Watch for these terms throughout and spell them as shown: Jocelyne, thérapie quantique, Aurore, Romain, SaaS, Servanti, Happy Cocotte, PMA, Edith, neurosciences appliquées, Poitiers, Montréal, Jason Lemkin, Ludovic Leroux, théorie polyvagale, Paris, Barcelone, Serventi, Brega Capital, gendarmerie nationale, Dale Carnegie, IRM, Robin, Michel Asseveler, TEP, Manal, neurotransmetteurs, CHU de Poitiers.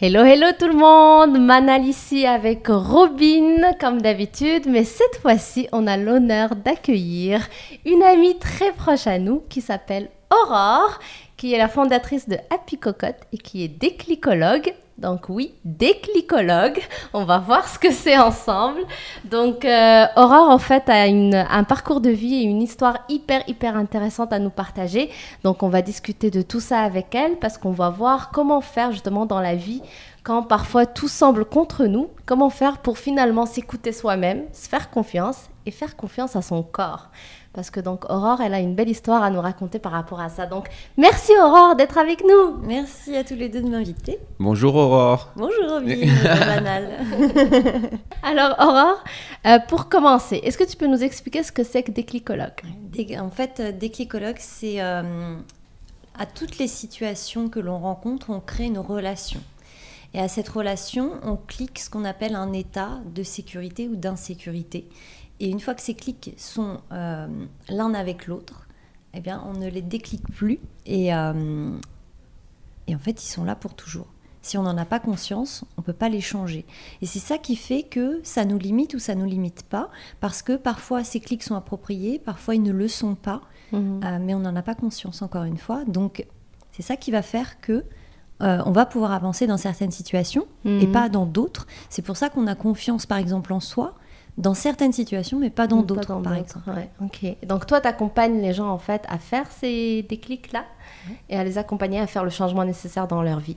Hello, hello tout le monde, Manal ici avec Robin, comme d'habitude, mais cette fois-ci, on a l'honneur d'accueillir une amie très proche à nous qui s'appelle Aurore, qui est la fondatrice de Happy Cocotte et qui est déclicologue. Donc oui, déclicologue, on va voir ce que c'est ensemble. Donc Aurore en fait a un parcours de vie et une histoire hyper intéressante à nous partager. Donc on va discuter de tout ça avec elle parce qu'on va voir comment faire justement dans la vie quand parfois tout semble contre nous, comment faire pour finalement s'écouter soi-même, se faire confiance et faire confiance à son corps. Parce que donc Aurore, elle a une belle histoire à nous raconter par rapport à ça. Donc merci Aurore d'être avec nous. Merci à tous les deux de m'inviter. Bonjour Aurore. Bonjour Robin, Manal. Alors Aurore, pour commencer, est-ce que tu peux nous expliquer ce que c'est que déclicologue? En fait, déclicologue, c'est à toutes les situations que l'on rencontre, on crée une relation. Et à cette relation, on clique ce qu'on appelle un état de sécurité ou d'insécurité. Et une fois que ces clics sont l'un avec l'autre, eh bien, on ne les déclique plus. Et en fait, ils sont là pour toujours. Si on n'en a pas conscience, on ne peut pas les changer. Et c'est ça qui fait que ça nous limite ou ça ne nous limite pas. Parce que parfois, ces clics sont appropriés, parfois, ils ne le sont pas. Mais on n'en a pas conscience, encore une fois. Donc, c'est ça qui va faire que on va pouvoir avancer dans certaines situations et pas dans d'autres. C'est pour ça qu'on a confiance, par exemple, en soi, dans certaines situations, mais pas dans d'autres, par exemple. Ouais. Okay. Donc, toi, tu accompagnes les gens, en fait, à faire ces déclics-là et à les accompagner à faire le changement nécessaire dans leur vie.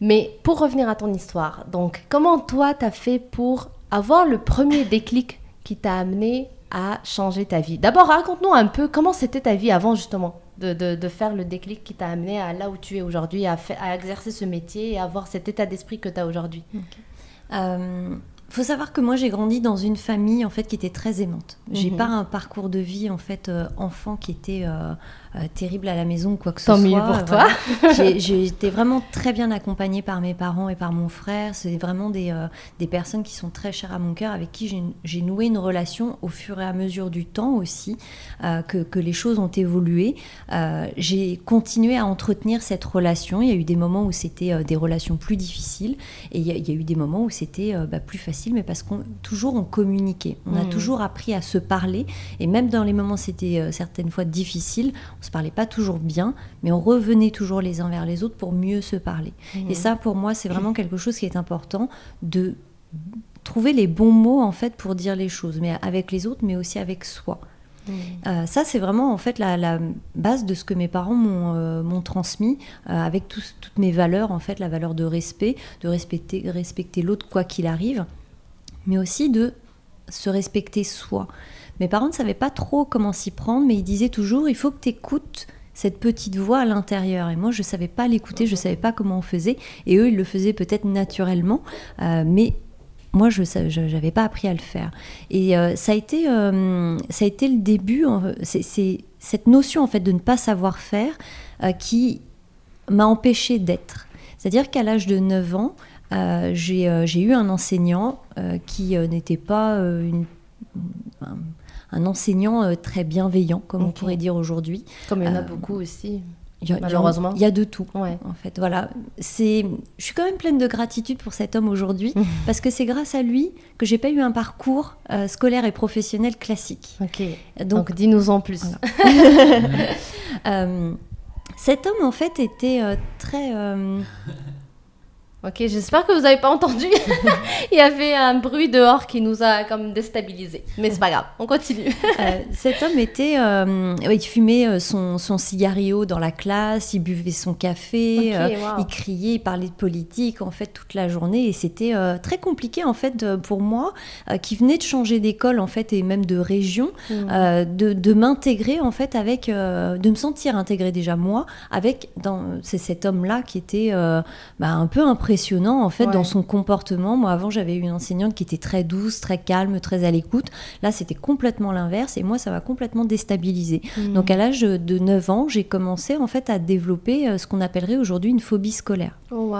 Mais pour revenir à ton histoire, donc, comment toi, tu as fait pour avoir le premier déclic qui t'a amené à changer ta vie? D'abord, raconte-nous un peu comment c'était ta vie avant, justement, de faire le déclic qui t'a amené à là où tu es aujourd'hui, à exercer ce métier et à avoir cet état d'esprit que tu as aujourd'hui. Faut savoir que moi, j'ai grandi dans une famille en fait qui était très aimante. J'ai pas un parcours de vie en fait enfant qui était terrible à la maison ou quoi que ce soit. Tant mieux pour toi. Voilà. J'ai été vraiment très bien accompagnée par mes parents et par mon frère. C'est vraiment des personnes qui sont très chères à mon cœur, avec qui j'ai noué une relation au fur et à mesure du temps aussi, que les choses ont évolué. J'ai continué à entretenir cette relation. Il y a eu des moments où c'était des relations plus difficiles et il y a eu des moments où c'était plus facile. Mais parce qu'on toujours communiquait. On a toujours appris à se parler. Et même dans les moments, c'était certaines fois difficile, on se parlait pas toujours bien, mais on revenait toujours les uns vers les autres pour mieux se parler. Et ça, pour moi, c'est vraiment quelque chose qui est important, de trouver les bons mots, en fait, pour dire les choses, mais avec les autres, mais aussi avec soi. Ça, c'est vraiment en fait la base de ce que mes parents m'ont transmis, avec toutes mes valeurs, en fait, la valeur de respect, de respecter l'autre quoi qu'il arrive, mais aussi de se respecter soi. Mes parents ne savaient pas trop comment s'y prendre, mais ils disaient toujours « il faut que tu écoutes cette petite voix à l'intérieur ». Et moi, je ne savais pas l'écouter, je ne savais pas comment on faisait, et eux, ils le faisaient peut-être naturellement, mais moi, je n'avais pas appris à le faire. Et ça a été le début. C'est cette notion en fait, de ne pas savoir faire qui m'a empêchée d'être. C'est-à-dire qu'à l'âge de 9 ans, j'ai eu un enseignant qui n'était pas un enseignant très bienveillant, comme on pourrait dire aujourd'hui. Comme il y en a beaucoup aussi. Malheureusement. Il y a de tout, en fait. Voilà. Je suis quand même pleine de gratitude pour cet homme aujourd'hui, parce que c'est grâce à lui que je n'ai pas eu un parcours scolaire et professionnel classique. Donc dis-nous en plus. Voilà. Cet homme, en fait, était très... Ok, j'espère que vous n'avez pas entendu. Il y avait un bruit dehors qui nous a comme déstabilisés. Mais c'est pas grave, on continue. Cet homme était... il fumait son cigario dans la classe, il buvait son café, il criait, il parlait de politique, en fait, toute la journée. Et c'était très compliqué, en fait, pour moi, qui venait de changer d'école, en fait, et même de région, de m'intégrer, en fait, avec... de me sentir intégrée, déjà, moi, avec... C'est cet homme-là qui était un peu impressionnant. En fait, dans son comportement. Moi, avant, j'avais une enseignante qui était très douce, très calme, très à l'écoute. Là, c'était complètement l'inverse et moi, ça m'a complètement déstabilisée. Donc, à l'âge de 9 ans, j'ai commencé en fait à développer ce qu'on appellerait aujourd'hui une phobie scolaire. Oh, wow.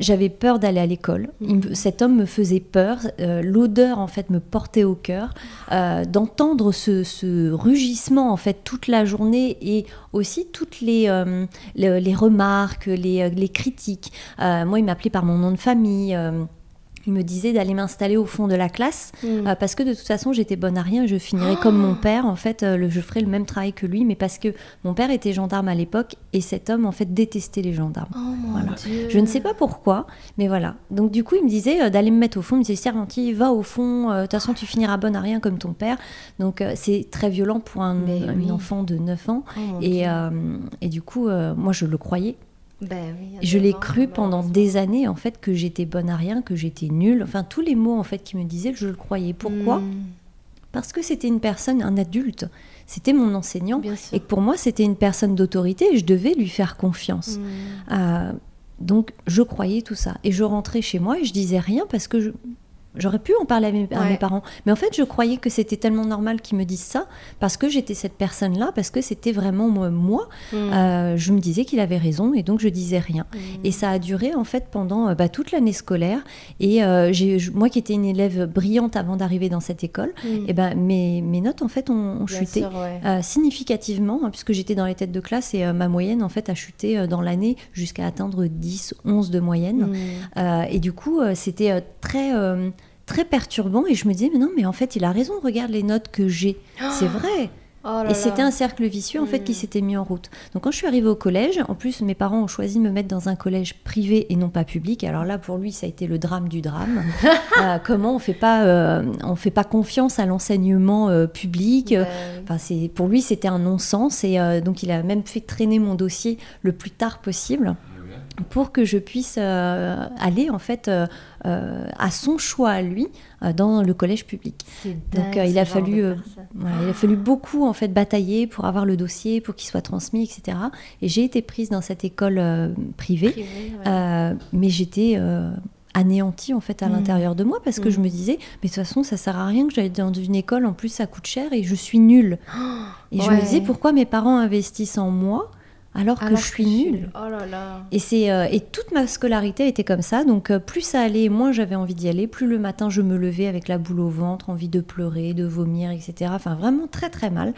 J'avais peur d'aller à l'école. Cet homme me faisait peur. L'odeur, en fait, me portait au cœur. D'entendre ce rugissement, en fait, toute la journée et aussi toutes les remarques, les critiques. Moi, il m'appelait par mon nom de famille. Il me disait d'aller m'installer au fond de la classe parce que de toute façon, j'étais bonne à rien. Je finirais comme mon père. En fait, je ferais le même travail que lui, mais parce que mon père était gendarme à l'époque et cet homme, en fait, détestait les gendarmes. Oh, voilà. Je ne sais pas pourquoi, mais voilà. Donc, du coup, il me disait d'aller me mettre au fond. Il me disait, Serventi, va au fond. De toute façon, tu finiras bonne à rien comme ton père. Donc, c'est très violent pour un enfant de 9 ans. Oh, et du coup, moi, je le croyais. Ben oui, je l'ai cru pendant des années, en fait, que j'étais bonne à rien, que j'étais nulle. Enfin, tous les mots, en fait, qui me disaient, je le croyais. Pourquoi ? Parce que c'était une personne, un adulte. C'était mon enseignant. Et que pour moi, c'était une personne d'autorité et je devais lui faire confiance. Donc, je croyais tout ça. Et je rentrais chez moi et je disais rien parce que j'aurais pu en parler à mes parents. Mais en fait, je croyais que c'était tellement normal qu'ils me disent ça parce que j'étais cette personne-là, parce que c'était vraiment moi. Je me disais qu'il avait raison et donc je disais rien. Et ça a duré en fait pendant toute l'année scolaire. Et moi qui étais une élève brillante avant d'arriver dans cette école, et mes notes en fait ont chuté significativement hein, puisque j'étais dans les têtes de classe et ma moyenne en fait a chuté dans l'année jusqu'à atteindre 10, 11 de moyenne. Et du coup, c'était très perturbant et je me disais mais non mais en fait il a raison, regarde les notes que j'ai, c'est vrai. Et c'était un cercle vicieux en fait qui s'était mis en route. Donc quand je suis arrivée au collège, en plus mes parents ont choisi de me mettre dans un collège privé et non pas public. Alors là pour lui ça a été le drame du drame. Comment on fait pas confiance à l'enseignement public. Enfin c'est pour lui c'était un non-sens et donc il a même fait traîner mon dossier le plus tard possible pour que je puisse aller en fait à son choix à lui dans le collège public. Donc il a fallu beaucoup en fait batailler pour avoir le dossier, pour qu'il soit transmis, etc. Et j'ai été prise dans cette école privée, mais j'étais anéantie en fait à l'intérieur de moi parce que je me disais mais de toute façon ça sert à rien que j'aille dans une école, en plus ça coûte cher et je suis nulle. Et je me disais pourquoi mes parents investissent en moi alors que je suis nulle. Oh là là. Et, et toute ma scolarité était comme ça. Donc, plus ça allait, moins j'avais envie d'y aller. Plus le matin, je me levais avec la boule au ventre, envie de pleurer, de vomir, etc. Enfin, vraiment très, très mal.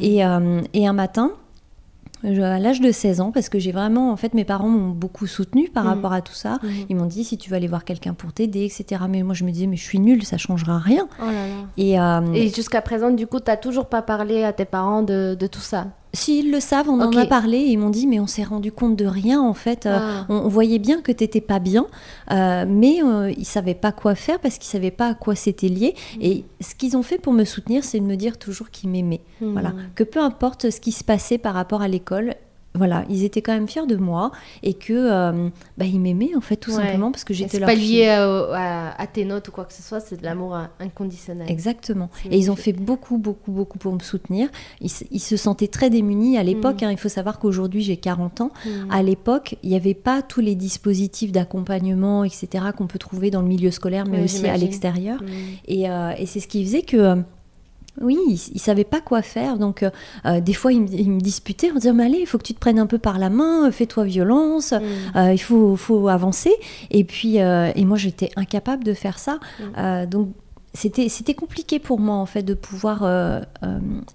Et un matin, à l'âge de 16 ans, parce que j'ai vraiment... En fait, mes parents m'ont beaucoup soutenue par rapport à tout ça. Ils m'ont dit, si tu veux aller voir quelqu'un pour t'aider, etc. Mais moi, je me disais, mais je suis nulle, ça ne changera rien. Oh là là. Et jusqu'à présent, du coup, tu n'as toujours pas parlé à tes parents de tout ça? S'ils le savent, on en a parlé. Ils m'ont dit, mais on s'est rendu compte de rien, en fait. On voyait bien que t'étais pas bien, mais ils savaient pas quoi faire parce qu'ils savaient pas à quoi c'était lié. Et ce qu'ils ont fait pour me soutenir, c'est de me dire toujours qu'ils m'aimaient. Voilà. Que peu importe ce qui se passait par rapport à l'école, voilà, ils étaient quand même fiers de moi et que ils m'aimaient en fait tout simplement parce que j'étais leur fille. C'est pas lié à tes notes ou quoi que ce soit, c'est de l'amour inconditionnel. Exactement. Et ils ont fait beaucoup, beaucoup, beaucoup pour me soutenir. Ils se sentaient très démunis à l'époque. Il faut savoir qu'aujourd'hui j'ai 40 ans. À l'époque, il n'y avait pas tous les dispositifs d'accompagnement, etc. qu'on peut trouver dans le milieu scolaire, mais aussi à l'extérieur. Et c'est ce qui faisait que oui, ils ne savaient pas quoi faire, donc des fois ils me disputaient en disant « mais allez, il faut que tu te prennes un peu par la main, fais-toi violence, il faut avancer ». Et puis, et moi j'étais incapable de faire ça, donc c'était compliqué pour moi en fait de pouvoir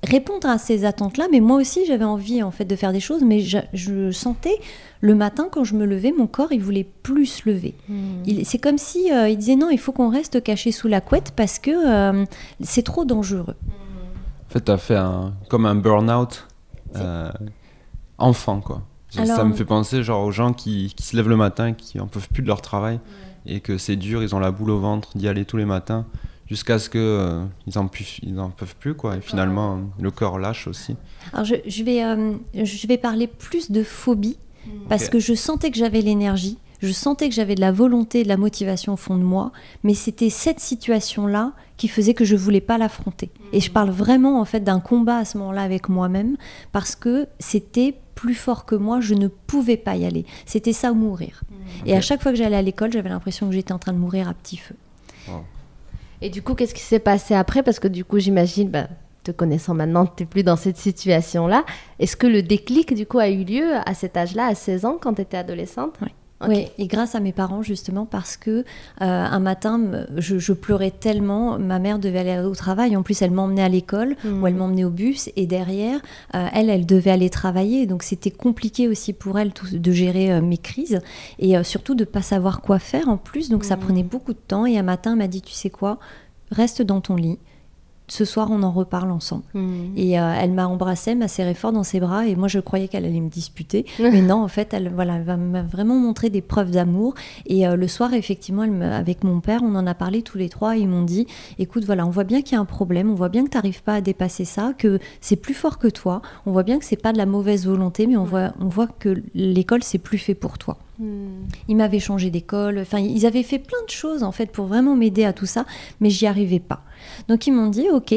répondre à ces attentes-là, mais moi aussi j'avais envie en fait de faire des choses, mais je sentais le matin quand je me levais, mon corps il voulait plus se lever. C'est comme si il disait non, il faut qu'on reste caché sous la couette parce que c'est trop dangereux. En fait, tu as fait comme un burn-out enfant quoi. Alors, ça me fait penser genre aux gens qui se lèvent le matin, qui en peuvent plus de leur travail et que c'est dur, ils ont la boule au ventre d'y aller tous les matins. Jusqu'à ce qu'ils n'en peuvent plus, quoi. Et finalement, le corps lâche aussi. Alors, je vais parler plus de phobie, parce que je sentais que j'avais l'énergie, je sentais que j'avais de la volonté, de la motivation au fond de moi, mais c'était cette situation-là qui faisait que je ne voulais pas l'affronter. Et je parle vraiment, en fait, d'un combat à ce moment-là avec moi-même, parce que c'était plus fort que moi, je ne pouvais pas y aller. C'était ça ou mourir. Et à chaque fois que j'allais à l'école, j'avais l'impression que j'étais en train de mourir à petit feu. Wow. Et du coup, qu'est-ce qui s'est passé après? Parce que du coup, j'imagine, te connaissant maintenant, tu n'es plus dans cette situation-là. Est-ce que le déclic, du coup, a eu lieu à cet âge-là, à 16 ans, quand tu étais adolescente? Oui. Okay. Oui, et grâce à mes parents justement, parce que un matin, je pleurais tellement, ma mère devait aller au travail, en plus elle m'emmenait à l'école, ou elle m'emmenait au bus, et derrière, elle devait aller travailler, donc c'était compliqué aussi pour elle de gérer mes crises, et surtout de ne pas savoir quoi faire en plus, donc ça prenait beaucoup de temps, et un matin elle m'a dit, tu sais quoi, reste dans ton lit. Ce soir, on en reparle ensemble. Et elle m'a embrassée, m'a serré fort dans ses bras. Et moi, je croyais qu'elle allait me disputer. Mais non, en fait, elle m'a vraiment montré des preuves d'amour. Et le soir, effectivement, avec mon père, on en a parlé tous les trois. Et ils m'ont dit, écoute, voilà, on voit bien qu'il y a un problème. On voit bien que tu n'arrives pas à dépasser ça, que c'est plus fort que toi. On voit bien que ce n'est pas de la mauvaise volonté, mais on voit que l'école, c'est plus fait pour toi. Ils m'avaient changé d'école, enfin ils avaient fait plein de choses en fait pour vraiment m'aider à tout ça, mais j'y arrivais pas. Donc ils m'ont dit, ok,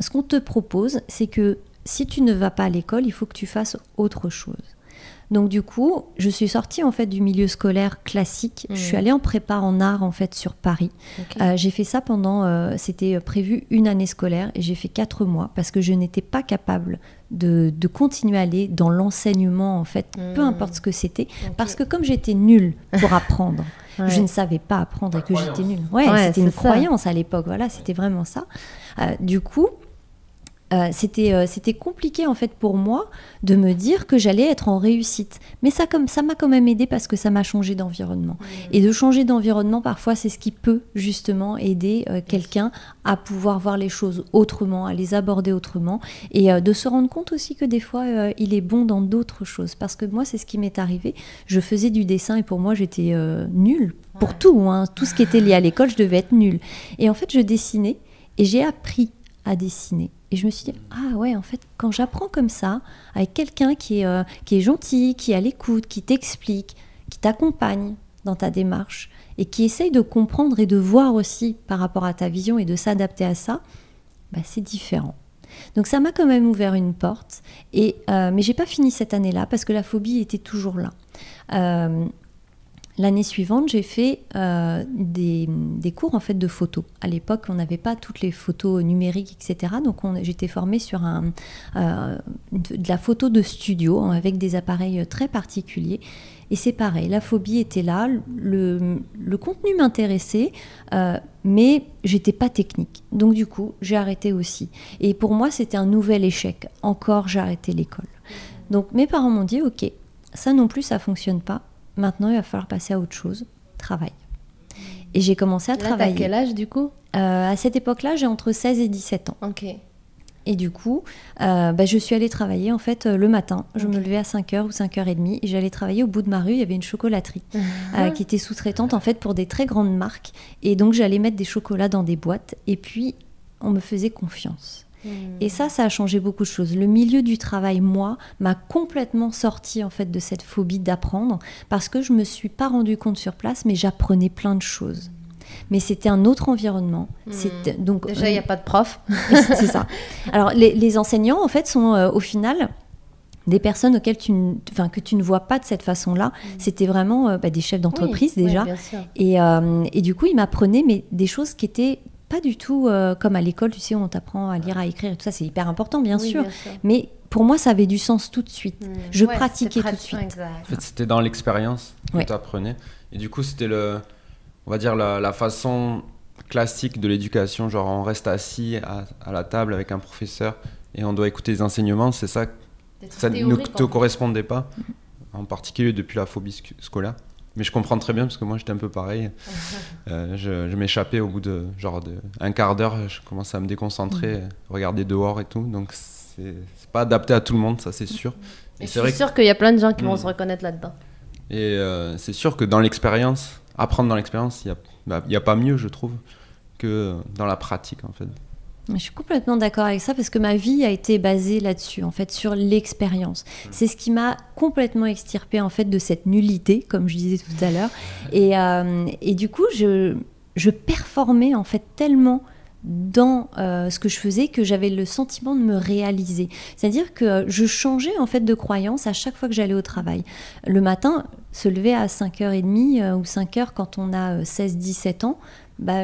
ce qu'on te propose, c'est que si tu ne vas pas à l'école, il faut que tu fasses autre chose. Donc du coup, je suis sortie en fait du milieu scolaire classique. Je suis allée en prépa en art en fait sur Paris. Okay. J'ai fait ça pendant, c'était prévu une année scolaire et j'ai fait 4 mois parce que je n'étais pas capable de continuer à aller dans l'enseignement en fait, peu importe ce que c'était, parce que comme j'étais nulle pour apprendre, je ne savais pas apprendre et que j'étais nulle. C'était une croyance à l'époque, voilà, c'était vraiment ça. Du coup. C'était compliqué en fait pour moi de me dire que j'allais être en réussite, mais ça m'a quand même aidée parce que ça m'a changé d'environnement, et de changer d'environnement parfois c'est ce qui peut justement aider quelqu'un à pouvoir voir les choses autrement, à les aborder autrement, et de se rendre compte aussi que des fois il est bon dans d'autres choses, parce que moi c'est ce qui m'est arrivé, je faisais du dessin et pour moi j'étais nulle pour tout, tout ce qui était lié à l'école je devais être nulle, et en fait je dessinais et j'ai appris à dessiner. Et je me suis dit, ah ouais, en fait, quand j'apprends comme ça, avec quelqu'un qui est gentil, qui est à l'écoute, qui t'explique, qui t'accompagne dans ta démarche et qui essaye de comprendre et de voir aussi par rapport à ta vision et de s'adapter à ça, bah, c'est différent. Donc ça m'a quand même ouvert une porte, mais j'ai pas fini cette année-là parce que la phobie était toujours là. L'année suivante, j'ai fait des cours en fait, de photo. À l'époque, on n'avait pas toutes les photos numériques, etc. Donc, j'étais formée sur de la photo de studio avec des appareils très particuliers. Et c'est pareil, la phobie était là, le contenu m'intéressait, mais j'étais pas technique. Donc du coup, j'ai arrêté aussi. Et pour moi, c'était un nouvel échec. Encore, j'ai arrêté l'école. Donc, mes parents m'ont dit, ok, ça non plus, ça fonctionne pas. Maintenant, il va falloir passer à autre chose, travail. Et j'ai commencé à travailler. T'as quel âge, du coup ? À cette époque-là, j'ai entre 16 et 17 ans. Ok. Et du coup, je suis allée travailler, en fait, le matin. Je me levais à 5h ou 5h30 et j'allais travailler au bout de ma rue. Il y avait une chocolaterie qui était sous-traitante, en fait, pour des très grandes marques. Et donc, j'allais mettre des chocolats dans des boîtes. Et puis, on me faisait confiance. Et ça a changé beaucoup de choses. Le milieu du travail, moi, m'a complètement sortie en fait, de cette phobie d'apprendre, parce que je ne me suis pas rendue compte sur place, mais j'apprenais plein de choses. Mais c'était un autre environnement. Donc, déjà, il n'y a pas de prof. C'est ça. Alors, les enseignants, en fait, sont au final... des personnes auxquelles que tu ne vois pas de cette façon-là. C'était vraiment des chefs d'entreprise, déjà. Ouais, bien sûr. Et du coup, ils m'apprenaient des choses qui étaient... pas du tout comme à l'école, tu sais, on t'apprend à lire, à écrire, et tout ça, c'est hyper important, bien sûr. Mais pour moi, ça avait du sens tout de suite. Je pratiquais tout de suite. Exact. En fait, c'était dans l'expérience que tu apprenais. Et du coup, c'était on va dire, la façon classique de l'éducation, genre on reste assis à la table avec un professeur et on doit écouter les enseignements, c'est ça. Ça ne te correspondait pas, en particulier depuis la phobie scolaire. Mais je comprends très bien parce que moi j'étais un peu pareil. Je m'échappais au bout de un quart d'heure, je commençais à me déconcentrer, regarder dehors et tout. Donc c'est pas adapté à tout le monde, ça c'est sûr. Et c'est sûr qu'il y a plein de gens qui vont se reconnaître là-dedans. Et c'est sûr que dans l'expérience, apprendre dans l'expérience, il y a pas mieux, je trouve, que dans la pratique en fait. Je suis complètement d'accord avec ça parce que ma vie a été basée là-dessus, en fait, sur l'expérience. C'est ce qui m'a complètement extirpée, en fait, de cette nullité, comme je disais tout à l'heure. Et du coup, je performais, en fait, tellement dans ce que je faisais que j'avais le sentiment de me réaliser. C'est-à-dire que je changeais, en fait, de croyance à chaque fois que j'allais au travail. Le matin, se lever à 5h30 ou 5h quand on a 16-17 ans,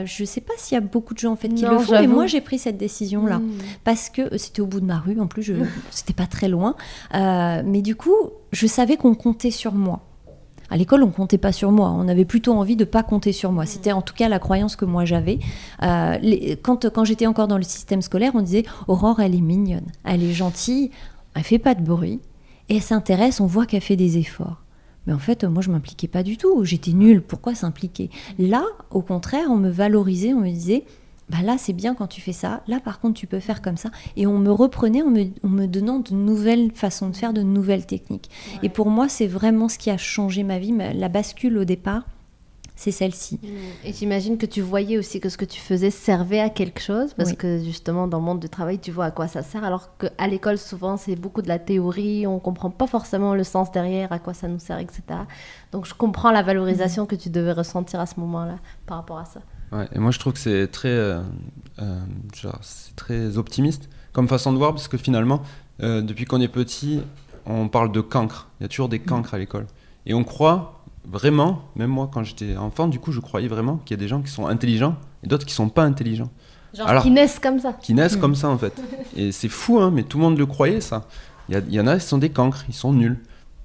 je sais pas s'il y a beaucoup de gens en fait qui le font, mais moi j'ai pris cette décision là parce que c'était au bout de ma rue, en plus c'était pas très loin, mais du coup je savais qu'on comptait sur moi. À l'école, on comptait pas sur moi. On avait plutôt envie de pas compter sur moi. C'était en tout cas la croyance que moi j'avais. Quand j'étais encore dans le système scolaire, on disait « Aurore, elle est mignonne, elle est gentille, elle fait pas de bruit, et elle s'intéresse, on voit qu'elle fait des efforts. » Mais en fait, moi, je ne m'impliquais pas du tout. J'étais nulle. Pourquoi s'impliquer? Là, au contraire, on me valorisait, on me disait « bah là, c'est bien quand tu fais ça. Là, par contre, tu peux faire comme ça. » Et on me reprenait en me donnant de nouvelles façons de faire, de nouvelles techniques. Ouais. Et pour moi, c'est vraiment ce qui a changé ma vie. La bascule au départ, c'est celle-ci. Et j'imagine que tu voyais aussi que ce que tu faisais servait à quelque chose, parce que justement, dans le monde du travail, tu vois à quoi ça sert, alors qu'à l'école, souvent, c'est beaucoup de la théorie, on ne comprend pas forcément le sens derrière, à quoi ça nous sert, etc. Donc, je comprends la valorisation que tu devais ressentir à ce moment-là, par rapport à ça. Ouais, et moi, je trouve que c'est très optimiste comme façon de voir, parce que finalement, depuis qu'on est petit, on parle de cancres. Il y a toujours des cancres à l'école. Et on croit... Vraiment, même moi quand j'étais enfant, du coup, je croyais vraiment qu'il y a des gens qui sont intelligents et d'autres qui sont pas intelligents. Genre alors, qui naissent comme ça. Qui naissent comme ça en fait. Et c'est fou, hein, mais tout le monde le croyait ça. Il y en a qui sont des cancres, ils sont nuls.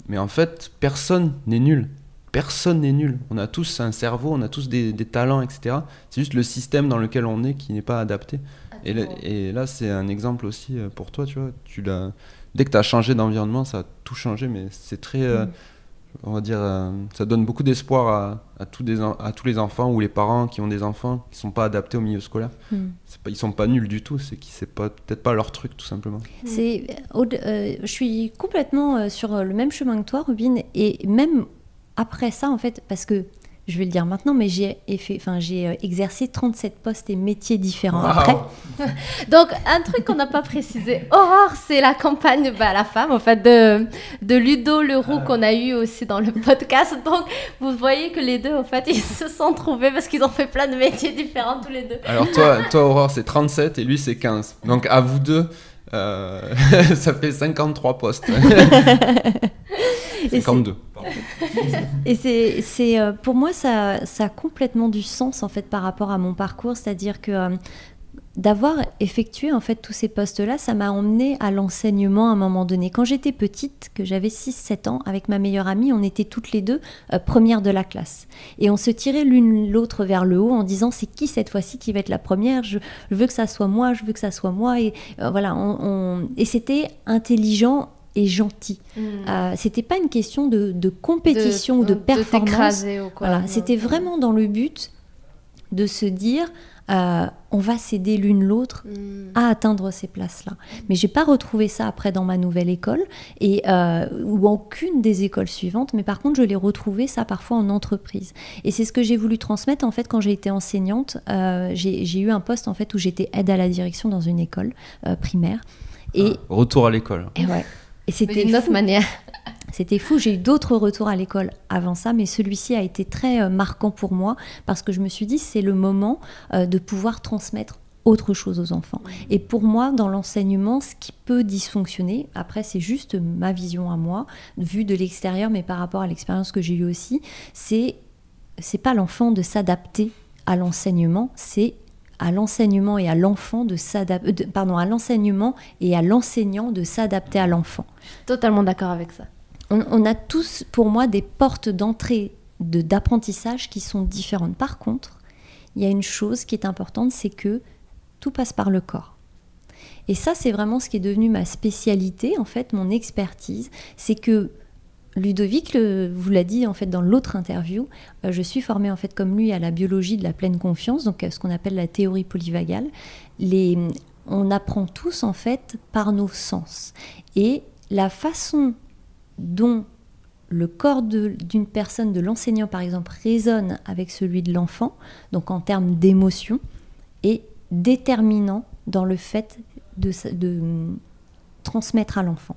Mais en fait, personne n'est nul. Personne n'est nul. On a tous un cerveau, on a tous des talents, etc. C'est juste le système dans lequel on est qui n'est pas adapté. Et là, c'est un exemple aussi pour toi, tu vois. Dès que tu as changé d'environnement, ça a tout changé, mais c'est très... on va dire, ça donne beaucoup d'espoir à tous les enfants ou les parents qui ont des enfants qui ne sont pas adaptés au milieu scolaire. Ils ne sont pas nuls du tout, c'est que ce n'est peut-être pas leur truc tout simplement. Je suis complètement sur le même chemin que toi, Robin, et même après ça, en fait, parce que je vais le dire maintenant, mais j'ai exercé 37 postes et métiers différents après. Donc, un truc qu'on n'a pas précisé, Aurore, c'est la campagne la femme, en fait, de Ludo Leroux qu'on a eu aussi dans le podcast. Donc, vous voyez que les deux, en fait, ils se sont trouvés parce qu'ils ont fait plein de métiers différents tous les deux. Alors, toi Aurore, c'est 37 et lui, c'est 15. Donc, à vous deux, ça fait 53 postes. 52. Et c'est pour moi, ça a complètement du sens en fait par rapport à mon parcours, c'est-à-dire que d'avoir effectué en fait tous ces postes-là, ça m'a emmenée à l'enseignement à un moment donné. Quand j'étais petite, que j'avais 6-7 ans, avec ma meilleure amie, on était toutes les deux premières de la classe. Et on se tirait l'une l'autre vers le haut en disant « c'est qui cette fois-ci qui va être la première ? Je veux que ça soit moi, je veux que ça soit moi ». Et voilà, et c'était intelligent et gentil. C'était pas une question de compétition ou de performance. De t'écraser ou quoi. Voilà, c'était vraiment dans le but de se dire on va s'aider l'une l'autre à atteindre ces places-là. Mais j'ai pas retrouvé ça après dans ma nouvelle école et ou aucune des écoles suivantes. Mais par contre, je l'ai retrouvé ça parfois en entreprise. Et c'est ce que j'ai voulu transmettre en fait quand j'ai été enseignante. J'ai eu un poste en fait où j'étais aide à la direction dans une école primaire. Et retour à l'école. Et ouais. Et c'était d'une autre manière. C'était fou. J'ai eu d'autres retours à l'école avant ça, mais celui-ci a été très marquant pour moi parce que je me suis dit c'est le moment de pouvoir transmettre autre chose aux enfants. Et pour moi, dans l'enseignement, ce qui peut dysfonctionner, après c'est juste ma vision à moi, vue de l'extérieur, mais par rapport à l'expérience que j'ai eue aussi, c'est pas l'enfant de s'adapter à l'enseignement, c'est à l'enseignement et à l'enfant de s'adapter... à l'enseignement et à l'enseignant de s'adapter à l'enfant. Totalement d'accord avec ça. On a tous, pour moi, des portes d'entrée d'apprentissage qui sont différentes. Par contre, il y a une chose qui est importante, c'est que tout passe par le corps. Et ça, c'est vraiment ce qui est devenu ma spécialité, en fait, mon expertise. C'est que Ludovic vous l'a dit en fait dans l'autre interview, je suis formée en fait comme lui à la biologie de la pleine confiance, donc ce qu'on appelle la théorie polyvagale. On apprend tous en fait par nos sens. Et la façon dont le corps d'une personne, de l'enseignant par exemple, résonne avec celui de l'enfant, donc en termes d'émotion, est déterminant dans le fait de transmettre à l'enfant.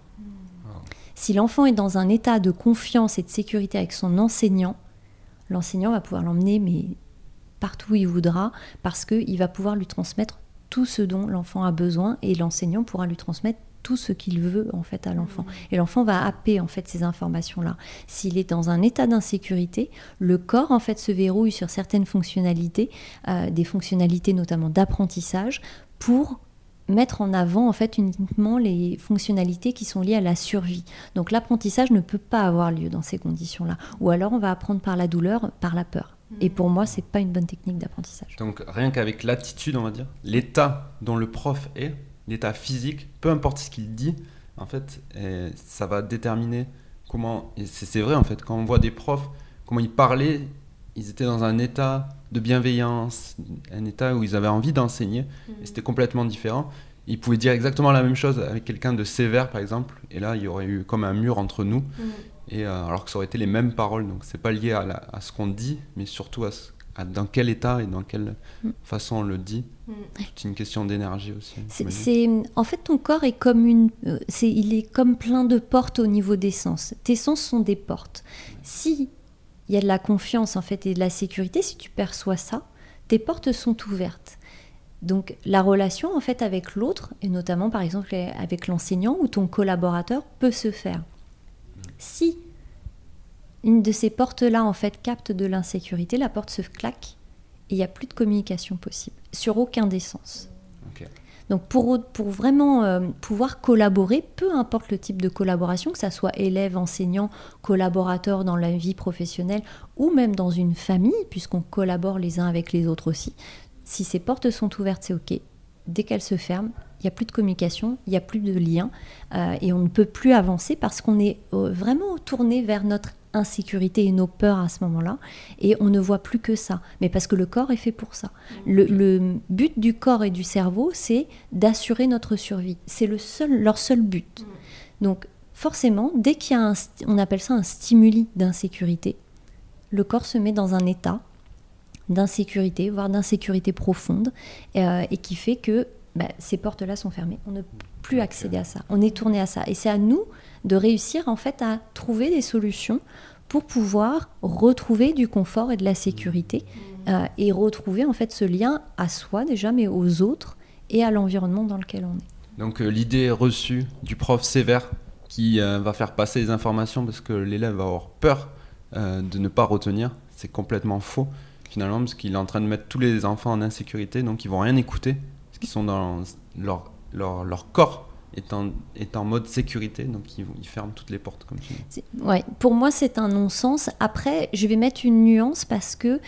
Si l'enfant est dans un état de confiance et de sécurité avec son enseignant, l'enseignant va pouvoir l'emmener mais partout où il voudra parce qu'il va pouvoir lui transmettre tout ce dont l'enfant a besoin et l'enseignant pourra lui transmettre tout ce qu'il veut en fait à l'enfant. Et l'enfant va happer en fait ces informations-là. S'il est dans un état d'insécurité, le corps en fait se verrouille sur certaines fonctionnalités, des fonctionnalités notamment d'apprentissage pour mettre en avant en fait uniquement les fonctionnalités qui sont liées à la survie. Donc l'apprentissage ne peut pas avoir lieu dans ces conditions-là. Ou alors on va apprendre par la douleur, par la peur. Et pour moi, c'est pas une bonne technique d'apprentissage. Donc rien qu'avec l'attitude, on va dire, l'état dont le prof est, l'état physique, peu importe ce qu'il dit, en fait, ça va déterminer comment... Et c'est vrai en fait, quand on voit des profs, comment ils parlaient, ils étaient dans un état de bienveillance, un état où ils avaient envie d'enseigner, et c'était complètement différent. Ils pouvaient dire exactement la même chose avec quelqu'un de sévère, par exemple, et là, il y aurait eu comme un mur entre nous, et, alors que ça aurait été les mêmes paroles. Donc, c'est pas lié à ce qu'on dit, mais surtout à dans quel état et dans quelle façon on le dit. C'est une question d'énergie aussi. En fait, ton corps est comme il est comme plein de portes au niveau des sens. Tes sens sont des portes. Si il y a de la confiance en fait et de la sécurité, si tu perçois ça, tes portes sont ouvertes. Donc la relation en fait avec l'autre, et notamment par exemple avec l'enseignant ou ton collaborateur, peut se faire. Si une de ces portes-là en fait capte de l'insécurité, la porte se claque et il n'y a plus de communication possible, sur aucun des sens. Okay. Donc pour vraiment pouvoir collaborer, peu importe le type de collaboration, que ça soit élève, enseignant, collaborateur dans la vie professionnelle ou même dans une famille, puisqu'on collabore les uns avec les autres aussi, si ces portes sont ouvertes, c'est OK. Dès qu'elles se ferment, il n'y a plus de communication, il n'y a plus de lien et on ne peut plus avancer parce qu'on est vraiment tourné vers notre insécurité et nos peurs à ce moment-là, et on ne voit plus que ça, mais parce que le corps est fait pour ça. Le but du corps et du cerveau, c'est d'assurer notre survie. C'est leur seul but. Donc forcément, dès qu'il y a on appelle ça un stimuli d'insécurité, le corps se met dans un état d'insécurité, voire d'insécurité profonde, et qui fait que ces portes-là sont fermées. On ne peut plus accéder à ça. On est tourné à ça. Et c'est à nous de réussir en fait à trouver des solutions pour pouvoir retrouver du confort et de la sécurité et retrouver en fait ce lien à soi déjà, mais aux autres et à l'environnement dans lequel on est. Donc l'idée reçue du prof sévère qui va faire passer les informations parce que l'élève va avoir peur de ne pas retenir, c'est complètement faux finalement parce qu'il est en train de mettre tous les enfants en insécurité, donc ils vont rien écouter parce qu'ils sont dans leur corps est en mode sécurité, donc ils ferment toutes les portes comme tu dis. Ouais, pour moi c'est un non-sens. Après je vais mettre une nuance parce que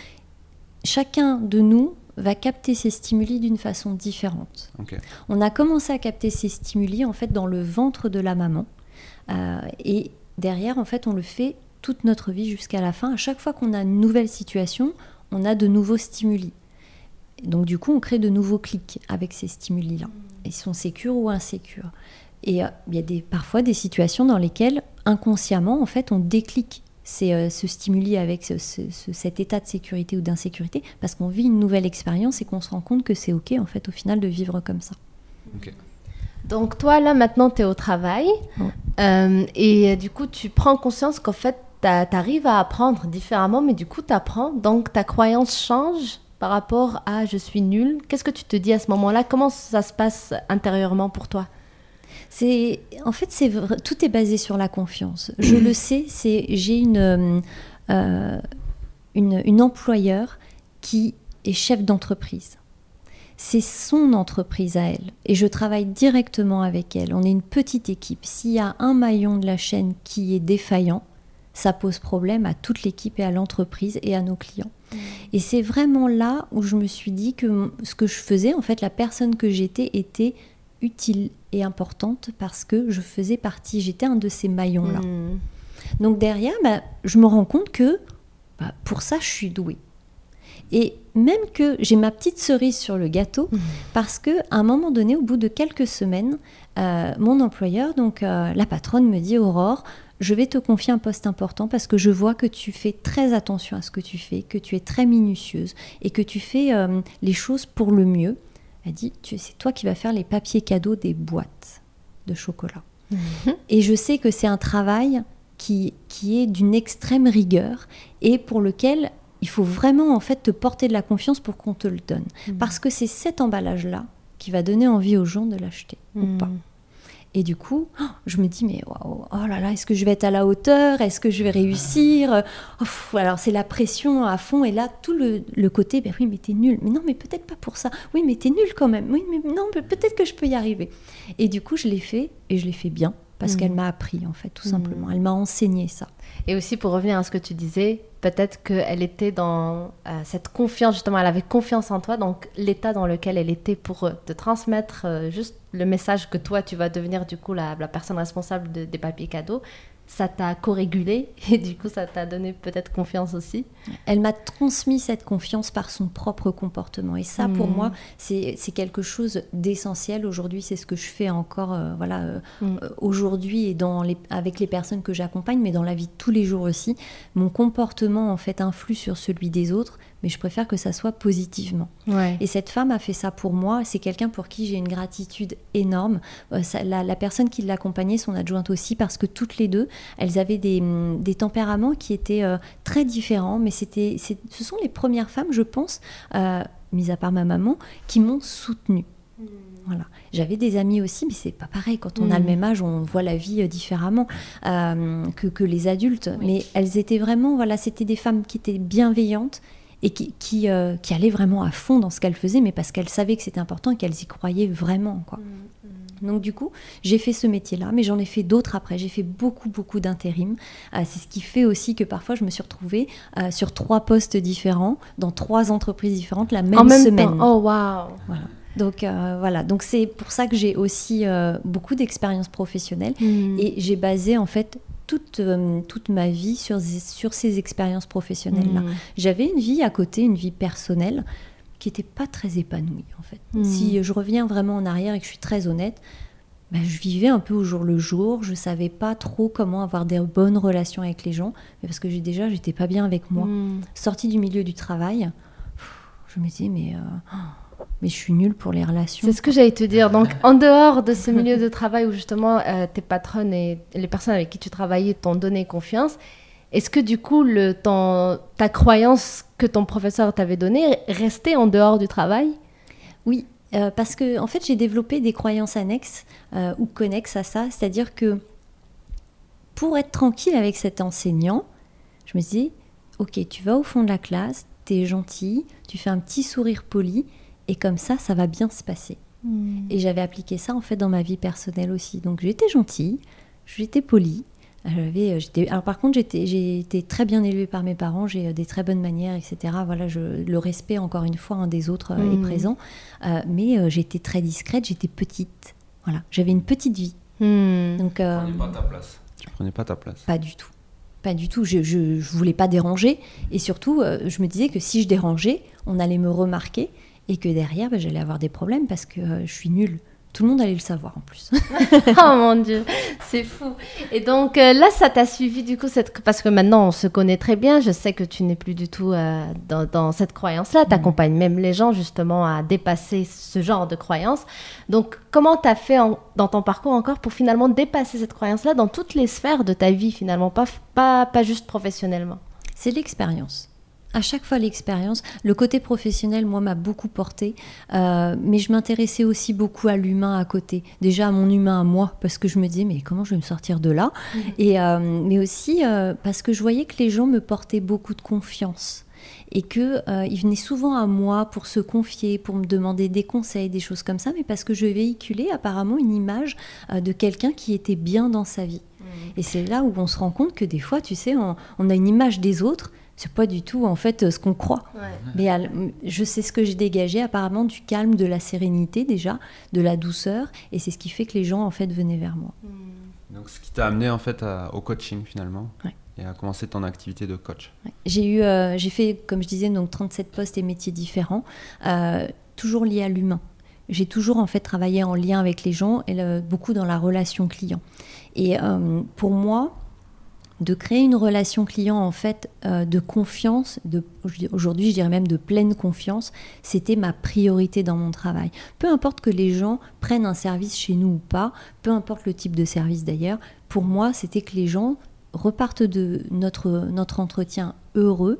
chacun de nous va capter ces stimuli d'une façon différente. Okay. On a commencé à capter ces stimuli en fait dans le ventre de la maman et derrière en fait on le fait toute notre vie jusqu'à la fin. À chaque fois qu'on a une nouvelle situation, on a de nouveaux stimuli. Donc du coup on crée de nouveaux clics avec ces stimuli-là. Ils sont sécures ou insécures. Et il y a parfois des situations dans lesquelles, inconsciemment, en fait, on déclic ce stimuli avec cet état de sécurité ou d'insécurité parce qu'on vit une nouvelle expérience et qu'on se rend compte que c'est OK, en fait, au final, de vivre comme ça. Okay. Donc toi, là, maintenant, tu es au travail. Ouais. Et du coup, tu prends conscience qu'en fait, tu arrives à apprendre différemment, mais du coup, tu apprends. Donc ta croyance change par rapport à « je suis nulle », qu'est-ce que tu te dis à ce moment-là? Comment ça se passe intérieurement pour toi? En fait, tout est basé sur la confiance. Je le sais, j'ai une employeure qui est chef d'entreprise. C'est son entreprise à elle. Et je travaille directement avec elle. On est une petite équipe. S'il y a un maillon de la chaîne qui est défaillant, ça pose problème à toute l'équipe et à l'entreprise et à nos clients. Et c'est vraiment là où je me suis dit que ce que je faisais, en fait, la personne que j'étais était utile et importante parce que je faisais partie, j'étais un de ces maillons-là. Donc derrière, je me rends compte que pour ça, je suis douée. Et même que j'ai ma petite cerise sur le gâteau, parce qu'à un moment donné, au bout de quelques semaines, mon employeur, donc la patronne, me dit « Aurore, je vais te confier un poste important parce que je vois que tu fais très attention à ce que tu fais, que tu es très minutieuse et que tu fais les choses pour le mieux. » Elle dit « C'est toi qui vas faire les papiers cadeaux des boîtes de chocolat. » Et je sais que c'est un travail qui est d'une extrême rigueur et pour lequel il faut vraiment en fait te porter de la confiance pour qu'on te le donne. Parce que c'est cet emballage-là qui va donner envie aux gens de l'acheter ou pas. Et du coup, je me dis, mais waouh, oh là là, est-ce que je vais être à la hauteur? Est-ce que je vais réussir? Alors, c'est la pression à fond. Et là, tout le côté, ben oui, mais t'es nul. Mais non, mais peut-être pas pour ça. Oui, mais t'es nul quand même. Oui, mais non, mais peut-être que je peux y arriver. Et du coup, je l'ai fait, et je l'ai fait bien, parce qu'elle m'a appris, en fait, tout simplement. Elle m'a enseigné ça. Et aussi, pour revenir à ce que tu disais, peut-être qu'elle était dans cette confiance, justement, elle avait confiance en toi, donc l'état dans lequel elle était pour te transmettre juste le message que toi, tu vas devenir du coup la personne responsable des papiers cadeaux, ça t'a co-régulé et du coup, ça t'a donné peut-être confiance aussi. Elle m'a transmis cette confiance par son propre comportement et ça, pour moi, c'est quelque chose d'essentiel. Aujourd'hui, c'est ce que je fais encore aujourd'hui et avec les personnes que j'accompagne, mais dans la vie de tous les jours aussi. Mon comportement en fait influe sur celui des autres, mais je préfère que ça soit positivement. Ouais. Et cette femme a fait ça pour moi, c'est quelqu'un pour qui j'ai une gratitude énorme. La personne qui l'accompagnait, son adjointe aussi, parce que toutes les deux, elles avaient des tempéraments qui étaient très différents, mais ce sont les premières femmes, je pense, mis à part ma maman, qui m'ont soutenue. Voilà. J'avais des amis aussi, mais c'est pas pareil. Quand on a le même âge, on voit la vie différemment que les adultes. Oui. Mais elles étaient vraiment, voilà, c'était des femmes qui étaient bienveillantes et qui allaient vraiment à fond dans ce qu'elles faisaient, mais parce qu'elles savaient que c'était important et qu'elles y croyaient vraiment, quoi. Donc du coup, j'ai fait ce métier-là, mais j'en ai fait d'autres après. J'ai fait beaucoup d'intérim. C'est ce qui fait aussi que parfois, je me suis retrouvée sur 3 postes différents, dans 3 entreprises différentes, la même semaine. Temps. Oh, waouh! Voilà. Donc voilà, donc c'est pour ça que j'ai aussi beaucoup d'expérience professionnelle et j'ai basé en fait toute ma vie sur ces expériences professionnelles-là. J'avais une vie à côté, une vie personnelle qui n'était pas très épanouie en fait. Si je reviens vraiment en arrière et que je suis très honnête, ben, je vivais un peu au jour le jour, je savais pas trop comment avoir des bonnes relations avec les gens, mais parce que j'étais pas bien avec moi. Sortie du milieu du travail, je me disais mais je suis nulle pour les relations. C'est ce que j'allais te dire. Donc, en dehors de ce milieu de travail où justement tes patronnes et les personnes avec qui tu travaillais t'ont donné confiance, est-ce que du coup, ta croyance que ton professeur t'avait donnée restait en dehors du travail? Oui, parce que en fait, j'ai développé des croyances annexes ou connexes à ça. C'est-à-dire que pour être tranquille avec cet enseignant, je me dis, ok, tu vas au fond de la classe, t'es gentille, tu fais un petit sourire poli, et comme ça va bien se passer. Et j'avais appliqué ça en fait dans ma vie personnelle aussi. Donc j'étais gentille, j'étais polie. Alors par contre, j'ai été très bien élevée par mes parents, j'ai des très bonnes manières, etc. Voilà, le respect encore une fois des autres est présent. Mais j'étais très discrète, j'étais petite. Voilà, j'avais une petite vie. Donc, tu prenais pas ta place. Pas du tout. Pas du tout, je voulais pas déranger. Et surtout, je me disais que si je dérangeais, on allait me remarquer. Et que derrière, j'allais avoir des problèmes parce que je suis nulle. Tout le monde allait le savoir en plus. Oh mon Dieu, c'est fou. Et donc là, ça t'a suivi du coup, parce que maintenant, on se connaît très bien. Je sais que tu n'es plus du tout dans cette croyance-là. Tu accompagnes même les gens justement à dépasser ce genre de croyance. Donc comment tu as fait dans ton parcours encore pour finalement dépasser cette croyance-là dans toutes les sphères de ta vie finalement, pas juste professionnellement? C'est l'expérience. À chaque fois, l'expérience. Le côté professionnel, moi, m'a beaucoup portée. Mais je m'intéressais aussi beaucoup à l'humain à côté. Déjà, à mon humain à moi, parce que je me disais, mais comment je vais me sortir de là? Mais aussi parce que je voyais que les gens me portaient beaucoup de confiance. Et qu'ils venaient souvent à moi pour se confier, pour me demander des conseils, des choses comme ça. Mais parce que je véhiculais apparemment une image de quelqu'un qui était bien dans sa vie. Et c'est là où on se rend compte que des fois, tu sais, on a une image des autres. C'est pas du tout en fait ce qu'on croit. Mais je sais ce que j'ai dégagé apparemment du calme, de la sérénité déjà, de la douceur, et c'est ce qui fait que les gens en fait venaient vers moi. Donc ce qui t'a amené en fait au coaching finalement et à commencer ton activité de coach. J'ai fait, comme je disais, donc 37 postes et métiers différents, toujours liés à l'humain. J'ai toujours en fait travaillé en lien avec les gens et beaucoup dans la relation client. Et pour moi, de créer une relation client en fait de confiance, aujourd'hui je dirais même de pleine confiance, c'était ma priorité dans mon travail. Peu importe que les gens prennent un service chez nous ou pas, peu importe le type de service d'ailleurs, pour moi c'était que les gens repartent de notre entretien heureux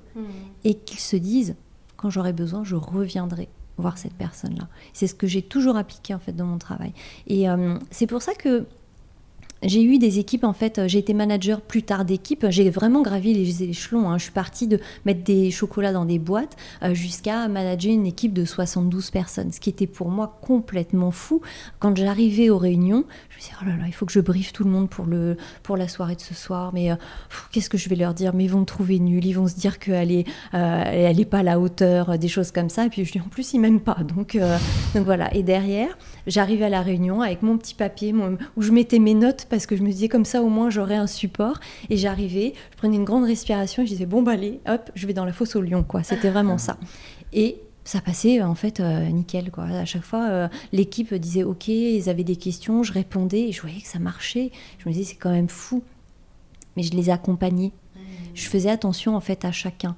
et qu'ils se disent « quand j'aurai besoin, je reviendrai ». Voir cette personne-là. C'est ce que j'ai toujours appliqué en fait dans mon travail. Et c'est pour ça que J'ai eu des équipes, en fait, j'ai été manager plus tard d'équipe, j'ai vraiment gravi les échelons, hein. Je suis partie de mettre des chocolats dans des boîtes jusqu'à manager une équipe de 72 personnes, ce qui était pour moi complètement fou. Quand j'arrivais aux réunions, je me disais, oh là là, il faut que je briefe tout le monde pour la soirée de ce soir, mais qu'est-ce que je vais leur dire? Mais ils vont me trouver nulle, ils vont se dire qu'elle n'est pas à la hauteur, des choses comme ça, et puis je dis, en plus, ils ne m'aiment pas, donc voilà. Et derrière, j'arrivais à la réunion avec mon petit papier où je mettais mes notes, parce que je me disais comme ça au moins j'aurais un support, et j'arrivais, je prenais une grande respiration et je disais bon bah allez hop, je vais dans la fosse au lion quoi, c'était vraiment ça, et ça passait en fait nickel quoi. À chaque fois l'équipe disait ok, ils avaient des questions, je répondais et je voyais que ça marchait, je me disais c'est quand même fou, mais je les accompagnais, je faisais attention en fait à chacun,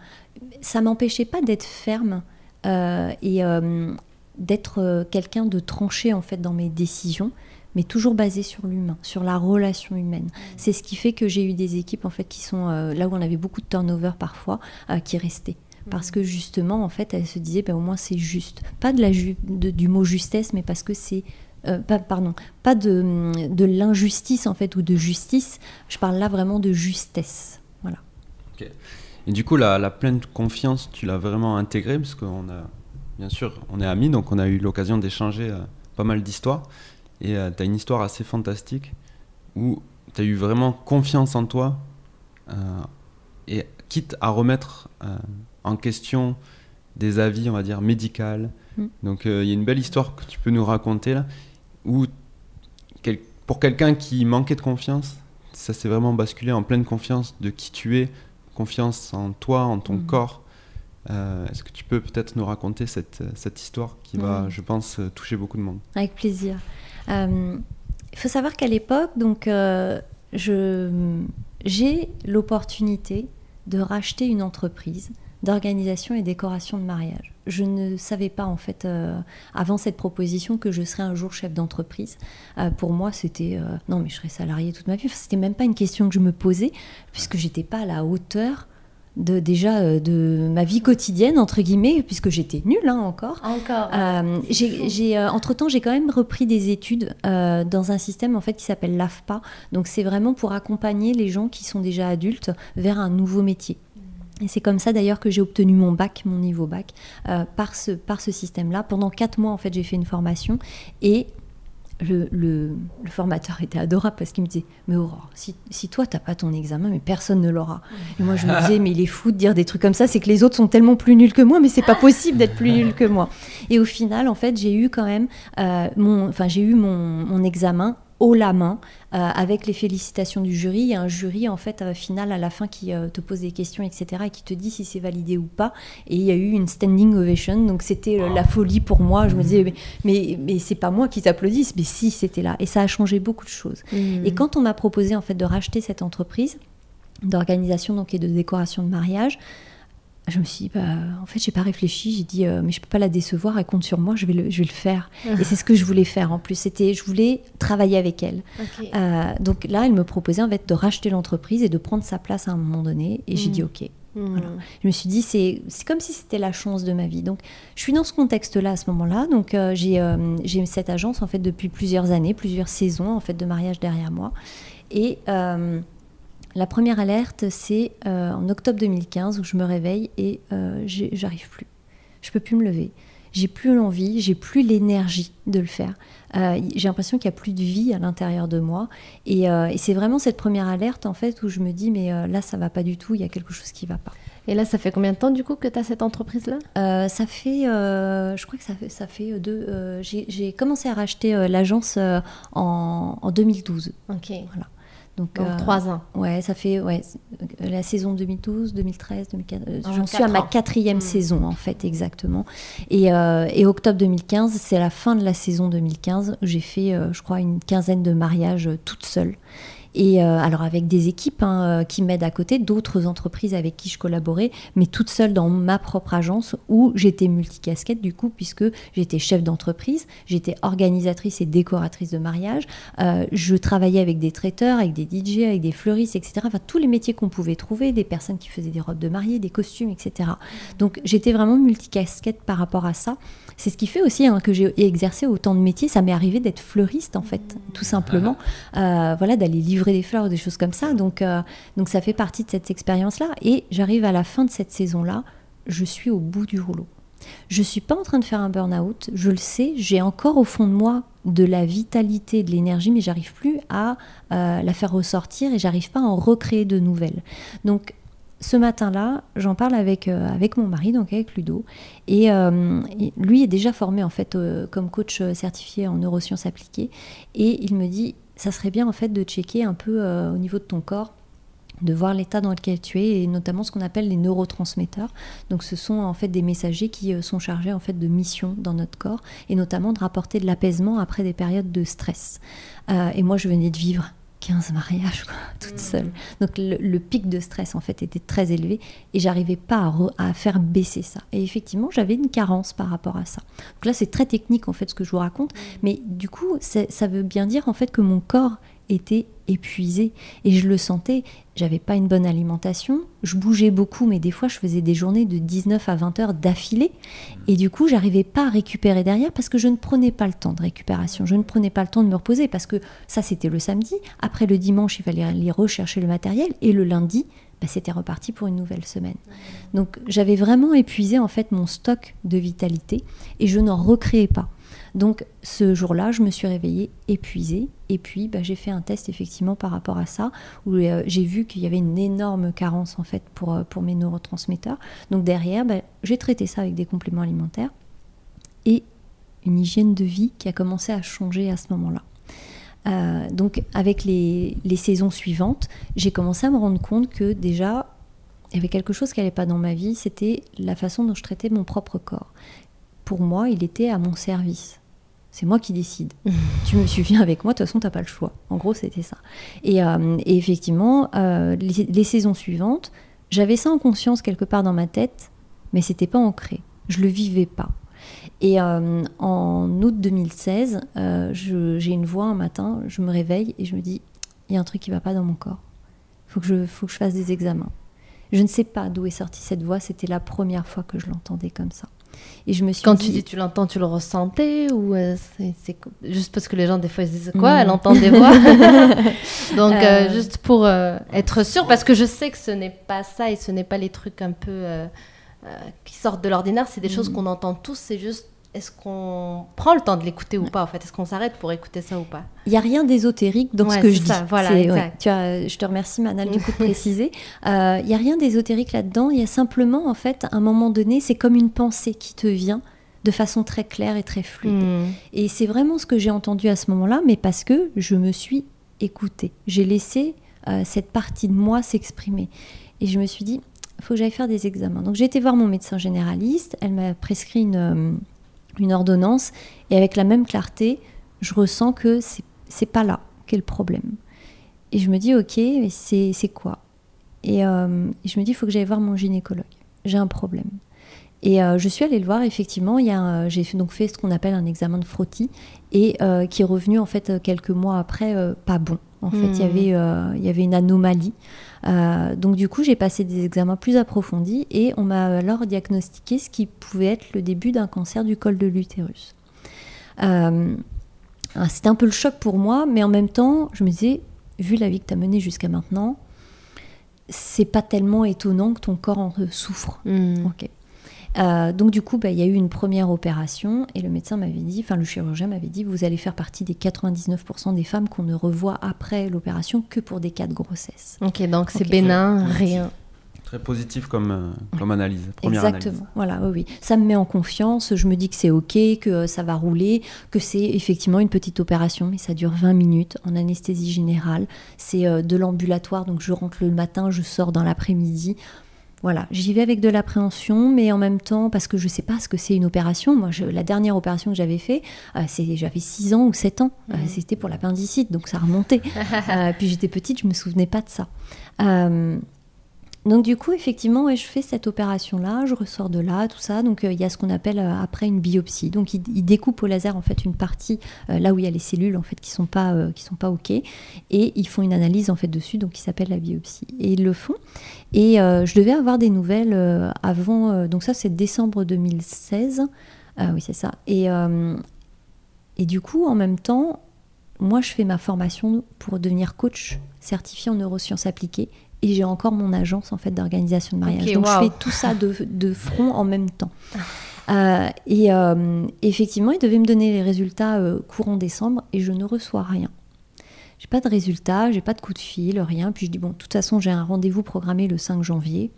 ça m'empêchait pas d'être ferme et d'être quelqu'un de tranché en fait dans mes décisions, mais toujours basé sur l'humain, sur la relation humaine. C'est ce qui fait que j'ai eu des équipes en fait, qui sont là où on avait beaucoup de turnover parfois, qui restaient. Parce que justement, en fait, elles se disaient bah, au moins c'est juste. Pas de du mot justesse, mais parce que c'est... Pas de l'injustice en fait, ou de justice. Je parle là vraiment de justesse. Voilà. Okay. Et du coup, la pleine confiance, tu l'as vraiment intégrée parce qu'on a, bien sûr, on est amis, donc on a eu l'occasion d'échanger pas mal d'histoires. Et tu as une histoire assez fantastique où tu as eu vraiment confiance en toi et quitte à remettre en question des avis, on va dire, médicales. Donc il y a une belle histoire que tu peux nous raconter là, où pour quelqu'un qui manquait de confiance, ça s'est vraiment basculé en pleine confiance de qui tu es, confiance en toi, en ton corps. Est-ce que tu peux peut-être nous raconter cette histoire qui va, je pense, toucher beaucoup de monde? Avec plaisir. Il faut savoir qu'à l'époque, donc, j'ai l'opportunité de racheter une entreprise d'organisation et décoration de mariage. Je ne savais pas, en fait, avant cette proposition, que je serais un jour chef d'entreprise. Pour moi, c'était... non, mais je serais salariée toute ma vie. Enfin, c'était même pas une question que je me posais, puisque j'étais pas à la hauteur de ma vie quotidienne, entre guillemets, puisque j'étais nulle hein, encore. Entre-temps, j'ai quand même repris des études dans un système en fait, qui s'appelle l'AFPA. Donc, c'est vraiment pour accompagner les gens qui sont déjà adultes vers un nouveau métier. Et c'est comme ça d'ailleurs que j'ai obtenu mon bac, mon niveau bac, par ce système-là. Pendant 4 mois, en fait, j'ai fait une formation et... Le formateur était adorable parce qu'il me disait mais Aurore, si toi t'as pas ton examen, mais personne ne l'aura. Et moi je me disais mais il est fou de dire des trucs comme ça, c'est que les autres sont tellement plus nuls que moi, mais c'est pas possible d'être plus nul que moi. Et au final en fait j'ai eu quand même mon examen haut la main, avec les félicitations du jury. Il y a un jury en fait final à la fin qui te pose des questions, etc., et qui te dit si c'est validé ou pas. Et il y a eu une standing ovation, donc c'était la folie pour moi. Je me disais mais c'est pas moi qui t'applaudisse, mais si, c'était là. Et ça a changé beaucoup de choses. Et quand on m'a proposé en fait de racheter cette entreprise d'organisation donc et de décoration de mariage, je me suis dit, en fait, j'ai pas réfléchi. J'ai dit, mais je peux pas la décevoir. Elle compte sur moi. Je vais le faire. Et c'est ce que je voulais faire. En plus, je voulais travailler avec elle. Okay. Donc là, elle me proposait en fait de racheter l'entreprise et de prendre sa place à un moment donné. Et j'ai dit, ok. Voilà. Je me suis dit, c'est comme si c'était la chance de ma vie. Donc, je suis dans ce contexte-là à ce moment-là. Donc, j'ai cette agence en fait depuis plusieurs années, plusieurs saisons en fait de mariage derrière moi. Et la première alerte, c'est en octobre 2015 où je me réveille et j'arrive plus. Je peux plus me lever. J'ai plus l'envie, j'ai plus l'énergie de le faire. J'ai l'impression qu'il y a plus de vie à l'intérieur de moi. Et c'est vraiment cette première alerte en fait où je me dis mais là ça va pas du tout, il y a quelque chose qui va pas. Et là, ça fait combien de temps, du coup, que tu as cette entreprise-là ? Ça fait... je crois que ça fait 2... j'ai commencé à racheter l'agence en 2012. OK. Voilà. Donc 3 ans. Ouais, ça fait la saison 2012, 2013, 2014. J'en suis à ma 4e saison en fait exactement. Et octobre 2015, c'est la fin de la saison 2015. J'ai fait, je crois, une quinzaine de mariages toute seule. Et alors avec des équipes hein, qui m'aident à côté, d'autres entreprises avec qui je collaborais, mais toute seule dans ma propre agence où j'étais multicasquette du coup, puisque j'étais chef d'entreprise, j'étais organisatrice et décoratrice de mariage, je travaillais avec des traiteurs, avec des DJ, avec des fleuristes, etc. Enfin, tous les métiers qu'on pouvait trouver, des personnes qui faisaient des robes de mariée, des costumes, etc. Donc j'étais vraiment multicasquette par rapport à ça. C'est ce qui fait aussi hein, que j'ai exercé autant de métiers. Ça m'est arrivé d'être fleuriste en fait, tout simplement, voilà, d'aller livrer des fleurs, des choses comme ça. Donc ça fait partie de cette expérience-là. Et j'arrive à la fin de cette saison-là, je suis au bout du rouleau. Je ne suis pas en train de faire un burn-out, je le sais, j'ai encore au fond de moi de la vitalité, de l'énergie, mais j'arrive plus à la faire ressortir et j'arrive pas à en recréer de nouvelles. Donc ce matin-là, j'en parle avec mon mari, donc avec Ludo, et lui est déjà formé en fait comme coach certifié en neurosciences appliquées, et il me dit ça serait bien en fait de checker un peu au niveau de ton corps, de voir l'état dans lequel tu es, et notamment ce qu'on appelle les neurotransmetteurs. Donc ce sont en fait des messagers qui sont chargés en fait de missions dans notre corps, et notamment de rapporter de l'apaisement après des périodes de stress. Et moi je venais de vivre 15 mariages, quoi, toute seule. Donc le pic de stress, en fait, était très élevé et j'arrivais pas à faire baisser ça. Et effectivement, j'avais une carence par rapport à ça. Donc là, c'est très technique, en fait, ce que je vous raconte. Mais du coup, ça veut bien dire, en fait, que mon corps était épuisée et je le sentais. J'avais pas une bonne alimentation, je bougeais beaucoup, mais des fois je faisais des journées de 19 à 20 heures d'affilée, et du coup j'arrivais pas à récupérer derrière parce que je ne prenais pas le temps de récupération, je ne prenais pas le temps de me reposer, parce que ça c'était le samedi, après le dimanche il fallait aller rechercher le matériel, et le lundi c'était reparti pour une nouvelle semaine. Donc j'avais vraiment épuisé en fait mon stock de vitalité et je n'en recréais pas. Donc ce jour-là, je me suis réveillée épuisée, et puis j'ai fait un test effectivement par rapport à ça, où j'ai vu qu'il y avait une énorme carence en fait pour mes neurotransmetteurs. Donc derrière, j'ai traité ça avec des compléments alimentaires et une hygiène de vie qui a commencé à changer à ce moment-là. Donc avec les saisons suivantes, j'ai commencé à me rendre compte que déjà, il y avait quelque chose qui n'allait pas dans ma vie, c'était la façon dont je traitais mon propre corps. Pour moi, il était à mon service. C'est moi qui décide. Tu me viens avec moi, de toute façon, tu n'as pas le choix. En gros, c'était ça. Et effectivement, les saisons suivantes, j'avais ça en conscience quelque part dans ma tête, mais ce n'était pas ancré. Je ne le vivais pas. Et en août 2016, j'ai une voix un matin, je me réveille et je me dis, il y a un truc qui ne va pas dans mon corps. Il faut que je fasse des examens. Je ne sais pas d'où est sortie cette voix, c'était la première fois que je l'entendais comme ça. Et je me suis Quand tu dis tu l'entends, tu le ressentais, ou c'est juste parce que les gens des fois ils se disent quoi, elle entend des voix. Donc juste pour être sûre, parce que je sais que ce n'est pas ça et ce n'est pas les trucs un peu qui sortent de l'ordinaire, c'est des choses qu'on entend tous, c'est juste est-ce qu'on prend le temps de l'écouter ou pas en fait, est-ce qu'on s'arrête pour écouter ça ou pas. Il n'y a rien d'ésotérique dans ce que je dis. Voilà, je te remercie Manal du coup de préciser. Il n'y a rien d'ésotérique là-dedans, il y a simplement en fait à un moment donné, c'est comme une pensée qui te vient de façon très claire et très fluide. Et c'est vraiment ce que j'ai entendu à ce moment-là, mais parce que je me suis écoutée. J'ai laissé cette partie de moi s'exprimer. Et je me suis dit, il faut que j'aille faire des examens. Donc j'ai été voir mon médecin généraliste, elle m'a prescrit une ordonnance, et avec la même clarté je ressens que c'est pas là qu'est le problème, et je me dis ok, mais c'est quoi, et je me dis il faut que j'aille voir mon gynécologue, j'ai un problème, et je suis allée le voir. Effectivement j'ai donc fait ce qu'on appelle un examen de frottis, et qui est revenu en fait quelques mois après pas bon en fait. Il y avait une anomalie, donc du coup j'ai passé des examens plus approfondis et on m'a alors diagnostiqué ce qui pouvait être le début d'un cancer du col de l'utérus. C'était un peu le choc pour moi, mais en même temps je me disais, vu la vie que tu as menée jusqu'à maintenant, c'est pas tellement étonnant que ton corps en souffre. Ok. Donc du coup, il y a eu une première opération, et le chirurgien m'avait dit, vous allez faire partie des 99% des femmes qu'on ne revoit après l'opération que pour des cas de grossesse. Ok, donc c'est bénin, rien. Très positif comme analyse, première analyse. Exactement, voilà, oui. Ça me met en confiance, je me dis que c'est ok, que ça va rouler, que c'est effectivement une petite opération, mais ça dure 20 minutes en anesthésie générale. C'est de l'ambulatoire, donc je rentre le matin, je sors dans l'après-midi. Voilà, j'y vais avec de l'appréhension, mais en même temps, parce que je ne sais pas ce que c'est une opération. Moi, la dernière opération que j'avais faite, j'avais 6 ans ou 7 ans. C'était pour l'appendicite, donc ça remontait. Puis j'étais petite, je ne me souvenais pas de ça. Donc du coup, effectivement, ouais, je fais cette opération-là, je ressors de là, tout ça. Donc il y a ce qu'on appelle après une biopsie. Donc il découpe au laser en fait une partie là où il y a les cellules en fait qui sont pas ok, et ils font une analyse en fait dessus, donc qui s'appelle la biopsie. Et ils le font. Et je devais avoir des nouvelles avant. Donc ça c'est décembre 2016. Oui c'est ça. Et du coup en même temps, moi je fais ma formation pour devenir coach certifié en neurosciences appliquées. Et j'ai encore mon agence en fait, d'organisation de mariage. Okay, donc, wow. Je fais tout ça de front en même temps. Effectivement, ils devaient me donner les résultats courant décembre et je ne reçois rien. Je n'ai pas de résultats, je n'ai pas de coup de fil, rien. Puis je dis, bon, de toute façon, j'ai un rendez-vous programmé le 5 janvier.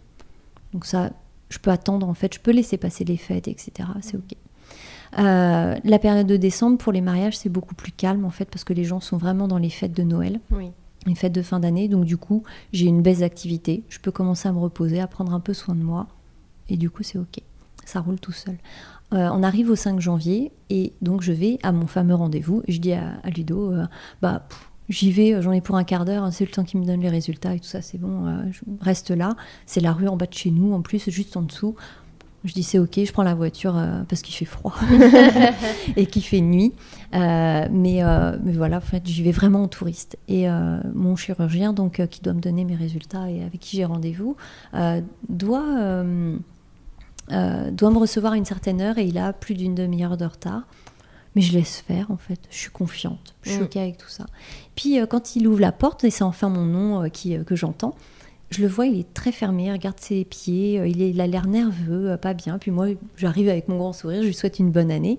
Donc ça, je peux attendre en fait, je peux laisser passer les fêtes, etc. C'est OK. La période de décembre, pour les mariages, c'est beaucoup plus calme en fait parce que les gens sont vraiment dans les fêtes de Noël. Oui. Une fête de fin d'année, donc du coup, j'ai une baisse d'activité. Je peux commencer à me reposer, à prendre un peu soin de moi. Et du coup, c'est OK. Ça roule tout seul. On arrive au 5 janvier et donc je vais à mon fameux rendez-vous. Je dis à Ludo, j'y vais, j'en ai pour un quart d'heure. Hein, c'est le temps qu'il me donne les résultats et tout ça, c'est bon, je reste là. C'est la rue en bas de chez nous, en plus, juste en dessous. Je dis c'est OK, je prends la voiture parce qu'il fait froid et qu'il fait nuit. Mais voilà, en fait, j'y vais vraiment en touriste. Et mon chirurgien, donc, qui doit me donner mes résultats et avec qui j'ai rendez-vous, doit me recevoir à une certaine heure et il a plus d'une demi-heure de retard. Mais je laisse faire, en fait. Je suis confiante. Je suis OK avec tout ça. Puis quand il ouvre la porte, et c'est enfin mon nom que j'entends, je le vois, il est très fermé, il regarde ses pieds, il a l'air nerveux, pas bien. Puis moi, j'arrive avec mon grand sourire, je lui souhaite une bonne année.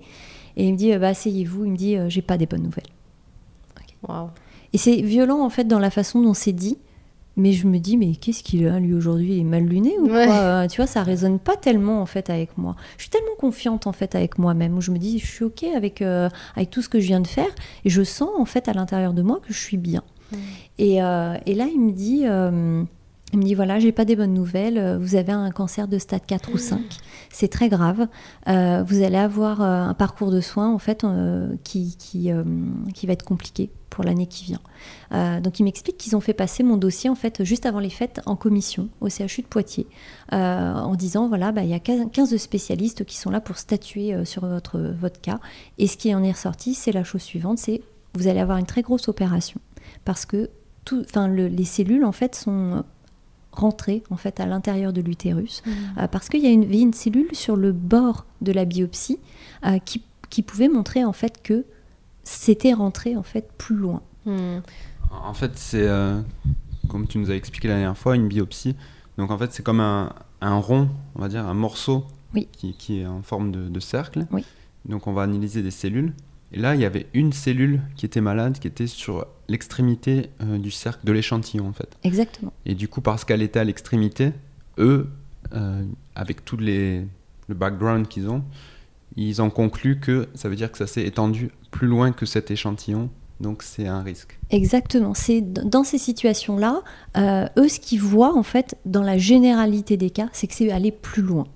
Et il me dit, asseyez-vous. Il me dit, j'ai pas des bonnes nouvelles. Okay. Wow. Et c'est violent, en fait, dans la façon dont c'est dit. Mais je me dis, mais qu'est-ce qu'il a, lui, aujourd'hui? Il est mal luné ou quoi? Tu vois, ça résonne pas tellement, en fait, avec moi. Je suis tellement confiante, en fait, avec moi-même, où je me dis, je suis OK avec tout ce que je viens de faire. Et je sens, en fait, à l'intérieur de moi que je suis bien. Et là, il me dit... Il me dit, voilà, j'ai pas des bonnes nouvelles, vous avez un cancer de stade 4 ou 5, c'est très grave, vous allez avoir un parcours de soins en fait, qui va être compliqué pour l'année qui vient. Donc il m'explique qu'ils ont fait passer mon dossier en fait, juste avant les fêtes en commission au CHU de Poitiers, en disant, voilà, il y a 15 spécialistes qui sont là pour statuer sur votre cas, et ce qui en est ressorti, c'est la chose suivante, c'est vous allez avoir une très grosse opération, parce que les cellules en fait sont... rentrer en fait à l'intérieur de l'utérus parce qu'il y a une cellule sur le bord de la biopsie qui pouvait montrer en fait que c'était rentré en fait plus loin. En fait c'est comme tu nous as expliqué la dernière fois une biopsie, donc en fait c'est comme un rond, on va dire un morceau qui est en forme de cercle. Oui. Donc on va analyser des cellules et là il y avait une cellule qui était malade, qui était sur l'extrémité du cercle, de l'échantillon en fait. Exactement. Et du coup, parce qu'elle était à l'extrémité, eux, avec tout le background qu'ils ont, ils ont conclu que ça veut dire que ça s'est étendu plus loin que cet échantillon, donc c'est un risque. Exactement. C'est dans ces situations-là, eux, ce qu'ils voient en fait, dans la généralité des cas, c'est que c'est aller plus loin.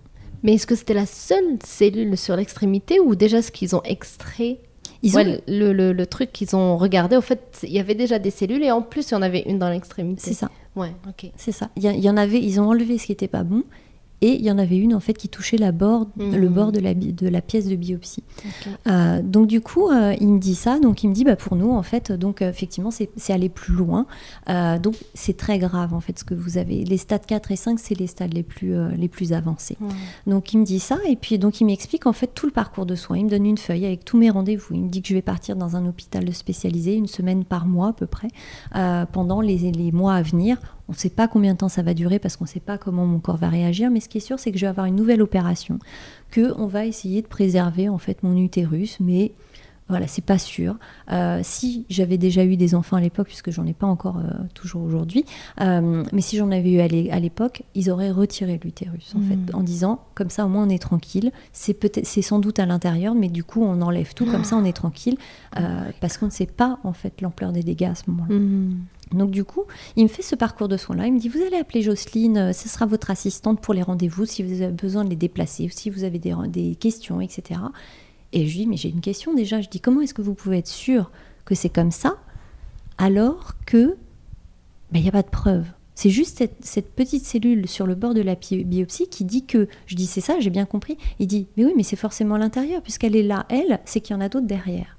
Mais est-ce que c'était la seule cellule sur l'extrémité ou déjà ce qu'ils ont extrait? Le truc qu'ils ont regardé, en fait, il y avait déjà des cellules et en plus, il y en avait une dans l'extrémité. C'est ça. Ouais, OK. C'est ça. Il y en avait, ils ont enlevé ce qui n'était pas bon et il y en avait une, en fait, qui touchait le bord de la pièce de biopsie. Okay. Donc, du coup, il me dit ça. Donc, il me dit, pour nous, en fait, donc, effectivement, c'est aller plus loin. Donc, c'est très grave, en fait, ce que vous avez. Les stades 4 et 5, c'est les stades les plus avancés. Ouais. Donc, il me dit ça. Et puis, donc, il m'explique, en fait, tout le parcours de soins. Il me donne une feuille avec tous mes rendez-vous. Il me dit que je vais partir dans un hôpital spécialisé 1 semaine par mois, à peu près, pendant les mois à venir. On ne sait pas combien de temps ça va durer parce qu'on ne sait pas comment mon corps va réagir, mais ce qui est sûr, c'est que je vais avoir une nouvelle opération, qu'on va essayer de préserver en fait mon utérus, mais voilà, c'est pas sûr. Si j'avais déjà eu des enfants à l'époque, puisque j'en ai pas encore toujours aujourd'hui, mais si j'en avais eu à l'époque, ils auraient retiré l'utérus en fait, en disant comme ça au moins on est tranquille. C'est sans doute à l'intérieur, mais du coup on enlève tout, comme ça on est tranquille, parce qu'on ne sait pas en fait l'ampleur des dégâts à ce moment-là. Donc du coup, il me fait ce parcours de soins-là. Il me dit, vous allez appeler Jocelyne, ce sera votre assistante pour les rendez-vous, si vous avez besoin de les déplacer, si vous avez des questions, etc. Et je lui dis, mais j'ai une question déjà. Je dis, comment est-ce que vous pouvez être sûr que c'est comme ça, alors que il n'y a pas de preuve? C'est juste cette petite cellule sur le bord de la biopsie qui dit que... Je dis, c'est ça, j'ai bien compris. Il dit, mais oui, mais c'est forcément l'intérieur, puisqu'elle est là, elle, c'est qu'il y en a d'autres derrière.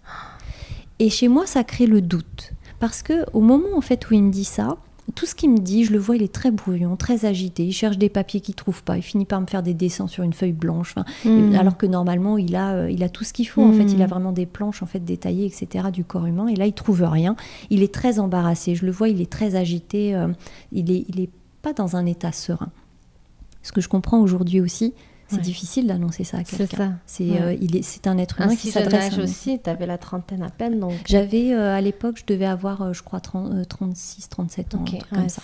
Et chez moi, ça crée le doute. Parce qu'au moment en fait, où il me dit ça, tout ce qu'il me dit, je le vois, il est très brouillon, très agité, il cherche des papiers qu'il ne trouve pas, il finit par me faire des dessins sur une feuille blanche, alors que normalement, il a tout ce qu'il faut, en fait, il a vraiment des planches en fait, détaillées, etc., du corps humain, et là, il ne trouve rien, il est très embarrassé, je le vois, il est très agité, il est pas dans un état serein. Ce que je comprends aujourd'hui aussi, c'est difficile d'annoncer ça à quelqu'un. C'est ça. C'est un être humain qui s'adresse à nous. Aussi, tu avais la trentaine à peine. Donc... J'avais, à l'époque, je devais avoir, je crois, 36, 37 ans, un truc comme ça.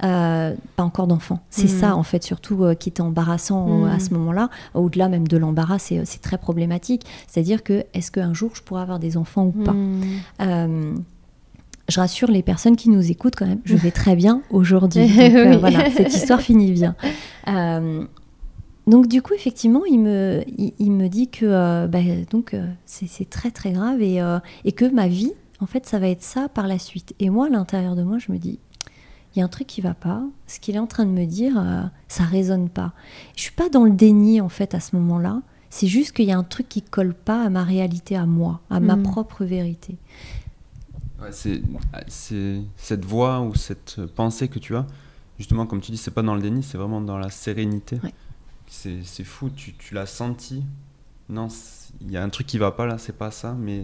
Pas encore d'enfant. C'est ça, en fait, surtout, qui était embarrassant à ce moment-là. Au-delà même de l'embarras, c'est très problématique. C'est-à-dire que, est-ce qu'un jour, je pourrais avoir des enfants ou pas? Je rassure les personnes qui nous écoutent quand même. Je vais très bien aujourd'hui. Donc, voilà, cette histoire finit bien. Donc du coup, effectivement, il me dit que c'est très très grave et que ma vie, en fait, ça va être ça par la suite. Et moi, à l'intérieur de moi, je me dis, il y a un truc qui va pas. Ce qu'il est en train de me dire, ça résonne pas. Je suis pas dans le déni en fait à ce moment-là. C'est juste qu'il y a un truc qui colle pas à ma réalité, à moi, à ma propre vérité. Ouais, c'est cette voix ou cette pensée que tu as, justement, comme tu dis, c'est pas dans le déni, c'est vraiment dans la sérénité. Ouais. C'est fou, tu l'as senti. Non, il y a un truc qui va pas là, c'est pas ça, mais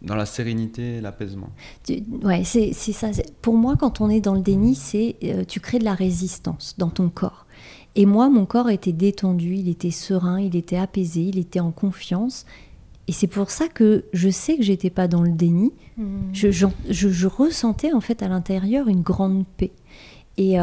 dans la sérénité et l'apaisement. C'est ça. Pour moi, quand on est dans le déni, c'est tu crées de la résistance dans ton corps. Et moi, mon corps était détendu, il était serein, il était apaisé, il était en confiance. Et c'est pour ça que je sais que j'étais pas dans le déni. Je ressentais en fait à l'intérieur une grande paix. Et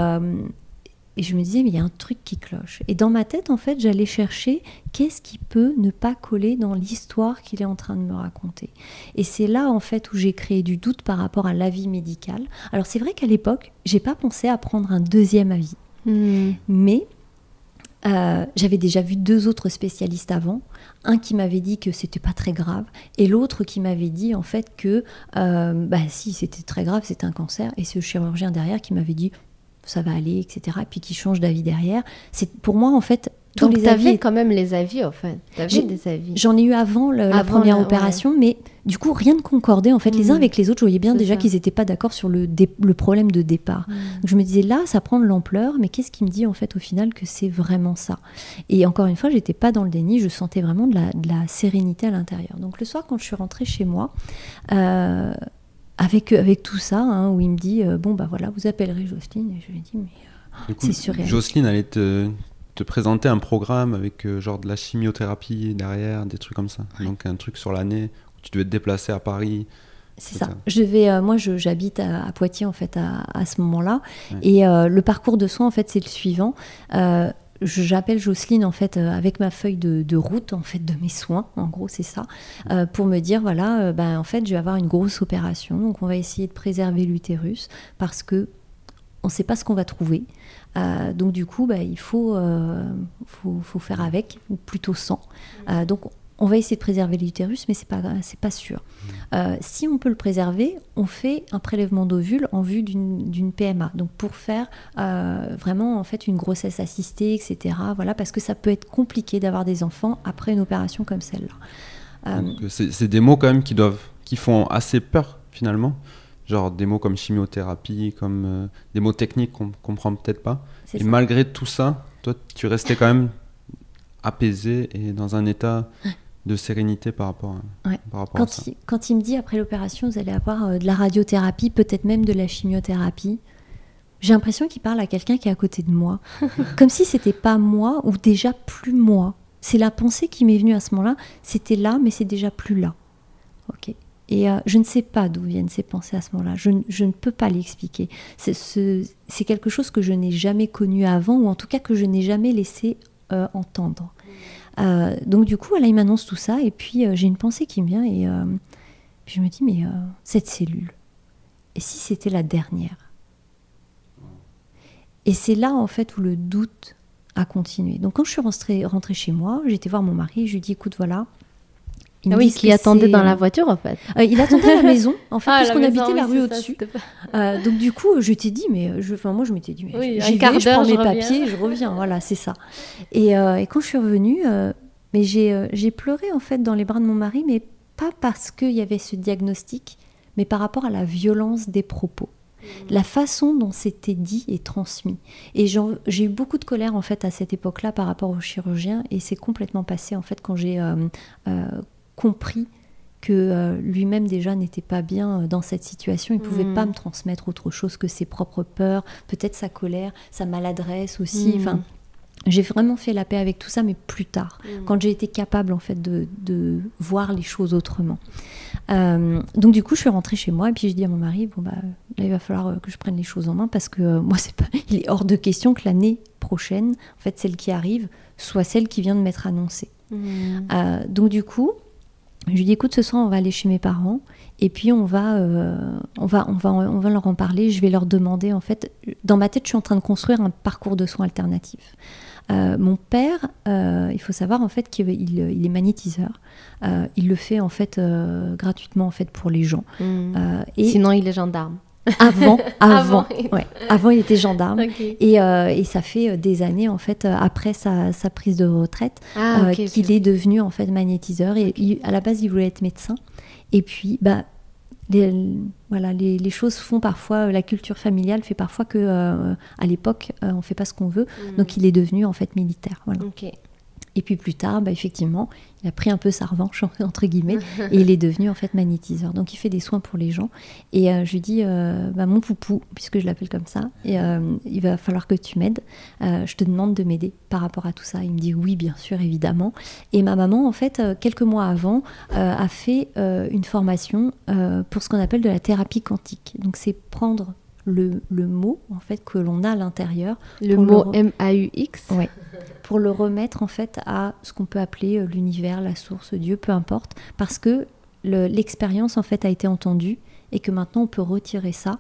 je me disais, mais il y a un truc qui cloche. Et dans ma tête, en fait, j'allais chercher qu'est-ce qui peut ne pas coller dans l'histoire qu'il est en train de me raconter. Et c'est là, en fait, où j'ai créé du doute par rapport à l'avis médical. Alors, c'est vrai qu'à l'époque, je n'ai pas pensé à prendre un deuxième avis. Mais j'avais déjà vu deux autres spécialistes avant. Un qui m'avait dit que c'était pas très grave et l'autre qui m'avait dit en fait que si, c'était très grave, c'était un cancer. Et ce chirurgien derrière qui m'avait dit... ça va aller, etc. Et puis qui change d'avis derrière. C'est pour moi, en fait, tous les avis... Donc, tu avais quand même les avis, en fait. Tu avais des avis. J'en ai eu avant la première opération, mais du coup, rien ne concordait. En fait, les uns avec les autres, je voyais bien déjà qu'ils n'étaient pas d'accord sur le problème de départ. Donc, je me disais, là, ça prend de l'ampleur, mais qu'est-ce qui me dit, en fait, au final, que c'est vraiment ça? Et encore une fois, je n'étais pas dans le déni, je sentais vraiment de la sérénité à l'intérieur. Donc, le soir, quand je suis rentrée chez moi... Avec tout ça, où il me dit vous appellerez Jocelyne. Et je lui ai dit, mais c'est surréaliste. Jocelyne allait te présenter un programme avec genre de la chimiothérapie derrière, des trucs comme ça. Ouais. Donc un truc sur l'année où tu devais te déplacer à Paris. C'est ça. J'habite à Poitiers en fait à ce moment-là. Ouais. Et le parcours de soins en fait c'est le suivant. J'appelle Jocelyne en fait avec ma feuille de route en fait de mes soins, en gros c'est ça, pour me dire en fait je vais avoir une grosse opération, donc on va essayer de préserver l'utérus parce que on sait pas ce qu'on va trouver, donc du coup il faut faire avec, ou plutôt sans, donc on va essayer de préserver l'utérus, mais c'est pas sûr. Si on peut le préserver, on fait un prélèvement d'ovules en vue d'une PMA, donc pour faire vraiment en fait une grossesse assistée, etc. Voilà, parce que ça peut être compliqué d'avoir des enfants après une opération comme celle-là. Donc, c'est des mots quand même qui font assez peur finalement, genre des mots comme chimiothérapie, comme des mots techniques qu'on comprend peut-être pas. Et ça. Malgré tout ça, toi, tu restais quand même apaisée et dans un état de sérénité par rapport à ça. Quand il me dit après l'opération, vous allez avoir de la radiothérapie, peut-être même de la chimiothérapie, j'ai l'impression qu'il parle à quelqu'un qui est à côté de moi. Comme si c'était pas moi ou déjà plus moi. C'est la pensée qui m'est venue à ce moment-là. C'était là, mais c'est déjà plus là. Ok. Et je ne sais pas d'où viennent ces pensées à ce moment-là. Je ne peux pas l'expliquer. C'est quelque chose que je n'ai jamais connu avant, ou en tout cas que je n'ai jamais laissé entendre. Donc du coup, là, il m'annonce tout ça et puis j'ai une pensée qui me vient et je me dis mais cette cellule, Et si c'était la dernière? Et c'est là, en fait, où le doute a continué. Donc, quand je suis rentrée chez moi, j'étais voir mon mari, je lui ai dit, écoute, voilà. Ah oui, qui attendait dans la voiture, en fait. Il attendait à la maison, en fait, parce qu'on habitait la rue au-dessus. Donc, du coup, je t'ai dit, mais... moi, je m'étais dit, mais oui, je prends mes papiers, je reviens. Voilà, c'est ça. Et quand je suis revenue, mais j'ai pleuré, en fait, dans les bras de mon mari, mais pas parce qu'il y avait ce diagnostic, mais par rapport à la violence des propos. La façon dont c'était dit et transmis. Et j'ai eu beaucoup de colère, en fait, à cette époque-là par rapport aux chirurgiens, et c'est complètement passé, en fait, quand j'ai compris que lui-même déjà n'était pas bien dans cette situation. Il ne pouvait pas me transmettre autre chose que ses propres peurs, peut-être sa colère, sa maladresse aussi. Enfin, j'ai vraiment fait la paix avec tout ça, mais plus tard, quand j'ai été capable, en fait, de voir les choses autrement. Donc du coup, je suis rentrée chez moi et puis j'ai dit à mon mari, bon bah là il va falloir que je prenne les choses en main, parce que moi il est hors de question que l'année prochaine, en fait, celle qui arrive soit celle qui vient de m'être annoncée. Donc du coup, je lui ai dit, écoute, ce soir on va aller chez mes parents et puis on va leur en parler. Je vais leur demander, en fait, dans ma tête, je suis en train de construire un parcours de soins alternatifs. Mon père, il faut savoir, en fait, qu'il est magnétiseur. Il le fait, en fait, gratuitement, en fait, pour les gens. Sinon, il est gendarme. Avant, il était gendarme. Okay. Et ça fait des années, en fait, après sa prise de retraite, qu'il est devenu, en fait, magnétiseur. Et à la base, il voulait être médecin. Et puis, bah, les choses font parfois, la culture familiale fait parfois que à l'époque on fait pas ce qu'on veut, donc il est devenu, en fait, militaire, voilà. Et puis plus tard, bah, effectivement, il a pris un peu sa revanche, entre guillemets, et il est devenu, en fait, magnétiseur. Donc il fait des soins pour les gens. Et je lui dis, bah, mon poupou, puisque je l'appelle comme ça, et, il va falloir que tu m'aides. Je te demande de m'aider par rapport à tout ça. Il me dit oui, bien sûr, évidemment. Et ma maman, en fait, quelques mois avant, a fait une formation pour ce qu'on appelle de la thérapie quantique. Donc c'est prendre le mot, en fait, que l'on a à l'intérieur. Le mot M-A-U-X. Oui. Pour le remettre, en fait, à ce qu'on peut appeler l'univers, la source, Dieu, peu importe. Parce que l'expérience, en fait, a été entendue et que maintenant, on peut retirer ça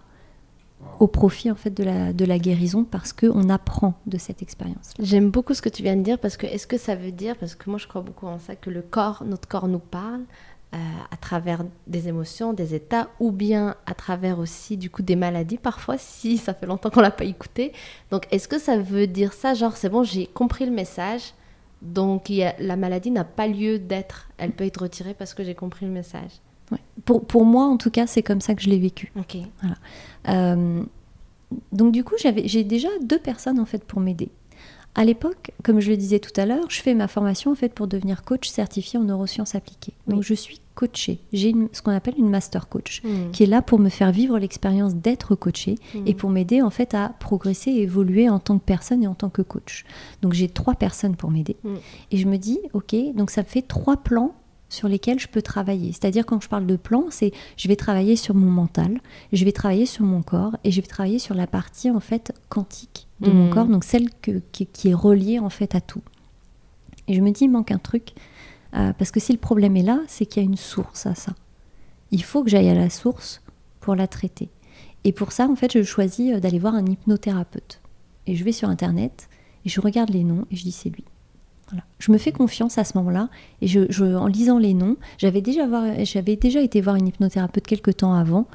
au profit, en fait, de la guérison, parce qu'on apprend de cette expérience. J'aime beaucoup ce que tu viens de dire, parce que est-ce que ça veut dire, parce que moi, je crois beaucoup en ça, que le corps, notre corps nous parle, à travers des émotions, des états, ou bien à travers aussi, du coup, des maladies parfois, si ça fait longtemps qu'on l'a pas écouté. Donc est-ce que ça veut dire ça, genre c'est bon, j'ai compris le message, donc la maladie n'a pas lieu d'être, elle peut être retirée parce que j'ai compris le message? Ouais. Pour moi, en tout cas, c'est comme ça que je l'ai vécu. Voilà. Donc du coup, j'ai déjà 2 personnes, en fait, pour m'aider. À l'époque, comme je le disais tout à l'heure, je fais ma formation, en fait, pour devenir coach certifié en neurosciences appliquées. Donc, je suis coachée. J'ai ce qu'on appelle une master coach, qui est là pour me faire vivre l'expérience d'être coachée et pour m'aider, en fait, à progresser et évoluer en tant que personne et en tant que coach. Donc, j'ai 3 personnes pour m'aider. Et je me dis, OK, donc ça me fait 3 plans sur lesquels je peux travailler. C'est-à-dire, quand je parle de plan, c'est je vais travailler sur mon mental, je vais travailler sur mon corps et je vais travailler sur la partie, en fait, quantique de mon corps, donc celle qui est reliée, en fait, à tout. Et je me dis, il manque un truc, parce que si le problème est là, c'est qu'il y a une source à ça. Il faut que j'aille à la source pour la traiter. Et pour ça, en fait, je choisis d'aller voir un hypnothérapeute. Et je vais sur Internet, et je regarde les noms, et je dis, c'est lui. Voilà. Je me fais confiance à ce moment-là, et en lisant les noms, j'avais déjà été voir une hypnothérapeute quelques temps avant,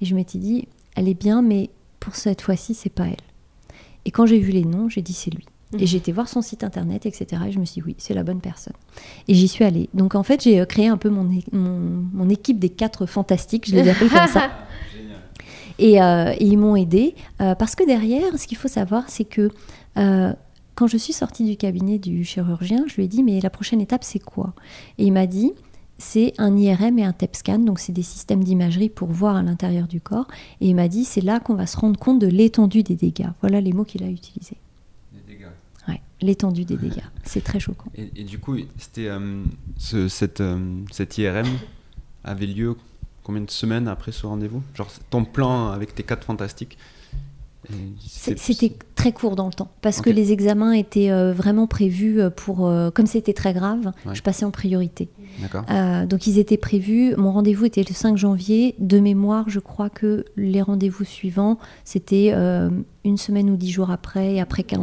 et je m'étais dit, elle est bien, mais pour cette fois-ci, c'est pas elle. Et quand j'ai vu les noms, j'ai dit, c'est lui. Et j'ai été voir son site internet, etc. Et je me suis dit, oui, c'est la bonne personne. Et j'y suis allée. Donc, en fait, j'ai créé un peu mon équipe des 4 fantastiques, je les appelle comme ça. Et ils m'ont aidée, parce que derrière, ce qu'il faut savoir, c'est que... quand je suis sortie du cabinet du chirurgien, je lui ai dit, mais la prochaine étape, c'est quoi? Et il m'a dit, c'est un IRM et un TEP scan, donc c'est des systèmes d'imagerie pour voir à l'intérieur du corps. Et il m'a dit, c'est là qu'on va se rendre compte de l'étendue des dégâts. Voilà les mots qu'il a utilisés. Les dégâts. Ouais, l'étendue des dégâts. C'est très choquant. Et du coup, c'était cette IRM avait lieu combien de semaines après ce rendez-vous? Genre ton plan avec tes 4 fantastiques? C'était très court dans le temps, parce que les examens étaient vraiment prévus pour... comme c'était très grave, je passais en priorité. Donc ils étaient prévus, mon rendez-vous était le 5 janvier, de mémoire je crois que les rendez-vous suivants, c'était une semaine ou 10 jours après, et après 2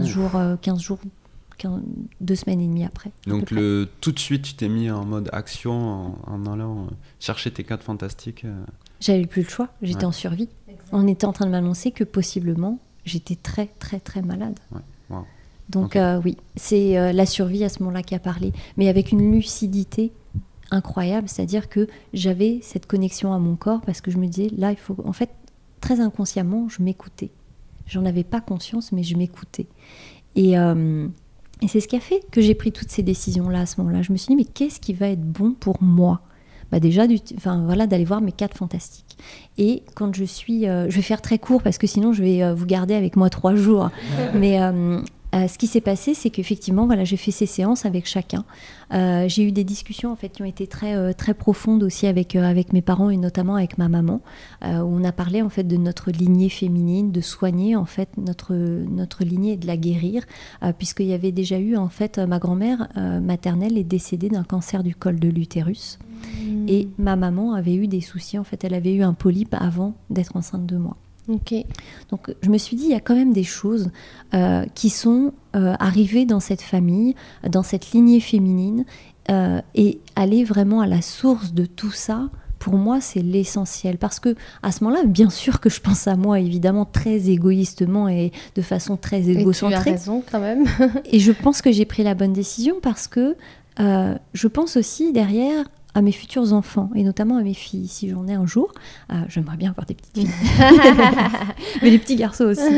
semaines et demie après. Donc tout de suite tu t'es mis en mode action en allant chercher tes quatre fantastiques. J'avais plus le choix, j'étais en survie. On était en train de m'annoncer que possiblement j'étais très malade. Donc oui, c'est la survie à ce moment-là qui a parlé, mais avec une lucidité incroyable, c'est-à-dire que j'avais cette connexion à mon corps parce que je me disais là il faut, en fait très inconsciemment je m'écoutais, j'en avais pas conscience mais je m'écoutais et c'est ce qui a fait que j'ai pris toutes ces décisions-là à ce moment-là. Je me suis dit mais qu'est-ce qui va être bon pour moi? Bah déjà d'aller voir mes 4 fantastiques. Et quand je suis je vais faire très court parce que sinon je vais vous garder avec moi 3 jours mais ce qui s'est passé c'est qu'effectivement j'ai fait ces séances avec chacun, j'ai eu des discussions en fait qui ont été très profondes aussi avec mes parents et notamment avec ma maman, où on a parlé en fait de notre lignée féminine, de soigner en fait notre lignée et de la guérir, puisqu'il y avait déjà eu en fait ma grand-mère maternelle est décédée d'un cancer du col de l'utérus. Et ma maman avait eu des soucis, en fait, elle avait eu un polype avant d'être enceinte de moi. Donc je me suis dit, il y a quand même des choses qui sont arrivées dans cette famille, dans cette lignée féminine, et aller vraiment à la source de tout ça, pour moi, c'est l'essentiel. Parce que à ce moment-là, bien sûr que je pense à moi, évidemment, très égoïstement et de façon très égocentrée. Et tu as raison, quand même. Et je pense que j'ai pris la bonne décision parce que je pense aussi derrière... à mes futurs enfants, et notamment à mes filles. Si j'en ai un jour, j'aimerais bien avoir des petites filles, mais des petits garçons aussi.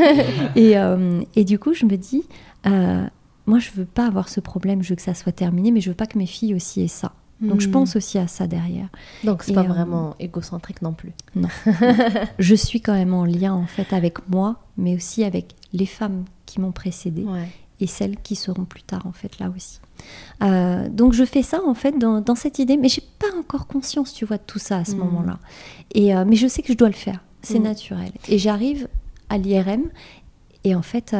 Et du coup, je me dis, moi, je veux pas avoir ce problème, je veux que ça soit terminé, mais je veux pas que mes filles aussi aient ça. Donc, je pense aussi à ça derrière. Donc, c'est pas vraiment égocentrique non plus. Non. Je suis quand même en lien, en fait, avec moi, mais aussi avec les femmes qui m'ont précédée. Et celles qui seront plus tard, en fait, là aussi. Donc, je fais ça, en fait, dans cette idée. Mais je n'ai pas encore conscience, tu vois, de tout ça à ce moment-là. Mais je sais que je dois le faire. C'est naturel. Et j'arrive à l'IRM. Et en fait,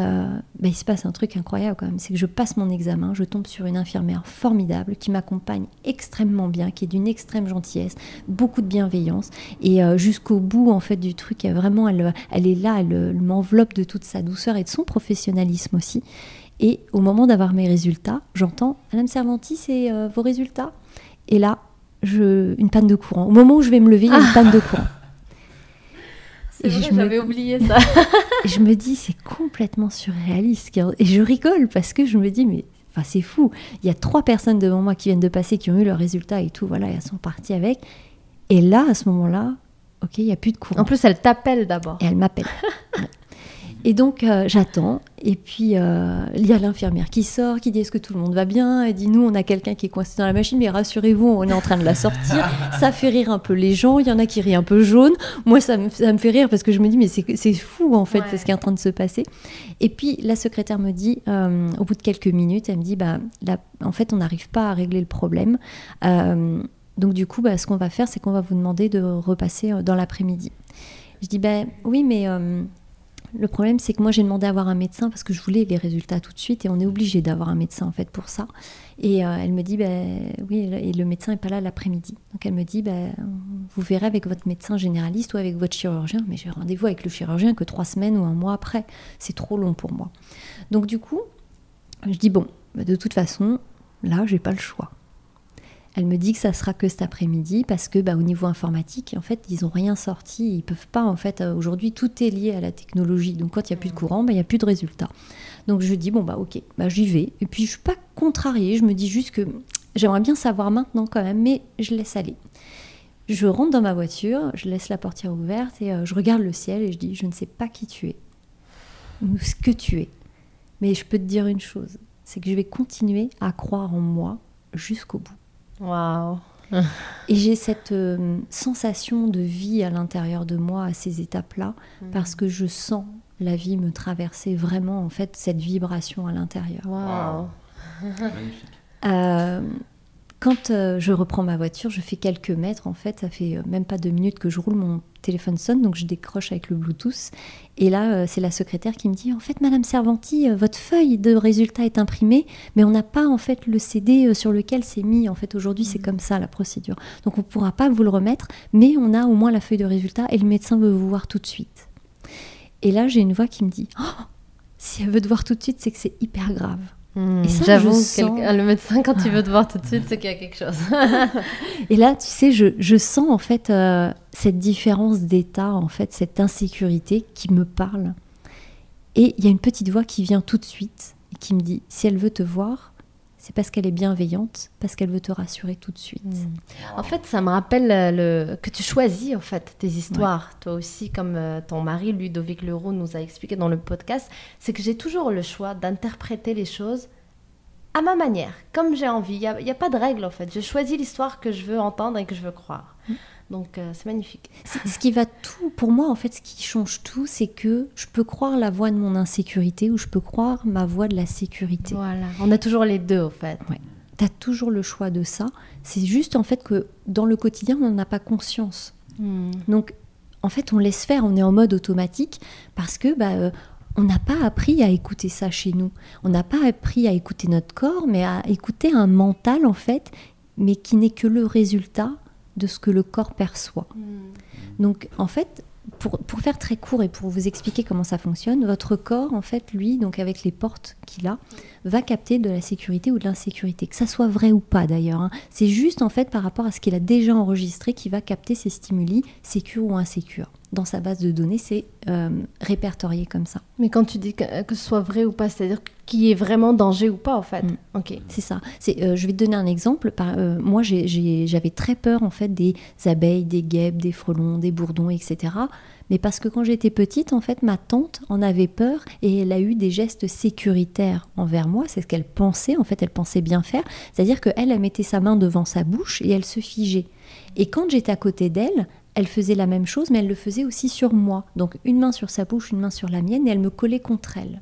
il se passe un truc incroyable, quand même. C'est que je passe mon examen. Je tombe sur une infirmière formidable qui m'accompagne extrêmement bien, qui est d'une extrême gentillesse, beaucoup de bienveillance. Et jusqu'au bout, en fait, du truc, vraiment, elle est là. Elle m'enveloppe de toute sa douceur et de son professionnalisme aussi. Et au moment d'avoir mes résultats, j'entends « Madame Servanti, c'est vos résultats ?» Et là, une panne de courant. Au moment où je vais me lever, il y a une panne de courant. C'est vrai, j'avais oublié ça. Je me dis, c'est complètement surréaliste. Et je rigole parce que je me dis, mais c'est fou. Il y a 3 personnes devant moi qui viennent de passer, qui ont eu leurs résultats et tout, et elles sont parties avec. Et là, à ce moment-là, il n'y a plus de courant. En plus, elle t'appelle d'abord. Et elle m'appelle. Et donc, j'attends, et puis il y a l'infirmière qui sort, qui dit « Est-ce que tout le monde va bien ?» Elle dit « Nous, on a quelqu'un qui est coincé dans la machine, mais rassurez-vous, on est en train de la sortir. » Ça fait rire un peu les gens, il y en a qui rient un peu jaune. Moi, ça me fait rire parce que je me dis « Mais c'est fou, en fait, c'est ce qui est en train de se passer. » Et puis, la secrétaire me dit, au bout de quelques minutes, elle me dit « En fait, on n'arrive pas à régler le problème. Donc, du coup, ce qu'on va faire, c'est qu'on va vous demander de repasser dans l'après-midi. » Je dis « Oui, mais... le problème, c'est que moi, j'ai demandé à avoir un médecin parce que je voulais les résultats tout de suite et on est obligé d'avoir un médecin, en fait, pour ça. » Et elle me dit, oui, et le médecin n'est pas là l'après-midi. Donc, elle me dit, vous verrez avec votre médecin généraliste ou avec votre chirurgien. Mais j'ai rendez-vous avec le chirurgien que 3 semaines ou 1 mois après. C'est trop long pour moi. Donc, du coup, je dis, de toute façon, là, je n'ai pas le choix. Elle me dit que ça sera que cet après-midi parce que au niveau informatique, en fait, ils n'ont rien sorti. Ils ne peuvent pas, en fait, aujourd'hui, tout est lié à la technologie. Donc, quand il n'y a plus de courant, il n'y a plus de résultats. Donc, je dis, OK, j'y vais. Et puis, je ne suis pas contrariée. Je me dis juste que j'aimerais bien savoir maintenant quand même, mais je laisse aller. Je rentre dans ma voiture, je laisse la portière ouverte et je regarde le ciel et je dis, je ne sais pas qui tu es ou ce que tu es. Mais je peux te dire une chose, c'est que je vais continuer à croire en moi jusqu'au bout. Waouh. Et j'ai cette sensation de vie à l'intérieur de moi à ces étapes-là, parce que je sens la vie me traverser vraiment, en fait, cette vibration à l'intérieur. Waouh. Magnifique. Quand je reprends ma voiture, je fais quelques mètres, en fait, ça fait même pas 2 minutes que je roule, mon téléphone sonne, donc je décroche avec le Bluetooth. Et là, c'est la secrétaire qui me dit « En fait, Madame Servanti, votre feuille de résultat est imprimée, mais on n'a pas, en fait, le CD sur lequel c'est mis. En fait, aujourd'hui, c'est comme ça, la procédure. Donc, on ne pourra pas vous le remettre, mais on a au moins la feuille de résultat et le médecin veut vous voir tout de suite. » Et là, j'ai une voix qui me dit « Oh, si elle veut te voir tout de suite, c'est que c'est hyper grave. » J'avoue, le médecin, quand il veut te voir tout de suite, c'est qu'il y a quelque chose. Et là, tu sais, je sens en fait cette différence d'état, en fait, cette insécurité qui me parle. Et il y a une petite voix qui vient tout de suite et qui me dit, si elle veut te voir, c'est parce qu'elle est bienveillante, parce qu'elle veut te rassurer tout de suite. En fait, ça me rappelle que tu choisis en fait, tes histoires. Ouais. Toi aussi, comme ton mari, Ludovic Leroux, nous a expliqué dans le podcast, c'est que j'ai toujours le choix d'interpréter les choses à ma manière, comme j'ai envie. Il n'y a pas de règle, en fait. Je choisis l'histoire que je veux entendre et que je veux croire. Donc, c'est magnifique. Ce qui va tout, pour moi, en fait, ce qui change tout, c'est que je peux croire la voix de mon insécurité ou je peux croire ma voix de la sécurité. Voilà. On a toujours les deux, en fait. Ouais. Tu as toujours le choix de ça. C'est juste, en fait, que dans le quotidien, on n'en a pas conscience. Donc, en fait, on laisse faire. On est en mode automatique parce que... on n'a pas appris à écouter ça chez nous. On n'a pas appris à écouter notre corps, mais à écouter un mental, en fait, mais qui n'est que le résultat de ce que le corps perçoit. Donc, en fait, pour faire très court et pour vous expliquer comment ça fonctionne, votre corps, en fait, lui, donc avec les portes qu'il a, va capter de la sécurité ou de l'insécurité, que ça soit vrai ou pas d'ailleurs. C'est juste, en fait, par rapport à ce qu'il a déjà enregistré qu'il va capter ces stimuli, sécures ou insécures. Dans sa base de données, c'est répertorié comme ça. Mais quand tu dis que ce soit vrai ou pas, c'est-à-dire qu'il y ait vraiment danger ou pas, en fait. Okay. C'est ça. Je vais te donner un exemple. Moi, j'avais très peur, en fait, des abeilles, des guêpes, des frelons, des bourdons, etc. Mais parce que quand j'étais petite, en fait, ma tante en avait peur et elle a eu des gestes sécuritaires envers moi. C'est ce qu'elle pensait, en fait, elle pensait bien faire. C'est-à-dire qu'elle mettait sa main devant sa bouche et elle se figeait. Et quand j'étais à côté d'elle, elle faisait la même chose, mais elle le faisait aussi sur moi. Donc, une main sur sa bouche, une main sur la mienne, et elle me collait contre elle.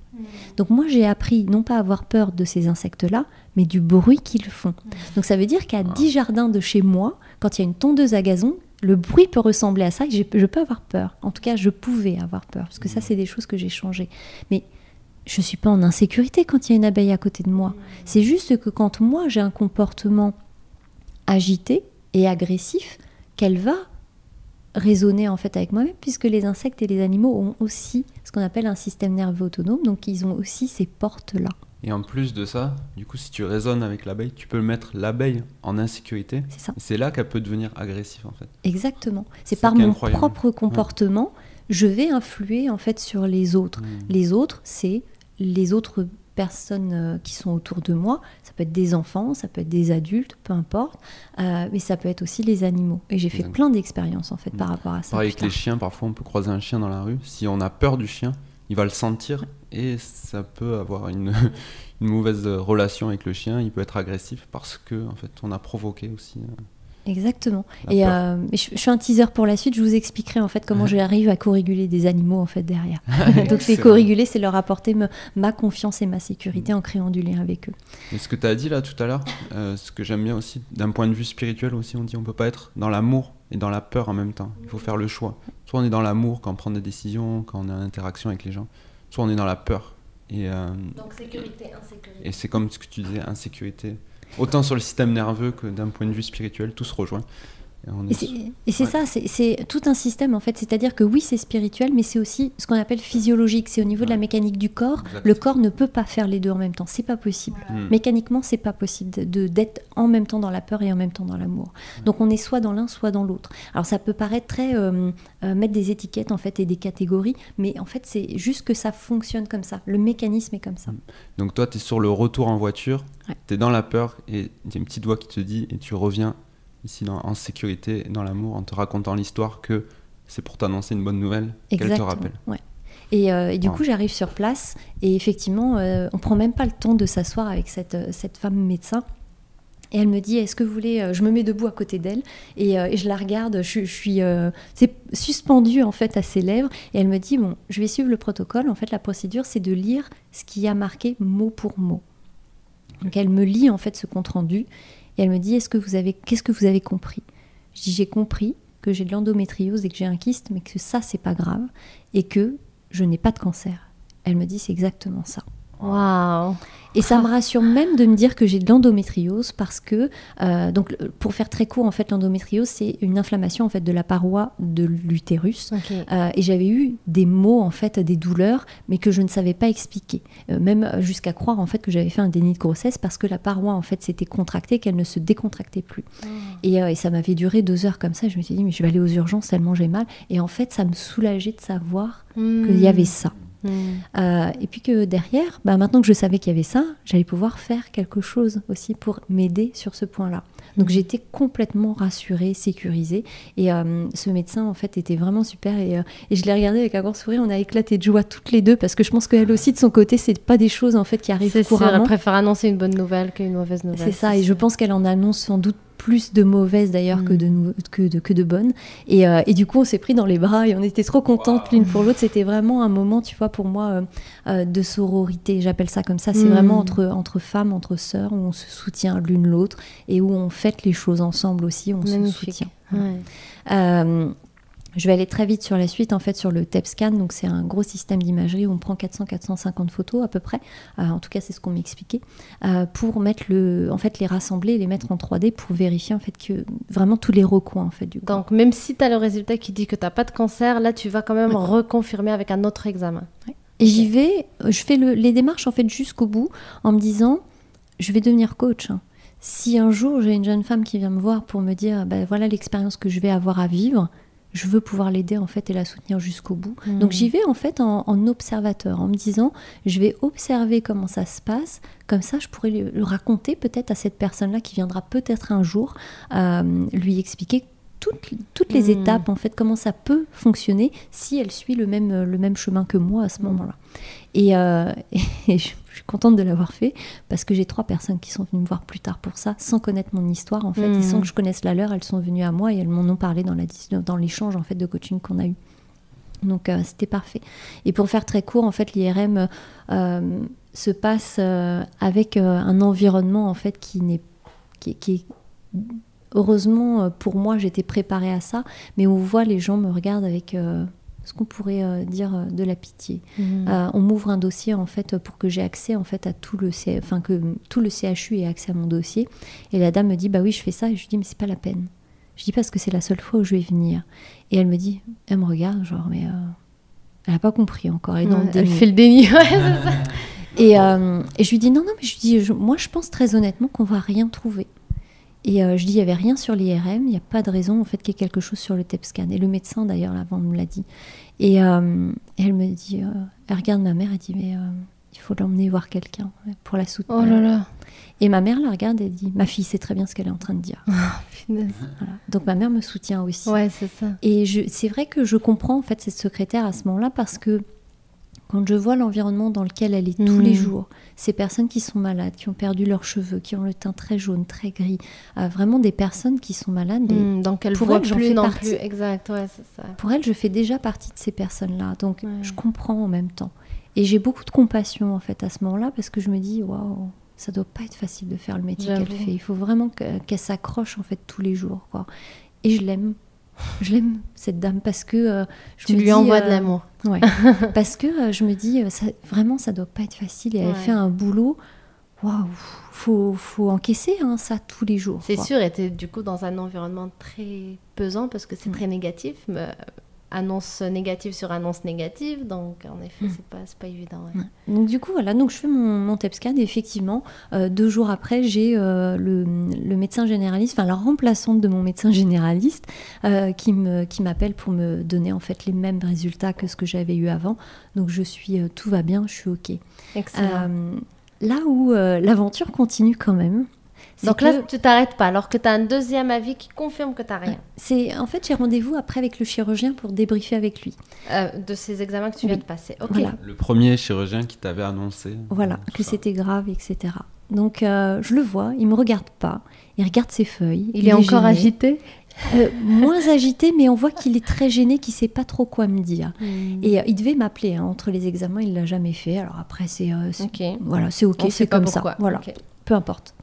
Donc, moi, j'ai appris, non pas à avoir peur de ces insectes-là, mais du bruit qu'ils font. Donc, ça veut dire qu'à 10 jardins de chez moi, quand il y a une tondeuse à gazon, le bruit peut ressembler à ça, et je peux avoir peur. En tout cas, je pouvais avoir peur, parce que ça, c'est des choses que j'ai changées. Mais je ne suis pas en insécurité quand il y a une abeille à côté de moi. C'est juste que quand moi, j'ai un comportement agité et agressif, qu'elle va résonner en fait avec moi-même, puisque les insectes et les animaux ont aussi ce qu'on appelle un système nerveux autonome, donc ils ont aussi ces portes-là. Et en plus de ça, du coup, si tu résonnes avec l'abeille, tu peux mettre l'abeille en insécurité. C'est ça. C'est là qu'elle peut devenir agressive en fait. Exactement. C'est par mon propre comportement, je vais influer en fait sur les autres. Les autres, c'est les autres personnes qui sont autour de moi, ça peut être des enfants, ça peut être des adultes, peu importe, mais ça peut être aussi les animaux. Et j'ai fait plein d'expériences en fait par rapport à ça. Pareil avec les chiens, parfois on peut croiser un chien dans la rue, si on a peur du chien, il va le sentir et ça peut avoir une mauvaise relation avec le chien, il peut être agressif parce que en fait on a provoqué aussi... Exactement. Et je fais un teaser pour la suite. Je vous expliquerai en fait comment j'arrive à co-réguler des animaux en fait derrière. Donc les co-réguler, c'est leur apporter ma confiance et ma sécurité en créant du lien avec eux. Et ce que tu as dit là tout à l'heure, ce que j'aime bien aussi d'un point de vue spirituel aussi, on dit on peut pas être dans l'amour et dans la peur en même temps. Il faut faire le choix. Soit on est dans l'amour quand on prend des décisions, quand on est en interaction avec les gens, soit on est dans la peur. Donc sécurité, insécurité. Et c'est comme ce que tu disais, insécurité. Autant sur le système nerveux que d'un point de vue spirituel, tout se rejoint. C'est tout un système en fait. C'est-à-dire que oui, c'est spirituel, mais c'est aussi ce qu'on appelle physiologique. C'est au niveau de la mécanique du corps. Exactement. Le corps ne peut pas faire les deux en même temps. C'est pas possible. Mécaniquement, c'est pas possible d'être en même temps dans la peur et en même temps dans l'amour. Donc on est soit dans l'un, soit dans l'autre. Alors ça peut paraître très mettre des étiquettes en fait et des catégories, mais en fait c'est juste que ça fonctionne comme ça. Le mécanisme est comme ça. Donc toi, t'es sur le retour en voiture. T'es dans la peur et il y a une petite voix qui te dit et tu reviens. Ici, en sécurité, dans l'amour, en te racontant l'histoire que c'est pour t'annoncer une bonne nouvelle qu'elle te rappelle. Ouais. Et du coup, j'arrive sur place et effectivement, on ne prend même pas le temps de s'asseoir avec cette femme médecin. Et elle me dit, est-ce que vous voulez... Je me mets debout à côté d'elle et je la regarde, je suis suspendue en fait à ses lèvres. Et elle me dit, bon, je vais suivre le protocole. En fait, la procédure, c'est de lire ce qui a marqué mot pour mot. Donc, elle me lit en fait ce compte rendu. Et elle me dit, qu'est-ce que vous avez compris? Je dis, j'ai compris que j'ai de l'endométriose et que j'ai un kyste, mais que ça, c'est pas grave, et que je n'ai pas de cancer. Elle me dit, c'est exactement ça. Waouh! Et ça me rassure même de me dire que j'ai de l'endométriose parce que, donc pour faire très court, en fait, l'endométriose, c'est une inflammation en fait, de la paroi de l'utérus. Okay. Et j'avais eu des maux, en fait, des douleurs, mais que je ne savais pas expliquer. Même jusqu'à croire en fait, que j'avais fait un déni de grossesse parce que la paroi en fait, s'était contractée, qu'elle ne se décontractait plus. Oh. Et ça m'avait duré 2 heures comme ça. Je me suis dit, mais je vais aller aux urgences tellement j'ai mal. Et en fait, ça me soulageait de savoir qu'il y avait ça. Et puis que derrière, bah maintenant que je savais qu'il y avait ça, j'allais pouvoir faire quelque chose aussi pour m'aider sur ce point-là. Donc j'étais complètement rassurée, sécurisée. Et ce médecin, en fait, était vraiment super. Et je l'ai regardé avec un grand sourire. On a éclaté de joie toutes les deux parce que je pense qu'elle aussi, de son côté, c'est pas des choses en fait qui arrivent couramment. C'est sûr, elle préfère annoncer une bonne nouvelle qu'une mauvaise nouvelle. C'est ça. Et je pense qu'elle en annonce sans doute plus de mauvaises d'ailleurs que de bonnes. Et du coup, on s'est pris dans les bras et on était trop contentes l'une pour l'autre. C'était vraiment un moment, tu vois, pour moi, de sororité. J'appelle ça comme ça. C'est vraiment entre femmes, entre sœurs, où on se soutient l'une l'autre et où on fait les choses ensemble aussi. On se soutient. Ouais. Je vais aller très vite sur la suite, en fait, sur le TEP scan. Donc, c'est un gros système d'imagerie où on prend 400-450 photos à peu près. En tout cas, c'est ce qu'on m'expliquait. Pour mettre les rassembler, les mettre en 3D pour vérifier, en fait, que vraiment tous les recoins, en fait, du corps. Donc, même si tu as le résultat qui dit que tu n'as pas de cancer, là, tu vas quand même reconfirmer avec un autre examen. Ouais. Et j'y vais, je fais les démarches, en fait, jusqu'au bout en me disant, je vais devenir coach. Si un jour, j'ai une jeune femme qui vient me voir pour me dire, ben, voilà l'expérience que je vais avoir à vivre, je veux pouvoir l'aider en fait et la soutenir jusqu'au bout. Donc j'y vais en fait en observateur, en me disant je vais observer comment ça se passe, comme ça je pourrais le raconter peut-être à cette personne-là qui viendra peut-être un jour lui expliquer toutes les étapes en fait, comment ça peut fonctionner si elle suit le même chemin que moi à ce moment-là. Et je suis contente de l'avoir fait parce que j'ai 3 personnes qui sont venues me voir plus tard pour ça, sans connaître mon histoire en fait, et sans que je connaisse la leur. Elles sont venues à moi et elles m'en ont parlé dans l'échange en fait de coaching qu'on a eu. Donc c'était parfait. Et pour faire très court, en fait, l'IRM se passe avec un environnement en fait qui est heureusement pour moi, j'étais préparée à ça, mais on voit les gens me regardent avec ce qu'on pourrait dire de la pitié. On m'ouvre un dossier en fait pour que j'ai accès en fait à que tout le CHU ait accès à mon dossier. Et la dame me dit bah oui je fais ça et je lui dis mais c'est pas la peine. Je dis parce que c'est la seule fois où je vais venir. Et elle me regarde genre mais elle a pas compris encore. Elle, elle fait le déni. Ouais, c'est ça. Et je lui dis non mais moi je pense très honnêtement qu'on va rien trouver. Et je dis, il n'y avait rien sur l'IRM, il n'y a pas de raison en fait, qu'il y ait quelque chose sur le TEP scan. Et le médecin, d'ailleurs, là, avant, me l'a dit. Et elle me dit, elle regarde ma mère, elle dit, mais il faut l'emmener voir quelqu'un pour la soutenir. Oh là là. Et ma mère la regarde et dit, ma fille sait très bien ce qu'elle est en train de dire. Oh, punaise. Voilà. Donc ma mère me soutient aussi. Ouais, c'est ça. Et c'est vrai que je comprends en fait cette secrétaire à ce moment-là parce que quand je vois l'environnement dans lequel elle est tous les jours, ces personnes qui sont malades, qui ont perdu leurs cheveux, qui ont le teint très jaune, très gris, vraiment des personnes qui sont malades. Donc elle voit plus non plus. Exact, ouais, c'est ça. Pour elle, je fais déjà partie de ces personnes-là. Donc je comprends en même temps. Et j'ai beaucoup de compassion en fait à ce moment-là parce que je me dis waouh, ça doit pas être facile de faire le métier qu'elle fait. Il faut vraiment qu'elle s'accroche en fait tous les jours, quoi. Et je l'aime. Je l'aime, cette dame, parce que... tu lui envoies de l'amour. Ouais. Parce que je me dis, ça, vraiment, ça ne doit pas être facile. Et elle fait un boulot... Waouh, faut encaisser ça tous les jours. C'est sûr, et tu es du coup dans un environnement très pesant, parce que c'est très négatif. Mais annonce négative sur annonce négative, donc en effet, c'est pas évident. Ouais. Ouais. Donc du coup, voilà, donc je fais mon TEP scan, et effectivement, 2 jours après, j'ai le médecin généraliste, enfin la remplaçante de mon médecin généraliste, qui m'appelle pour me donner en fait les mêmes résultats que ce que j'avais eu avant. Donc je suis, tout va bien, je suis OK. Excellent. Là où l'aventure continue quand même. Donc là, tu t'arrêtes pas, alors que tu as un deuxième avis qui confirme que tu n'as rien. En fait, j'ai rendez-vous après avec le chirurgien pour débriefer avec lui. De ces examens que tu viens de passer. Okay. Voilà. Le premier chirurgien qui t'avait annoncé. Voilà, que c'était grave, etc. Donc, je le vois, il ne me regarde pas, il regarde ses feuilles. Il est encore gêné. Agité moins agité, mais on voit qu'il est très gêné, qu'il ne sait pas trop quoi me dire. Et il devait m'appeler entre les examens, il ne l'a jamais fait. Alors après, c'est OK, c'est comme ça. Voilà, peu importe.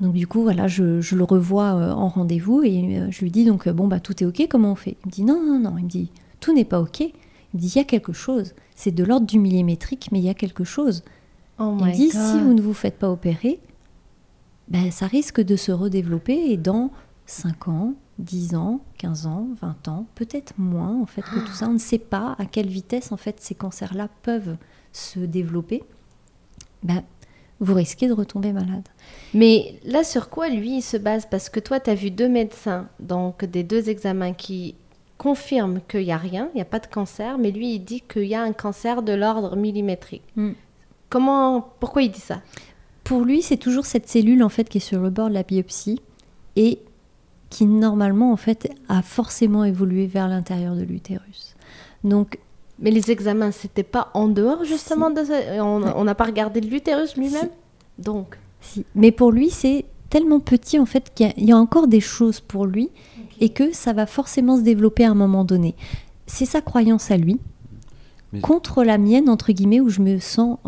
Donc du coup, voilà, je le revois en rendez-vous et je lui dis donc bon bah tout est ok, comment on fait? Il me dit non, non, non, il me dit tout n'est pas ok. Il me dit il y a quelque chose, c'est de l'ordre du millimétrique, mais il y a quelque chose. Oh my God. Il me dit si vous ne vous faites pas opérer, ben, ça risque de se redévelopper et dans 5 ans, 10 ans, 15 ans, 20 ans, peut-être moins en fait que tout ça. On ne sait pas à quelle vitesse en fait ces cancers-là peuvent se développer. Ben, vous risquez de retomber malade. Mais là, sur quoi, lui, il se base? Parce que toi, tu as vu 2 médecins, donc des 2 examens qui confirment qu'il n'y a rien, il n'y a pas de cancer, mais lui, il dit qu'il y a un cancer de l'ordre millimétrique. Mm. Pourquoi il dit ça? Pour lui, c'est toujours cette cellule, en fait, qui est sur le bord de la biopsie et qui, normalement, en fait, a forcément évolué vers l'intérieur de l'utérus. Donc, mais les examens, c'était pas en dehors, justement, si. De ça. On n'a pas regardé l'utérus lui-même, si. Donc. Si. Mais pour lui, c'est tellement petit, en fait, qu'il y a encore des choses pour lui, okay. Et que ça va forcément se développer à un moment donné. C'est sa croyance à lui, mais... contre la mienne, entre guillemets, où je me sens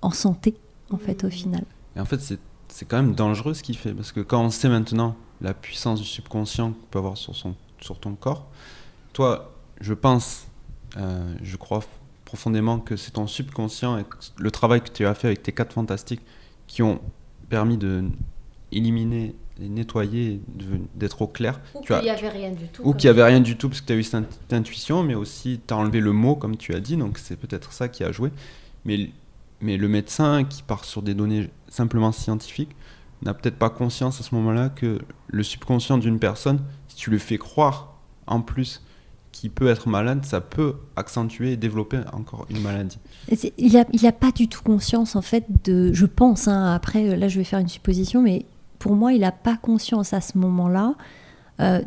en santé, en fait, au final. Et en fait, c'est quand même dangereux ce qu'il fait, parce que quand on sait maintenant la puissance du subconscient qu'on peut avoir sur ton corps, toi, je pense... je crois profondément que c'est ton subconscient et le travail que tu as fait avec tes 4 fantastiques qui ont permis d'éliminer, nettoyer, d'être au clair. Ou qu'il n'y avait rien du tout. Ou qu'il n'y avait rien du tout parce que tu as eu cette intuition, mais aussi tu as enlevé le mot comme tu as dit, donc c'est peut-être ça qui a joué. Mais le médecin qui part sur des données simplement scientifiques n'a peut-être pas conscience à ce moment-là que le subconscient d'une personne, si tu le fais croire en plus... qui peut être malade, ça peut accentuer et développer encore une maladie. Il a pas du tout conscience, en fait, de... Je pense, hein, après, là, je vais faire une supposition, mais pour moi, il n'a pas conscience à ce moment-là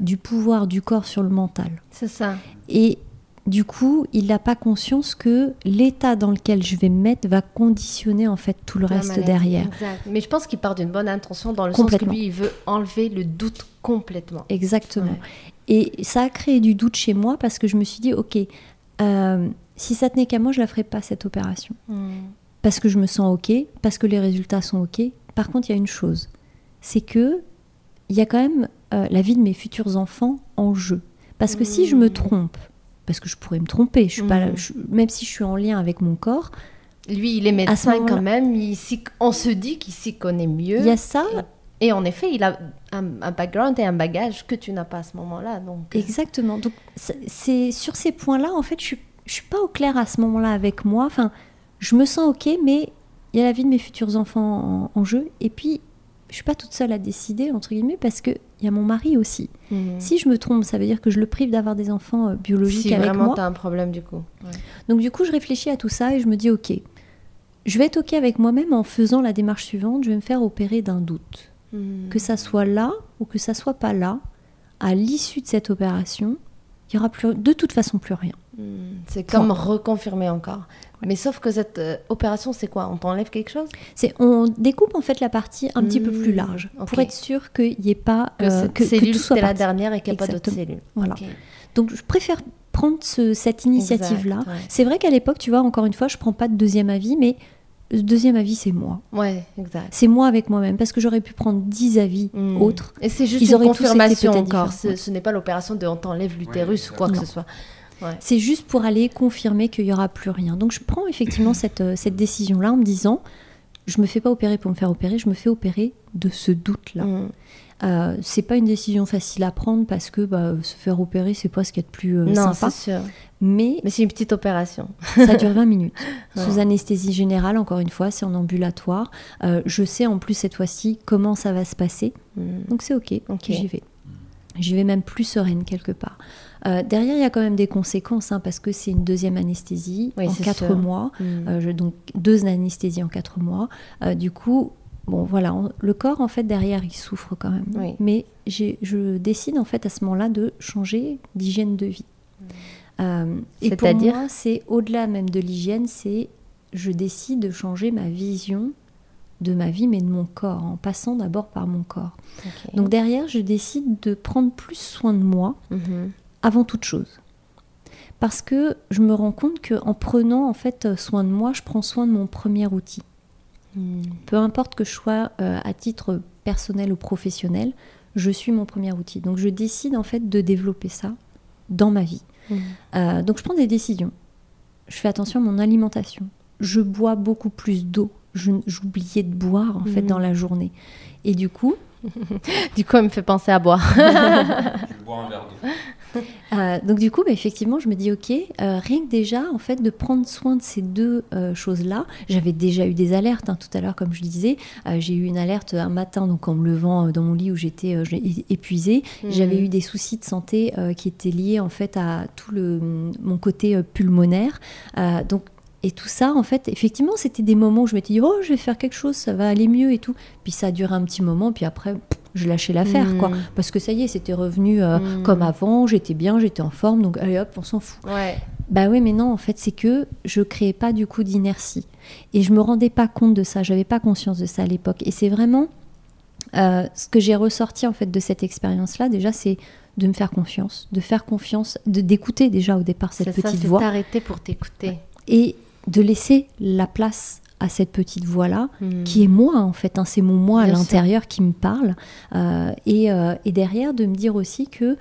du pouvoir du corps sur le mental. C'est ça. Et du coup, il n'a pas conscience que l'état dans lequel je vais me mettre va conditionner, en fait, tout le reste maladie, derrière. Exact. Mais je pense qu'il part d'une bonne intention, dans le sens que lui, il veut enlever le doute complètement. Exactement. Ouais. Et ça a créé du doute chez moi parce que je me suis dit, ok, si ça tenait qu'à moi, je ne la ferais pas cette opération. Mmh. Parce que je me sens ok, parce que les résultats sont ok. Par contre, il y a une chose, c'est qu'il y a quand même la vie de mes futurs enfants en jeu. Parce que si je me trompe, parce que je pourrais me tromper, je suis pas là, même si je suis en lien avec mon corps... Lui, il est médecin quand même, on se dit qu'il s'y connaît mieux. Il y a ça... Et en effet, il a un background et un bagage que tu n'as pas à ce moment-là. Donc... Exactement. Donc, c'est sur ces points-là, en fait, je suis pas au clair à ce moment-là avec moi. Enfin, je me sens OK, mais il y a la vie de mes futurs enfants en jeu. Et puis, je suis pas toute seule à décider, entre guillemets, parce qu'il y a mon mari aussi. Mmh. Si je me trompe, ça veut dire que je le prive d'avoir des enfants biologiques avec moi. Si vraiment tu as un problème, du coup. Ouais. Donc, du coup, je réfléchis à tout ça et je me dis OK, je vais être OK avec moi-même en faisant la démarche suivante. Je vais me faire opérer d'un doute. Que ça soit là ou que ça soit pas là, à l'issue de cette opération, il y aura de toute façon plus rien. C'est comme reconfirmer encore. Ouais. Mais sauf que cette opération, c'est quoi? On t'enlève quelque chose? On découpe en fait la partie un petit peu plus large, okay. Pour être sûr qu'il n'y ait pas... que cellule, c'était la dernière et qu'il n'y a pas d'autres cellules. Voilà. Okay. Donc je préfère prendre cette initiative-là. Exact, ouais. C'est vrai qu'à l'époque, tu vois, encore une fois, je ne prends pas de deuxième avis, mais... Le deuxième avis, c'est moi. Ouais, exact. C'est moi avec moi-même, parce que j'aurais pu prendre 10 avis autres. Et c'est juste une confirmation encore. Ce n'est pas l'opération de on t'enlève l'utérus ou quoi que ce soit. Ouais. C'est juste pour aller confirmer qu'il n'y aura plus rien. Donc je prends effectivement cette décision-là en me disant, je ne me fais pas opérer pour me faire opérer, je me fais opérer de ce doute-là. Ce n'est pas une décision facile à prendre parce que se faire opérer, ce n'est pas ce qu'il y a de plus sympa. Non, c'est sûr. Mais c'est une petite opération. Ça dure 20 minutes. Ouais. Sous anesthésie générale, encore une fois, c'est en ambulatoire. Je sais en plus cette fois-ci comment ça va se passer. Donc c'est OK, j'y vais. J'y vais même plus sereine quelque part. Derrière, il y a quand même des conséquences, hein, parce que c'est une deuxième anesthésie en 4 mois. Donc 2 anesthésies en 4 mois. Du coup, bon voilà, le corps en fait derrière, il souffre quand même. Oui. Mais je décide en fait à ce moment-là de changer d'hygiène de vie. Et pour moi, c'est au-delà même de l'hygiène, c'est je décide de changer ma vision de ma vie, mais de mon corps, en passant d'abord par mon corps. Okay. Donc derrière, je décide de prendre plus soin de moi avant toute chose. Parce que je me rends compte qu'en prenant en fait soin de moi, je prends soin de mon premier outil. Peu importe que je sois à titre personnel ou professionnel, je suis mon premier outil. Donc je décide en fait de développer ça dans ma vie. Donc je prends des décisions. Je fais attention à mon alimentation. Je bois beaucoup plus d'eau. J'oubliais de boire en fait dans la journée. Et du coup... elle me fait penser à boire. Je bois un verre d'eau. Donc du coup, effectivement, je me dis ok, rien que déjà en fait de prendre soin de ces deux choses-là. J'avais déjà eu des alertes tout à l'heure, comme je disais. J'ai eu une alerte un matin, donc en me levant dans mon lit où j'étais épuisée. J'avais eu des soucis de santé qui étaient liés en fait à tout mon côté pulmonaire. Et tout ça, en fait, effectivement, c'était des moments où je m'étais dit « Oh, je vais faire quelque chose, ça va aller mieux et tout. » Puis ça a duré un petit moment, puis après, je lâchais l'affaire, quoi. Parce que ça y est, c'était revenu comme avant, j'étais bien, j'étais en forme, donc allez hop, on s'en fout. Ouais. Bah oui, mais non, en fait, c'est que je créais pas du coup d'inertie. Et je me rendais pas compte de ça, j'avais pas conscience de ça à l'époque. Et c'est vraiment ce que j'ai ressorti, en fait, de cette expérience-là, déjà, c'est... de me faire confiance, d'écouter déjà au départ cette petite voix. C'est ça, c'est t'arrêter pour t'écouter. Et de laisser la place à cette petite voix-là, qui est moi en fait, c'est mon moi à l'intérieur qui me parle. Et derrière, de me dire aussi que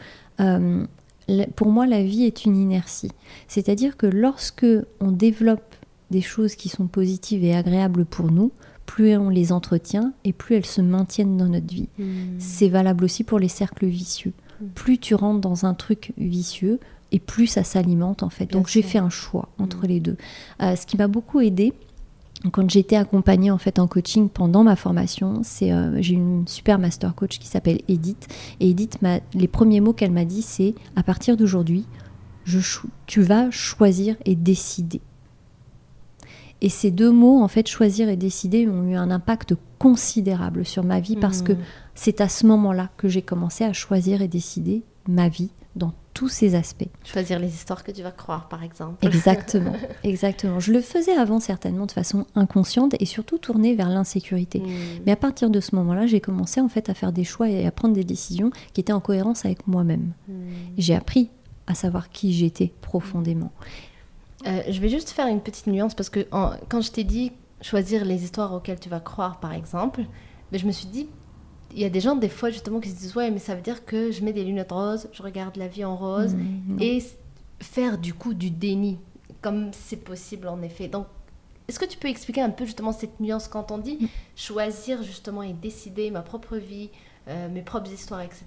pour moi, la vie est une inertie. C'est-à-dire que lorsque on développe des choses qui sont positives et agréables pour nous, plus on les entretient et plus elles se maintiennent dans notre vie. C'est valable aussi pour les cercles vicieux. Plus tu rentres dans un truc vicieux et plus ça s'alimente en fait. Donc j'ai fait un choix entre les deux. Ce qui m'a beaucoup aidée quand j'étais accompagnée en fait en coaching pendant ma formation, c'est j'ai une super master coach qui s'appelle Edith. Et Edith, les premiers mots qu'elle m'a dit, c'est à partir d'aujourd'hui, tu vas choisir et décider. Et ces deux mots, en fait, choisir et décider, ont eu un impact considérable sur ma vie parce que c'est à ce moment-là que j'ai commencé à choisir et décider ma vie dans tous ses aspects. Choisir les histoires que tu vas croire, par exemple. Exactement, exactement. Je le faisais avant, certainement, de façon inconsciente et surtout tournée vers l'insécurité. Mais à partir de ce moment-là, j'ai commencé, en fait, à faire des choix et à prendre des décisions qui étaient en cohérence avec moi-même. J'ai appris à savoir qui j'étais profondément. Je vais juste faire une petite nuance parce que quand je t'ai dit choisir les histoires auxquelles tu vas croire, par exemple, mais je me suis dit, il y a des gens des fois justement qui se disent ouais, mais ça veut dire que je mets des lunettes roses, je regarde la vie en rose et faire du coup du déni, comme c'est possible en effet. Donc, est-ce que tu peux expliquer un peu justement cette nuance quand on dit choisir justement et décider ma propre vie, mes propres histoires, etc.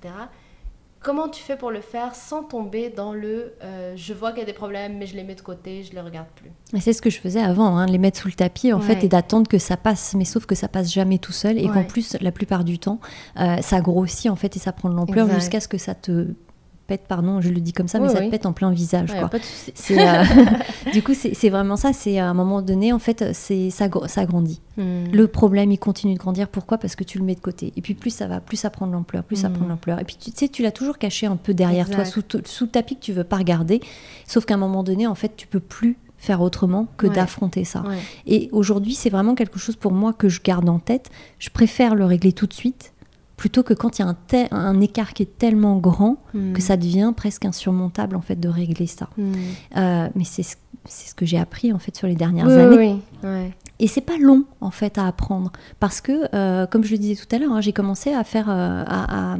Comment tu fais pour le faire sans tomber dans le je vois qu'il y a des problèmes mais je les mets de côté, je les regarde plus. Et c'est ce que je faisais avant, les mettre sous le tapis en fait et d'attendre que ça passe, mais sauf que ça passe jamais tout seul et qu'en plus la plupart du temps ça grossit en fait et ça prend de l'ampleur jusqu'à ce que ça te pète, pardon, je le dis comme ça, mais ça te pète en plein visage. Ouais, quoi. Pas de souci. Du coup, c'est vraiment ça. C'est à un moment donné, en fait, ça grandit. Le problème, il continue de grandir. Pourquoi ? Parce que tu le mets de côté. Et puis, plus ça va, plus ça prend de l'ampleur, plus ça prend de l'ampleur. Et puis, tu sais, tu l'as toujours caché un peu derrière toi, sous le tapis que tu veux pas regarder. Sauf qu'à un moment donné, en fait, tu peux plus faire autrement que d'affronter ça. Ouais. Et aujourd'hui, c'est vraiment quelque chose pour moi que je garde en tête. Je préfère le régler tout de suite, plutôt que quand il y a un écart qui est tellement grand que ça devient presque insurmontable en fait de régler ça. Mais c'est ce que j'ai appris en fait sur les dernières années. Et c'est pas long en fait à apprendre parce que comme je le disais tout à l'heure, j'ai commencé à faire à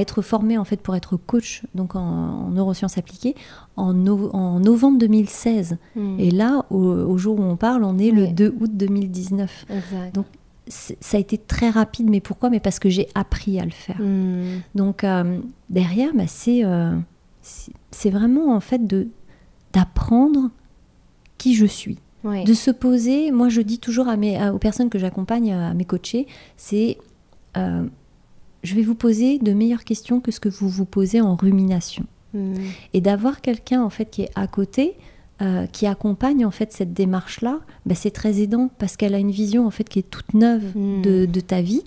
être formée en fait pour être coach donc en neurosciences appliquées en novembre 2016 et là au jour où on parle, on est le 2 août 2019. Exact. Donc ça a été très rapide, mais pourquoi ? Mais parce que j'ai appris à le faire. Donc derrière, c'est vraiment en fait d'apprendre qui je suis, de se poser. Moi, je dis toujours aux personnes que j'accompagne, à mes coachés, c'est je vais vous poser de meilleures questions que ce que vous vous posez en rumination, et d'avoir quelqu'un en fait qui est à côté. Qui accompagne en fait cette démarche-là, c'est très aidant parce qu'elle a une vision en fait qui est toute neuve de ta vie.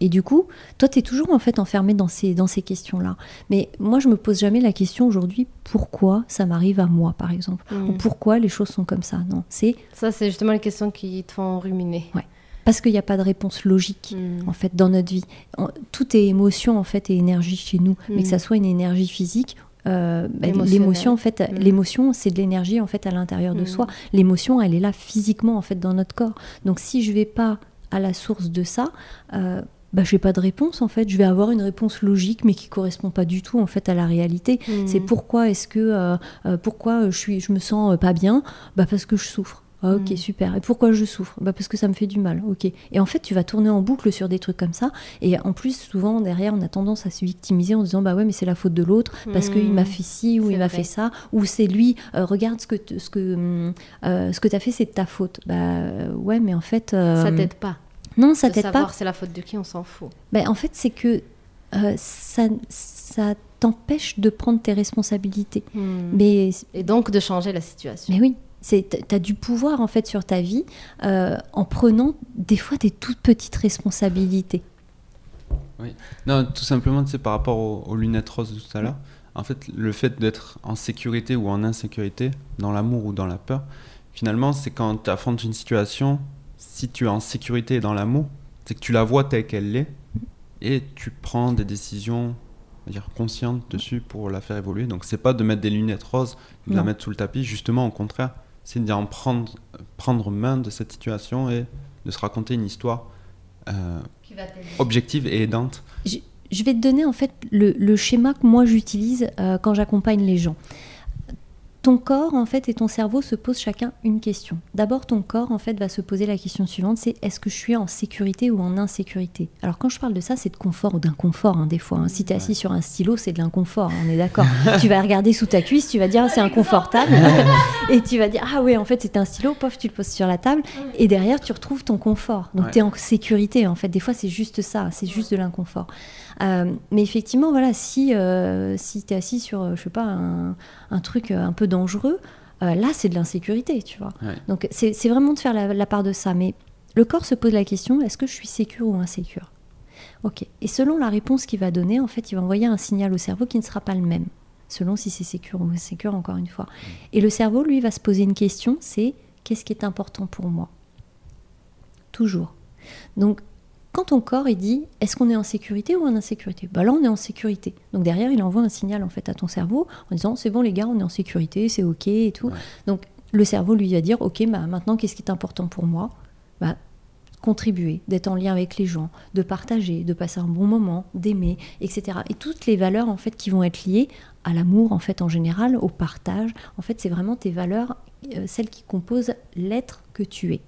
Et du coup, toi, tu es toujours en fait enfermé dans ces questions-là. Mais moi, je me pose jamais la question aujourd'hui pourquoi ça m'arrive à moi, par exemple, ou pourquoi les choses sont comme ça. Non, c'est justement les questions qui te font ruminer. Ouais. Parce qu'il n'y a pas de réponse logique, en fait, dans notre vie. Tout est émotion, en fait, et énergie chez nous. Mais que ça soit une énergie physique l'émotion, en fait, l'émotion, c'est de l'énergie en fait à l'intérieur de soi. L'émotion, elle est là physiquement en fait dans notre corps. Donc si je vais pas à la source de ça, je n'ai pas de réponse en fait. Je vais avoir une réponse logique, mais qui correspond pas du tout en fait à la réalité. C'est pourquoi est-ce que je me sens pas bien? Parce que je souffre. Ah, ok, super. Et pourquoi je souffre? Parce que ça me fait du mal. Ok. Et en fait, tu vas tourner en boucle sur des trucs comme ça. Et en plus, souvent, derrière, on a tendance à se victimiser en disant, mais c'est la faute de l'autre, parce qu'il m'a fait ci, ou il m'a fait ça, ou c'est lui, regarde ce que t'as fait, c'est de ta faute. Ouais, mais en fait... ça t'aide pas. Non, ça t'aide pas. Savoir c'est la faute de qui, on s'en fout. En fait, c'est que ça t'empêche de prendre tes responsabilités. Mais... Et donc de changer la situation. Mais oui. Tu as du pouvoir en fait sur ta vie en prenant des fois des toutes petites responsabilités. Oui, non, tout simplement, par rapport aux lunettes roses de tout à l'heure, en fait, le fait d'être en sécurité ou en insécurité, dans l'amour ou dans la peur, finalement, c'est quand tu affrontes une situation, si tu es en sécurité et dans l'amour, c'est que tu la vois telle qu'elle est et tu prends des décisions conscientes dessus pour la faire évoluer. Donc, c'est pas de mettre des lunettes roses, de la mettre sous le tapis, justement, au contraire. C'est d'en prendre main de cette situation et de se raconter une histoire objective et aidante. Je vais te donner en fait le schéma que moi j'utilise quand j'accompagne les gens. Ton corps en fait et ton cerveau se posent chacun une question. D'abord, ton corps en fait va se poser la question suivante, c'est est-ce que je suis en sécurité ou en insécurité? Alors quand je parle de ça, c'est de confort ou d'inconfort des fois. Si tu es assis sur un stylo, c'est de l'inconfort, on est d'accord. Tu vas regarder sous ta cuisse, tu vas dire c'est inconfortable et tu vas dire ah oui, en fait c'était un stylo, pof, tu le poses sur la table et derrière tu retrouves ton confort. Donc tu es en sécurité en fait. Des fois c'est juste ça, c'est juste de l'inconfort. Mais effectivement, voilà, si tu es assis sur, je sais pas, un truc un peu dangereux, là, c'est de l'insécurité, tu vois. Ouais. Donc, c'est vraiment de faire la part de ça. Mais le corps se pose la question, est-ce que je suis sécure ou insécure? Ok. Et selon la réponse qu'il va donner, en fait, il va envoyer un signal au cerveau qui ne sera pas le même, selon si c'est sécure ou insécure, encore une fois. Et le cerveau, lui, va se poser une question, c'est qu'est-ce qui est important pour moi? Toujours. Donc, quand ton corps il dit est-ce qu'on est en sécurité ou en insécurité, là on est en sécurité. Donc derrière il envoie un signal en fait à ton cerveau en disant c'est bon les gars, on est en sécurité, c'est ok et tout. Ouais. Donc le cerveau lui va dire ok, maintenant qu'est-ce qui est important pour moi? Contribuer, d'être en lien avec les gens, de partager, de passer un bon moment, d'aimer, etc. Et toutes les valeurs en fait qui vont être liées à l'amour en fait en général, au partage. En fait c'est vraiment tes valeurs, celles qui composent l'être que tu es.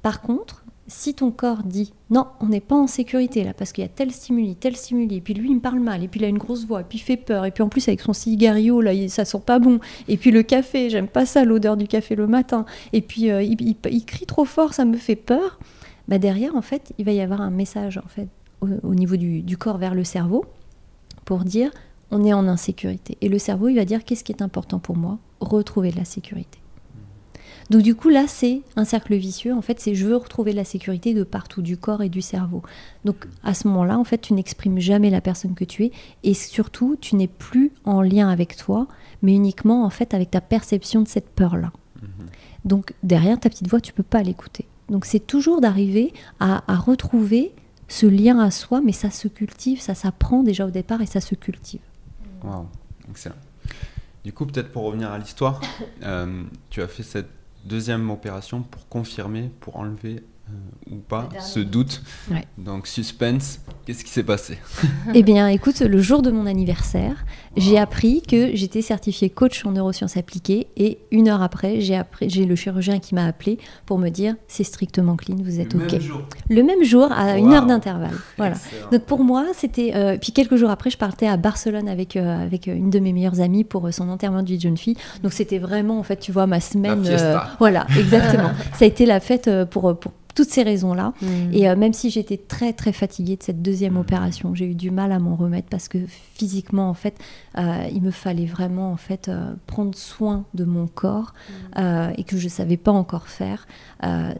Par contre, si ton corps dit « Non, on n'est pas en sécurité là, parce qu'il y a tel stimuli, et puis lui il me parle mal, et puis il a une grosse voix, et puis il fait peur, et puis en plus avec son cigario, là, ça sent pas bon, et puis le café, j'aime pas ça, l'odeur du café le matin, et puis il crie trop fort, ça me fait peur », derrière en fait, il va y avoir un message en fait, au niveau du corps vers le cerveau pour dire « On est en insécurité ». Et le cerveau il va dire « Qu'est-ce qui est important pour moi? Retrouver de la sécurité ». Donc du coup là c'est un cercle vicieux, en fait c'est je veux retrouver de la sécurité de partout, du corps et du cerveau. Donc à ce moment là en fait tu n'exprimes jamais la personne que tu es et surtout tu n'es plus en lien avec toi mais uniquement en fait avec ta perception de cette peur là. Donc derrière ta petite voix tu peux pas l'écouter. Donc c'est toujours d'arriver à retrouver ce lien à soi, mais ça se cultive, ça s'apprend déjà au départ et ça se cultive. Wow, excellent. Du coup peut-être pour revenir à l'histoire, tu as fait cette deuxième opération pour confirmer, pour enlever ou pas ce doute. Ouais. Donc suspense, qu'est-ce qui s'est passé? Eh bien écoute, le jour de mon anniversaire, j'ai appris que j'étais certifiée coach en neurosciences appliquées et une heure après, j'ai le chirurgien qui m'a appelée pour me dire c'est strictement clean, vous êtes OK. Le même jour, à une heure d'intervalle. Voilà. Donc pour moi, c'était... puis quelques jours après, je partais à Barcelone avec une de mes meilleures amies pour son enterrement de vie de jeune fille. Donc c'était vraiment, en fait, tu vois, ma semaine... voilà, exactement. Ça a été la fête pour toutes ces raisons-là. Et même si j'étais très, très fatiguée de cette deuxième opération, j'ai eu du mal à m'en remettre parce que physiquement, en fait, il me fallait vraiment en fait, prendre soin de mon corps et que je ne savais pas encore faire. À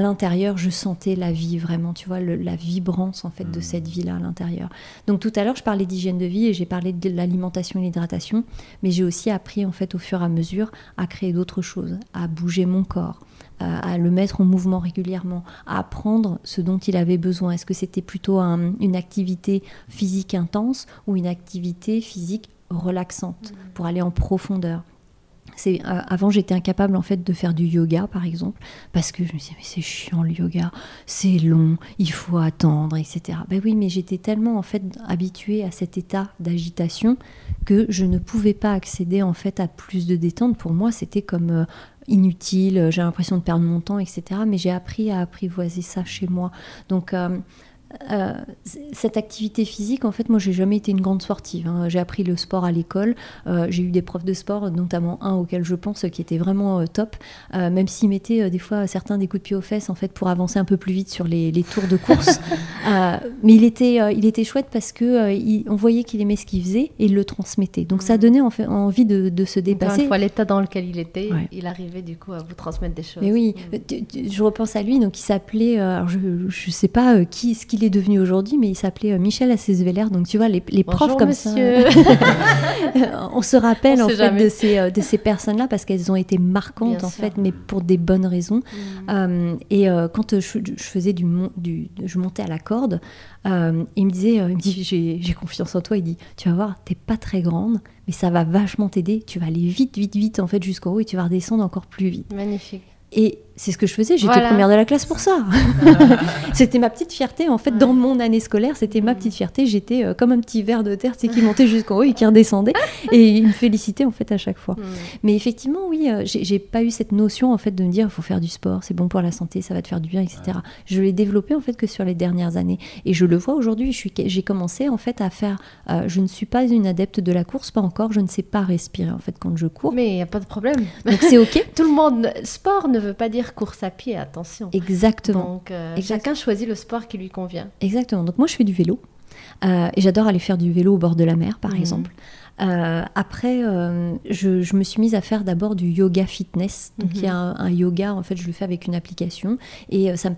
l'intérieur, je sentais la vie vraiment, tu vois, la vibrance en fait, de cette vie-là à l'intérieur. Donc tout à l'heure, je parlais d'hygiène de vie et j'ai parlé de l'alimentation et l'hydratation, mais j'ai aussi appris en fait, au fur et à mesure à créer d'autres choses, à bouger mon corps, à le mettre en mouvement régulièrement, à apprendre ce dont il avait besoin. Est-ce que c'était plutôt une activité physique intense ou une activité physique relaxante, pour aller en profondeur. Avant, j'étais incapable en fait de faire du yoga, par exemple, parce que je me disais mais c'est chiant le yoga, c'est long, il faut attendre, etc. Ben oui, mais j'étais tellement en fait habituée à cet état d'agitation que je ne pouvais pas accéder en fait à plus de détente. Pour moi, c'était comme inutile, j'ai l'impression de perdre mon temps, etc. Mais j'ai appris à apprivoiser ça chez moi. Donc cette activité physique, en fait, moi, j'ai jamais été une grande sportive. Hein. J'ai appris le sport à l'école. J'ai eu des profs de sport, notamment un auquel je pense, qui était vraiment top. Même s'ils mettaient des fois certains des coups de pied aux fesses, en fait, pour avancer un peu plus vite sur les tours de course. Mais il était chouette parce que on voyait qu'il aimait ce qu'il faisait et il le transmettait. Donc ça donnait en fait envie de se dépasser. Encore une fois, l'état dans lequel il était, il arrivait du coup à vous transmettre des choses. Mais oui, je repense à lui. Donc il s'appelait, alors je sais pas ce qu'il est devenu aujourd'hui, mais il s'appelait Michel Asseveler. Donc tu vois, les profs comme monsieur. Ça, on se rappelle en fait de ces personnes-là parce qu'elles ont été marquantes fait, mais pour des bonnes raisons. Quand je faisais je montais à la corde, il me dit j'ai confiance en toi. Il dit tu vas voir, t'es pas très grande, mais ça va vachement t'aider. Tu vas aller vite en fait jusqu'au haut et tu vas redescendre encore plus vite. Magnifique. Et c'est ce que je faisais, j'étais première de la classe pour ça. C'était ma petite fierté, en fait, dans mon année scolaire, c'était ma petite fierté. J'étais comme un petit ver de terre, tu sais, qui montait jusqu'en haut et qui redescendait. Et il me félicitait, en fait, à chaque fois. Mais effectivement, oui, j'ai pas eu cette notion, en fait, de me dire, il faut faire du sport, c'est bon pour la santé, ça va te faire du bien, etc. Je l'ai développé, en fait, que sur les dernières années. Et je le vois aujourd'hui, j'ai commencé, en fait, à faire... je ne suis pas une adepte de la course, pas encore, je ne sais pas respirer, en fait, quand je cours. Mais il n'y a pas de problème. Donc c'est OK. Tout le monde... Sport ne veut pas dire course à pied, attention. Exactement. Donc, chacun choisit le sport qui lui convient. Exactement. Donc, moi, je fais du vélo. Et j'adore aller faire du vélo au bord de la mer, par exemple. Après, je me suis mise à faire d'abord du yoga fitness. Donc, il y a un yoga, en fait, je le fais avec une application. Et ça me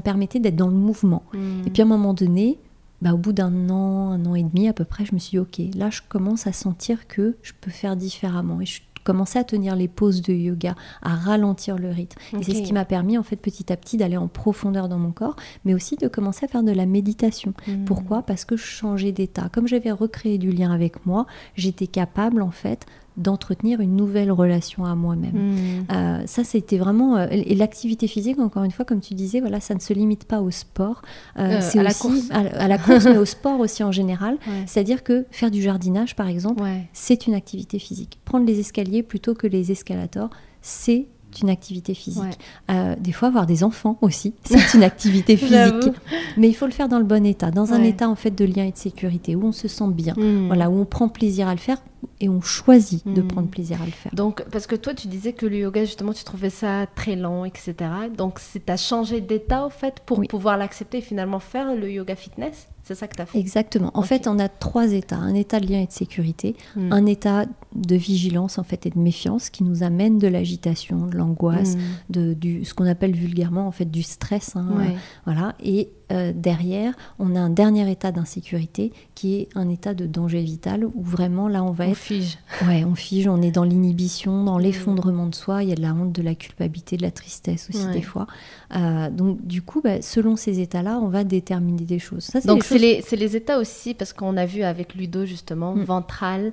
permettait d'être dans le mouvement. Et puis, à un moment donné... au bout d'1 an, 1 an et demi à peu près, je me suis dit, OK, là, je commence à sentir que je peux faire différemment. Et je commençais à tenir les pauses de yoga, à ralentir le rythme. Okay. Et c'est ce qui m'a permis, en fait, petit à petit, d'aller en profondeur dans mon corps, mais aussi de commencer à faire de la méditation. Pourquoi ? Parce que je changeais d'état. Comme j'avais recréé du lien avec moi, j'étais capable, en fait, d'entretenir une nouvelle relation à moi-même. Ça, c'était vraiment... et l'activité physique, encore une fois, comme tu disais, voilà, ça ne se limite pas au sport. C'est à aussi, la course. À la course, mais au sport aussi en général. Ouais. C'est-à-dire que faire du jardinage, par exemple, c'est une activité physique. Prendre les escaliers plutôt que les escalators, c'est une activité physique. Des fois, avoir des enfants aussi, c'est une activité physique. Mais il faut le faire dans le bon état, dans un état en fait de lien et de sécurité, où on se sent bien, voilà, où on prend plaisir à le faire et on choisit de prendre plaisir à le faire. Donc, parce que toi, tu disais que le yoga, justement, tu trouvais ça très lent, etc. Donc, tu as changé d'état, en fait, pour pouvoir l'accepter et finalement faire le yoga fitness ? C'est ça que tu as fait. Exactement. En fait, on a 3 états. Un état de lien et de sécurité, un état de vigilance en fait, et de méfiance qui nous amène de l'agitation, de l'angoisse, ce qu'on appelle vulgairement en fait, du stress. Voilà. Et derrière, on a un dernier état d'insécurité qui est un état de danger vital où vraiment, là, on fige. Ouais, on fige, on est dans l'inhibition, dans l'effondrement de soi. Il y a de la honte, de la culpabilité, de la tristesse aussi des fois. Donc, du coup, selon ces états-là, on va déterminer des choses. Ça, c'est les états aussi, parce qu'on a vu avec Ludo, justement, ventral,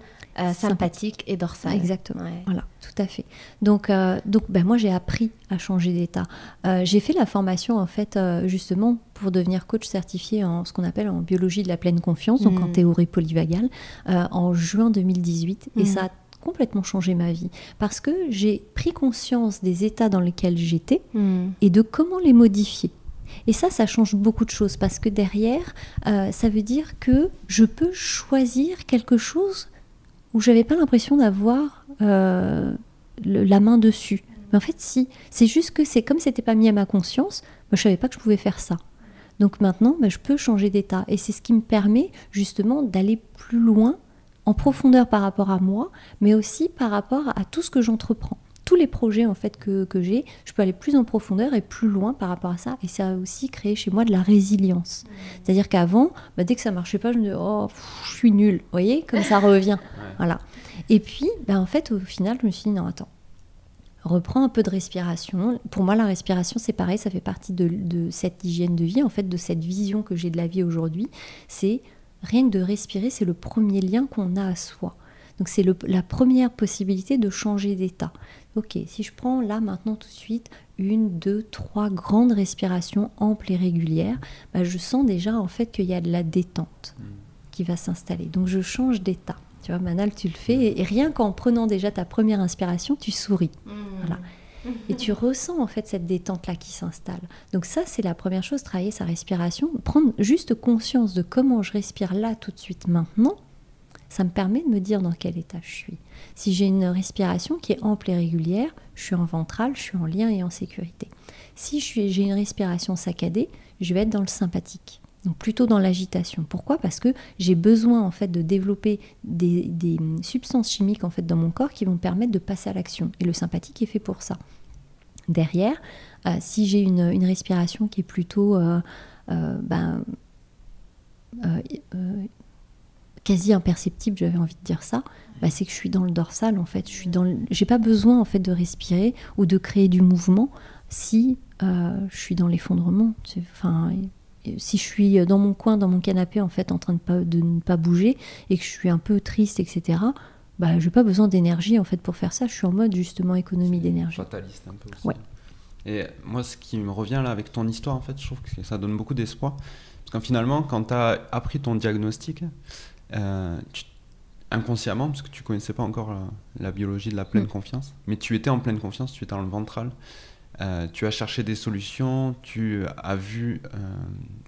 sympathique et dorsal. Exactement, voilà, tout à fait. Donc, moi, j'ai appris à changer d'état. J'ai fait la formation, en fait, justement, pour devenir coach certifié en ce qu'on appelle en biologie de la pleine confiance, donc en théorie polyvagale, en juin 2018. Et ça a complètement changé ma vie, parce que j'ai pris conscience des états dans lesquels j'étais et de comment les modifier. Et ça change beaucoup de choses, parce que derrière, ça veut dire que je peux choisir quelque chose où je n'avais pas l'impression d'avoir la main dessus. Mais en fait, si. C'est juste que comme ce n'était pas mis à ma conscience, moi, je ne savais pas que je pouvais faire ça. Donc maintenant, je peux changer d'état. Et c'est ce qui me permet justement d'aller plus loin, en profondeur par rapport à moi, mais aussi par rapport à tout ce que j'entreprends. Tous les projets en fait que j'ai, je peux aller plus en profondeur et plus loin par rapport à ça. Et ça a aussi créé chez moi de la résilience. C'est-à-dire qu'avant, dès que ça ne marchait pas, je me disais « oh, je suis nulle ». Vous voyez, comme ça revient. Voilà. Et puis, en fait, au final, je me suis dit « non, attends, reprends un peu de respiration ». Pour moi, la respiration, c'est pareil, ça fait partie de cette hygiène de vie, en fait, de cette vision que j'ai de la vie aujourd'hui. C'est Rien que de respirer, c'est le premier lien qu'on a à soi. Donc c'est la première possibilité de changer d'état. Ok, si je prends là maintenant tout de suite une, deux, trois grandes respirations amples et régulières, bah je sens déjà en fait qu'il y a de la détente qui va s'installer. Donc je change d'état. Tu vois, Manal, tu le fais et rien qu'en prenant déjà ta première inspiration, tu souris. Voilà. Et tu ressens en fait cette détente-là qui s'installe. Donc ça, c'est la première chose, travailler sa respiration. Prendre juste conscience de comment je respire là tout de suite maintenant, ça me permet de me dire dans quel état je suis. Si j'ai une respiration qui est ample et régulière, je suis en ventral, je suis en lien et en sécurité. Si j'ai une respiration saccadée, je vais être dans le sympathique. Donc plutôt dans l'agitation. Pourquoi ? Parce que j'ai besoin en fait de développer des substances chimiques en fait dans mon corps qui vont me permettre de passer à l'action. Et le sympathique est fait pour ça. Derrière, si j'ai une respiration qui est plutôt quasi imperceptible, j'avais envie de dire ça, bah c'est que je suis dans le dorsal en fait. J'ai pas besoin en fait de respirer ou de créer du mouvement si je suis dans l'effondrement. Enfin, si je suis dans mon coin, dans mon canapé, en fait, en train de ne pas bouger et que je suis un peu triste, etc., bah, je n'ai pas besoin d'énergie, en fait, pour faire ça. Je suis en mode, justement, économie d'énergie. Fataliste, un peu aussi. Ouais. Et moi, ce qui me revient, là, avec ton histoire, en fait, je trouve que ça donne beaucoup d'espoir. Parce que finalement, quand tu as appris ton diagnostic, inconsciemment, parce que tu ne connaissais pas encore la biologie de la pleine confiance, mais tu étais en pleine confiance, tu étais dans le ventral. Tu as cherché des solutions, tu as vu...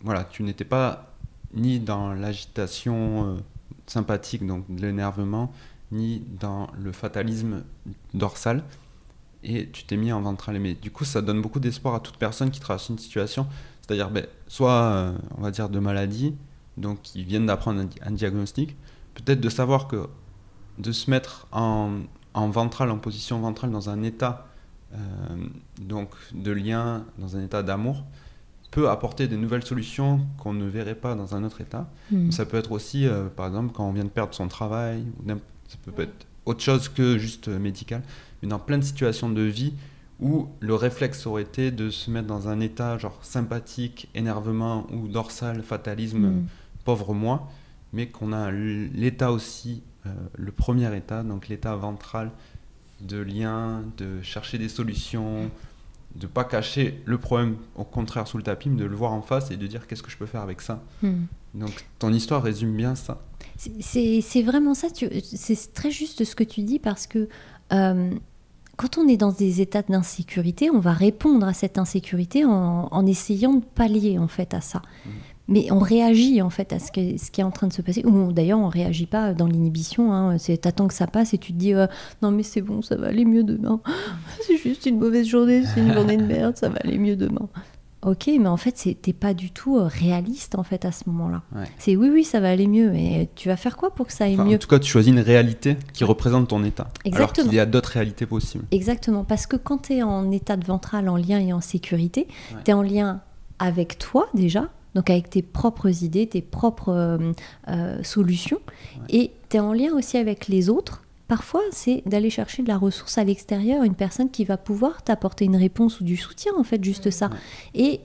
voilà, tu n'étais pas ni dans l'agitation sympathique, donc de l'énervement, ni dans le fatalisme dorsal, et tu t'es mis en ventral. Mais du coup, ça donne beaucoup d'espoir à toute personne qui traverse une situation, c'est-à-dire soit, on va dire, de maladie, donc qui viennent d'apprendre un diagnostic, peut-être de savoir que de se mettre en ventral, en position ventrale, dans un état... donc de lien, dans un état d'amour, peut apporter des nouvelles solutions qu'on ne verrait pas dans un autre état. Ça peut être aussi, par exemple, quand on vient de perdre son travail, ça peut être autre chose que juste médical, mais dans plein de situations de vie où le réflexe aurait été de se mettre dans un état genre sympathique, énervement ou dorsal, fatalisme, pauvre moi, mais qu'on a l'état aussi, le premier état, donc l'état ventral, de lien, de chercher des solutions, de pas cacher le problème, au contraire sous le tapis, mais de le voir en face et de dire qu'est-ce que je peux faire avec ça. Donc ton histoire résume bien ça. C'est vraiment ça, c'est très juste ce que tu dis, parce que quand on est dans des états d'insécurité, on va répondre à cette insécurité en essayant de pallier en fait à ça. Mais on réagit en fait à ce qui est en train de se passer. Ou d'ailleurs, on ne réagit pas dans l'inhibition. T'attends que ça passe et tu te dis non mais c'est bon, ça va aller mieux demain. C'est juste une mauvaise journée, c'est une journée de merde, ça va aller mieux demain. Ok, mais en fait, t'es pas du tout réaliste en fait à ce moment-là. Ouais. C'est oui, ça va aller mieux, mais tu vas faire quoi pour que ça aille mieux ? En tout cas, tu choisis une réalité qui représente ton état. Exactement. Alors qu'il y a d'autres réalités possibles. Exactement, parce que quand t'es en état de ventral, en lien et en sécurité, t'es en lien avec toi déjà, donc avec tes propres idées, tes propres solutions. Et tu es en lien aussi avec les autres. Parfois, c'est d'aller chercher de la ressource à l'extérieur, une personne qui va pouvoir t'apporter une réponse ou du soutien, en fait, juste ça. Et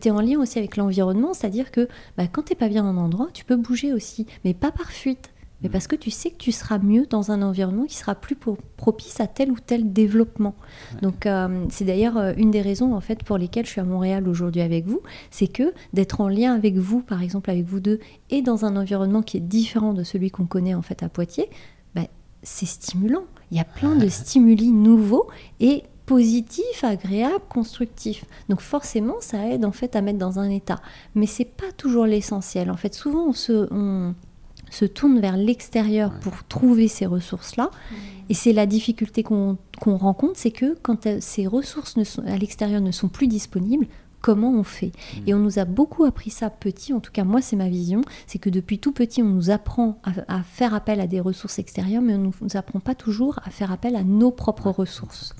tu es en lien aussi avec l'environnement, c'est-à-dire que quand tu n'es pas bien en endroit, tu peux bouger aussi, mais pas par fuite, mais parce que tu sais que tu seras mieux dans un environnement qui sera plus propice à tel ou tel développement. Donc c'est d'ailleurs une des raisons en fait pour lesquelles je suis à Montréal aujourd'hui avec vous, c'est que d'être en lien avec vous, par exemple avec vous deux, et dans un environnement qui est différent de celui qu'on connaît en fait à Poitiers, c'est stimulant. Il y a plein de stimuli nouveaux et positif, agréable, constructif. Donc forcément, ça aide en fait à mettre dans un état. Mais c'est pas toujours l'essentiel. En fait, souvent on se tourne vers l'extérieur pour trouver ces ressources-là. Et c'est la difficulté qu'on rencontre, c'est que quand ces ressources à l'extérieur ne sont plus disponibles, comment on fait ? Et on nous a beaucoup appris ça petit, en tout cas moi c'est ma vision, c'est que depuis tout petit on nous apprend à faire appel à des ressources extérieures, mais on ne nous apprend pas toujours à faire appel à nos propres ressources.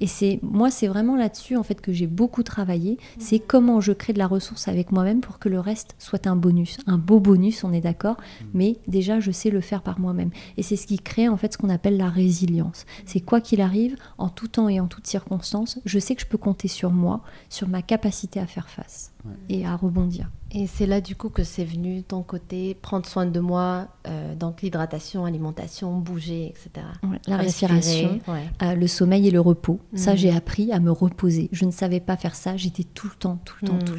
Et c'est vraiment là-dessus en fait que j'ai beaucoup travaillé, c'est comment je crée de la ressource avec moi-même pour que le reste soit un bonus, un beau bonus, on est d'accord, mais déjà je sais le faire par moi-même. Et c'est ce qui crée en fait ce qu'on appelle la résilience. C'est quoi qu'il arrive, en tout temps et en toutes circonstances, je sais que je peux compter sur moi, sur ma capacité à faire face et à rebondir. Et c'est là du coup que c'est venu ton côté, prendre soin de moi, donc l'hydratation, alimentation, bouger, etc. Ouais, la respiration, ouais. Le sommeil et le repos. Mmh. Ça, j'ai appris à me reposer. Je ne savais pas faire ça. J'étais tout le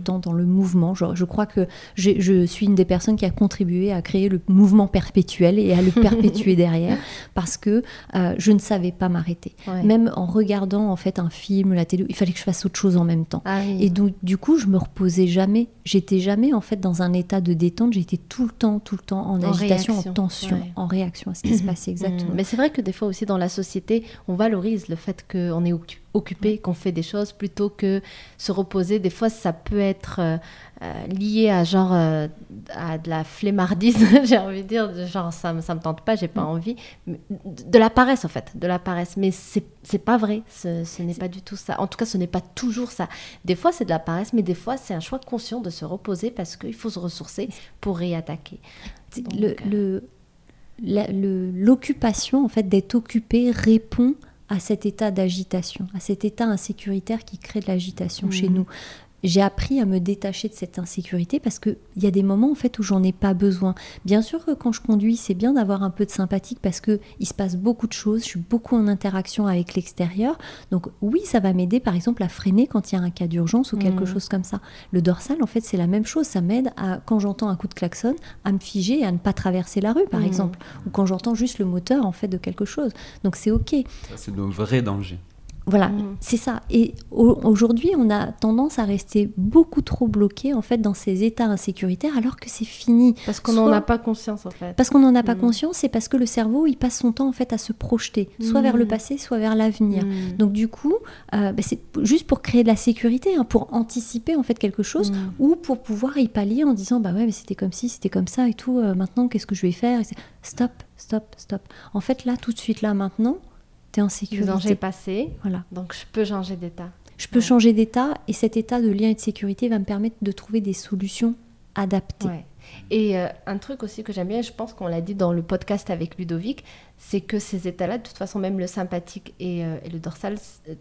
temps dans le mouvement. Je crois que je suis une des personnes qui a contribué à créer le mouvement perpétuel et à le perpétuer derrière, parce que je ne savais pas m'arrêter. Ouais. Même en regardant en fait un film, la télé, il fallait que je fasse autre chose en même temps. Ah, oui. Et donc du coup, je me reposais jamais. J'étais jamais en fait dans un état de détente, j'étais tout le temps en agitation, réaction, en tension, ouais. En réaction à ce qui se passait exactement. Mais c'est vrai que des fois aussi dans la société, on valorise le fait qu'on est occupé, ouais. Qu'on fait des choses plutôt que se reposer. Des fois, ça peut être lié à genre à de la flemmardise, j'ai envie de dire, genre ça me tente pas, j'ai pas envie, de la paresse en fait, de la paresse. Mais c'est pas vrai, ce n'est pas du tout ça. En tout cas, ce n'est pas toujours ça. Des fois, c'est de la paresse, mais des fois, c'est un choix conscient de se reposer parce qu'il faut se ressourcer pour réattaquer. Donc, l'occupation en fait, d'être occupé répond à cet état d'agitation, à cet état insécuritaire qui crée de l'agitation chez nous. J'ai appris à me détacher de cette insécurité parce qu'il y a des moments en fait, où j'en ai pas besoin. Bien sûr que quand je conduis, c'est bien d'avoir un peu de sympathique parce qu'il se passe beaucoup de choses, je suis beaucoup en interaction avec l'extérieur. Donc oui, ça va m'aider par exemple à freiner quand il y a un cas d'urgence ou quelque chose comme ça. Le dorsal, en fait, c'est la même chose. Ça m'aide, quand j'entends un coup de klaxon, à me figer et à ne pas traverser la rue par exemple. Ou quand j'entends juste le moteur en fait, de quelque chose. Donc c'est OK. Ça, c'est de vrais dangers. Voilà, c'est ça. Et aujourd'hui, on a tendance à rester beaucoup trop bloqué en fait dans ces états insécuritaires, alors que c'est fini. Parce qu'on n'en a pas conscience en fait. Parce qu'on n'en a pas conscience, et parce que le cerveau, il passe son temps en fait à se projeter, soit vers le passé, soit vers l'avenir. Donc du coup, c'est juste pour créer de la sécurité, hein, pour anticiper en fait quelque chose, ou pour pouvoir y pallier en disant bah ouais, mais c'était comme ci, c'était comme ça et tout. Maintenant, qu'est-ce que je vais faire? Stop. En fait, là, tout de suite, là, maintenant. En sécurité. Le danger est passé, voilà. Donc je peux changer d'état. Je peux changer d'état, et cet état de lien et de sécurité va me permettre de trouver des solutions adaptées. Ouais. Et un truc aussi que j'aime bien, je pense qu'on l'a dit dans le podcast avec Ludovic, c'est que ces états-là, de toute façon, même le sympathique et le dorsal, il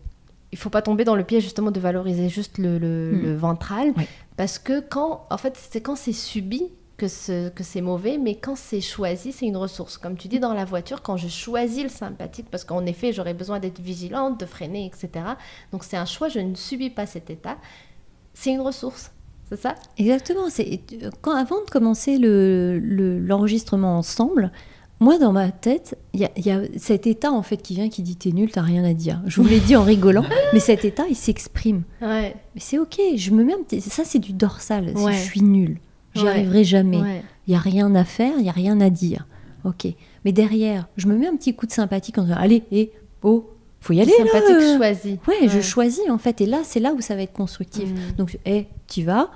ne faut pas tomber dans le piège justement de valoriser juste le ventral, ouais. Parce que quand c'est subi, que c'est mauvais, mais quand c'est choisi, c'est une ressource. Comme tu dis, dans la voiture, quand je choisis le sympathique, parce qu'en effet, j'aurais besoin d'être vigilante, de freiner, etc. Donc c'est un choix, je ne subis pas cet état. C'est une ressource, c'est ça? Exactement. Avant de commencer l'enregistrement ensemble, moi, dans ma tête, il y a cet état en fait qui vient, qui dit « t'es nul, t'as rien à dire ». Je vous l'ai dit en rigolant, mais cet état, il s'exprime. Ouais. Mais c'est OK, je me mets un petit... Ça, c'est du dorsal, ouais. Je suis nulle. J'y arriverai jamais. Ouais. Il n'y a rien à faire, il n'y a rien à dire. OK. Mais derrière, je me mets un petit coup de sympathique en disant « Allez, faut y aller, là !» Sympathique choisi. Ouais, je choisis, en fait. Et là, c'est là où ça va être constructif. Donc, tu vas,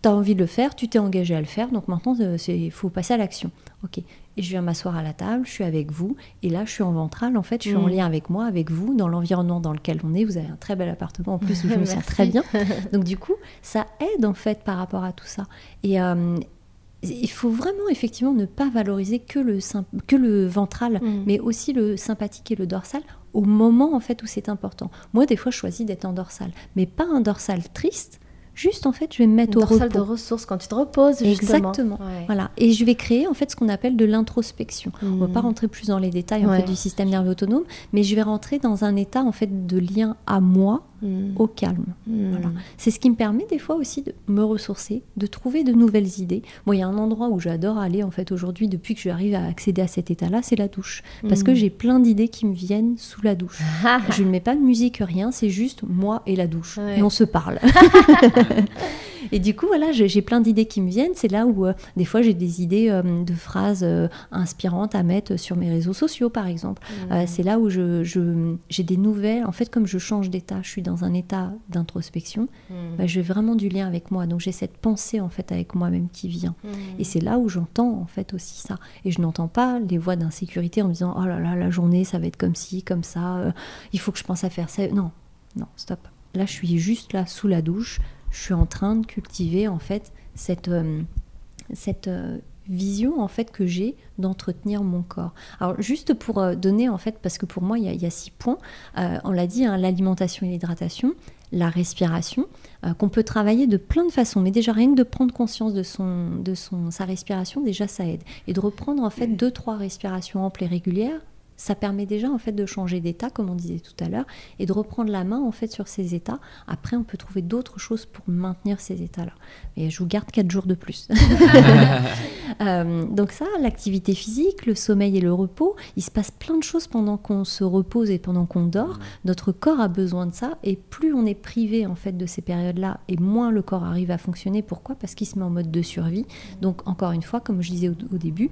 tu as envie de le faire, tu t'es engagé à le faire, donc maintenant, il faut passer à l'action. OK. Et je viens m'asseoir à la table, je suis avec vous, et là, je suis en ventrale, en fait, je suis en lien avec moi, avec vous, dans l'environnement dans lequel on est. Vous avez un très bel appartement, en plus, où je me sens très bien. Donc, du coup, ça aide, en fait, par rapport à tout ça. Et il faut vraiment, effectivement, ne pas valoriser que le ventral, mais aussi le sympathique et le dorsal, au moment, en fait, où c'est important. Moi, des fois, je choisis d'être en dorsal, mais pas un dorsal triste. Juste, en fait, je vais me mettre au repos. Dorsal de ressources, quand tu te reposes, justement. Exactement. Ouais. Voilà. Et je vais créer, en fait, ce qu'on appelle de l'introspection. On ne va pas rentrer plus dans les détails, en fait, du système nerveux autonome, mais je vais rentrer dans un état, en fait, de lien à moi, au calme. Voilà. C'est ce qui me permet, des fois, aussi de me ressourcer, de trouver de nouvelles idées. Moi, il y a un endroit où j'adore aller, en fait, aujourd'hui, depuis que j'arrive à accéder à cet état-là, c'est la douche. Parce que j'ai plein d'idées qui me viennent sous la douche. Je ne mets pas de musique, rien, c'est juste moi et la douche. Ouais. Et on se parle. Et du coup, voilà, j'ai plein d'idées qui me viennent. C'est là où, des fois, j'ai des idées de phrases inspirantes à mettre sur mes réseaux sociaux, par exemple. C'est là où j'ai des nouvelles. En fait, comme je change d'état, je suis dans un état d'introspection, je vais vraiment du lien avec moi. Donc, j'ai cette pensée, en fait, avec moi-même qui vient. Et c'est là où j'entends, en fait, aussi ça. Et je n'entends pas les voix d'insécurité en me disant « Oh là là, la journée, ça va être comme ci, comme ça. Il faut que je pense à faire ça. » Non, stop. Là, je suis juste là, sous la douche. Je suis en train de cultiver en fait cette vision en fait que j'ai d'entretenir mon corps. Alors juste pour donner en fait, parce que pour moi il y a 6 points, on l'a dit, hein, l'alimentation et l'hydratation, la respiration, qu'on peut travailler de plein de façons, mais déjà rien que de prendre conscience de sa respiration, déjà ça aide. Et de reprendre en fait 2-3 respirations amples et régulières, ça permet déjà en fait de changer d'état, comme on disait tout à l'heure, et de reprendre la main en fait sur ces états. Après, on peut trouver d'autres choses pour maintenir ces états-là. Mais je vous garde 4 jours de plus. Donc ça, l'activité physique, le sommeil et le repos, il se passe plein de choses pendant qu'on se repose et pendant qu'on dort. Notre corps a besoin de ça, et plus on est privé en fait de ces périodes-là, et moins le corps arrive à fonctionner. Pourquoi? Parce qu'il se met en mode de survie. Donc encore une fois, comme je disais au début,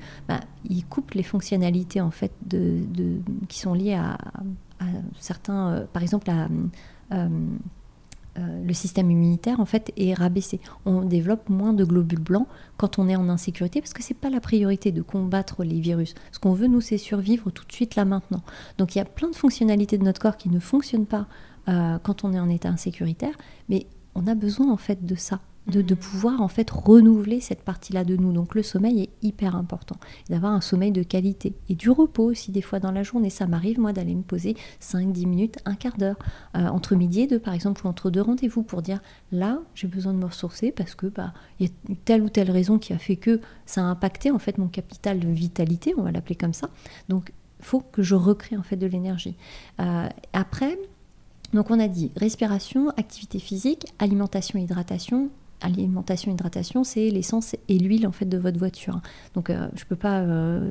il coupe les fonctionnalités en fait qui sont liées à certains, par exemple le système immunitaire en fait est rabaissé. On développe moins de globules blancs quand on est en insécurité, parce que c'est pas la priorité de combattre les virus. Ce qu'on veut nous, c'est survivre tout de suite là maintenant. Donc il y a plein de fonctionnalités de notre corps qui ne fonctionnent pas quand on est en état insécuritaire, mais on a besoin en fait de ça. De pouvoir en fait renouveler cette partie-là de nous. Donc le sommeil est hyper important, d'avoir un sommeil de qualité et du repos aussi des fois dans la journée. Ça m'arrive moi d'aller me poser 5-10 minutes, un quart d'heure entre midi et 2 par exemple, ou entre 2 rendez-vous, pour dire là j'ai besoin de me ressourcer parce que y a telle ou telle raison qui a fait que ça a impacté en fait mon capital de vitalité, on va l'appeler comme ça. Donc il faut que je recrée en fait de l'énergie. Après, donc on a dit respiration, activité physique, alimentation, hydratation. Alimentation, hydratation, c'est l'essence et l'huile en fait de votre voiture. Donc je peux pas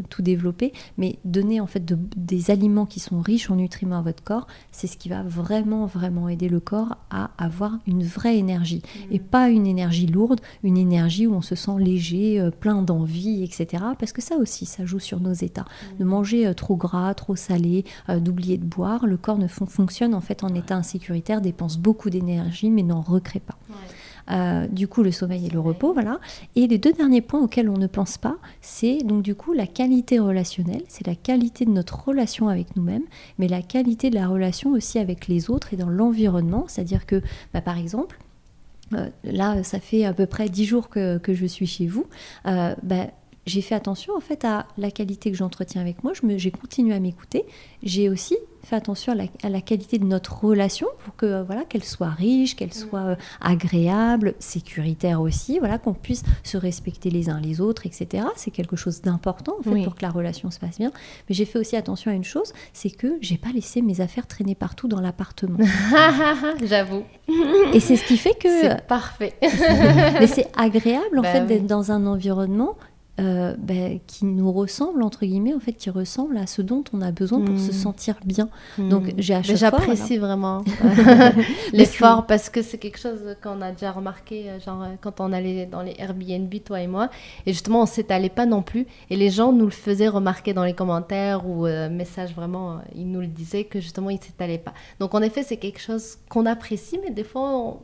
tout développer, mais donner en fait des aliments qui sont riches en nutriments à votre corps, c'est ce qui va vraiment aider le corps à avoir une vraie énergie, et pas une énergie lourde, une énergie où on se sent léger, plein d'envie, etc. Parce que ça aussi, ça joue sur nos états. De manger trop gras, trop salé, d'oublier de boire, le corps ne fonctionne en fait en état insécuritaire, dépense beaucoup d'énergie mais n'en recrée pas. Du coup, le sommeil et le repos, voilà. Et les 2 derniers points auxquels on ne pense pas, c'est donc du coup la qualité relationnelle, c'est la qualité de notre relation avec nous-mêmes, mais la qualité de la relation aussi avec les autres et dans l'environnement. C'est-à-dire que, par exemple, là, ça fait à peu près 10 jours que je suis chez vous, j'ai fait attention en fait à la qualité que j'entretiens avec moi, j'ai continué à m'écouter, j'ai aussi fait attention à la qualité de notre relation pour que qu'elle soit riche, qu'elle soit agréable, sécuritaire aussi, qu'on puisse se respecter les uns les autres, etc. C'est quelque chose d'important en fait, pour que la relation se passe bien. Mais j'ai fait aussi attention à une chose, c'est que j'ai pas laissé mes affaires traîner partout dans l'appartement. J'avoue. Et c'est ce qui fait que... C'est parfait. Mais c'est agréable en fait d'être dans un environnement qui nous ressemble, entre guillemets, en fait, qui ressemble à ce dont on a besoin pour se sentir bien. Donc, j'apprécie vraiment l'effort, parce que c'est quelque chose qu'on a déjà remarqué, genre quand on allait dans les Airbnb, toi et moi, et justement, on s'étalait pas non plus, et les gens nous le faisaient remarquer dans les commentaires ou messages, vraiment, ils nous le disaient, que justement, ils s'étalaient pas. Donc, en effet, c'est quelque chose qu'on apprécie, mais des fois,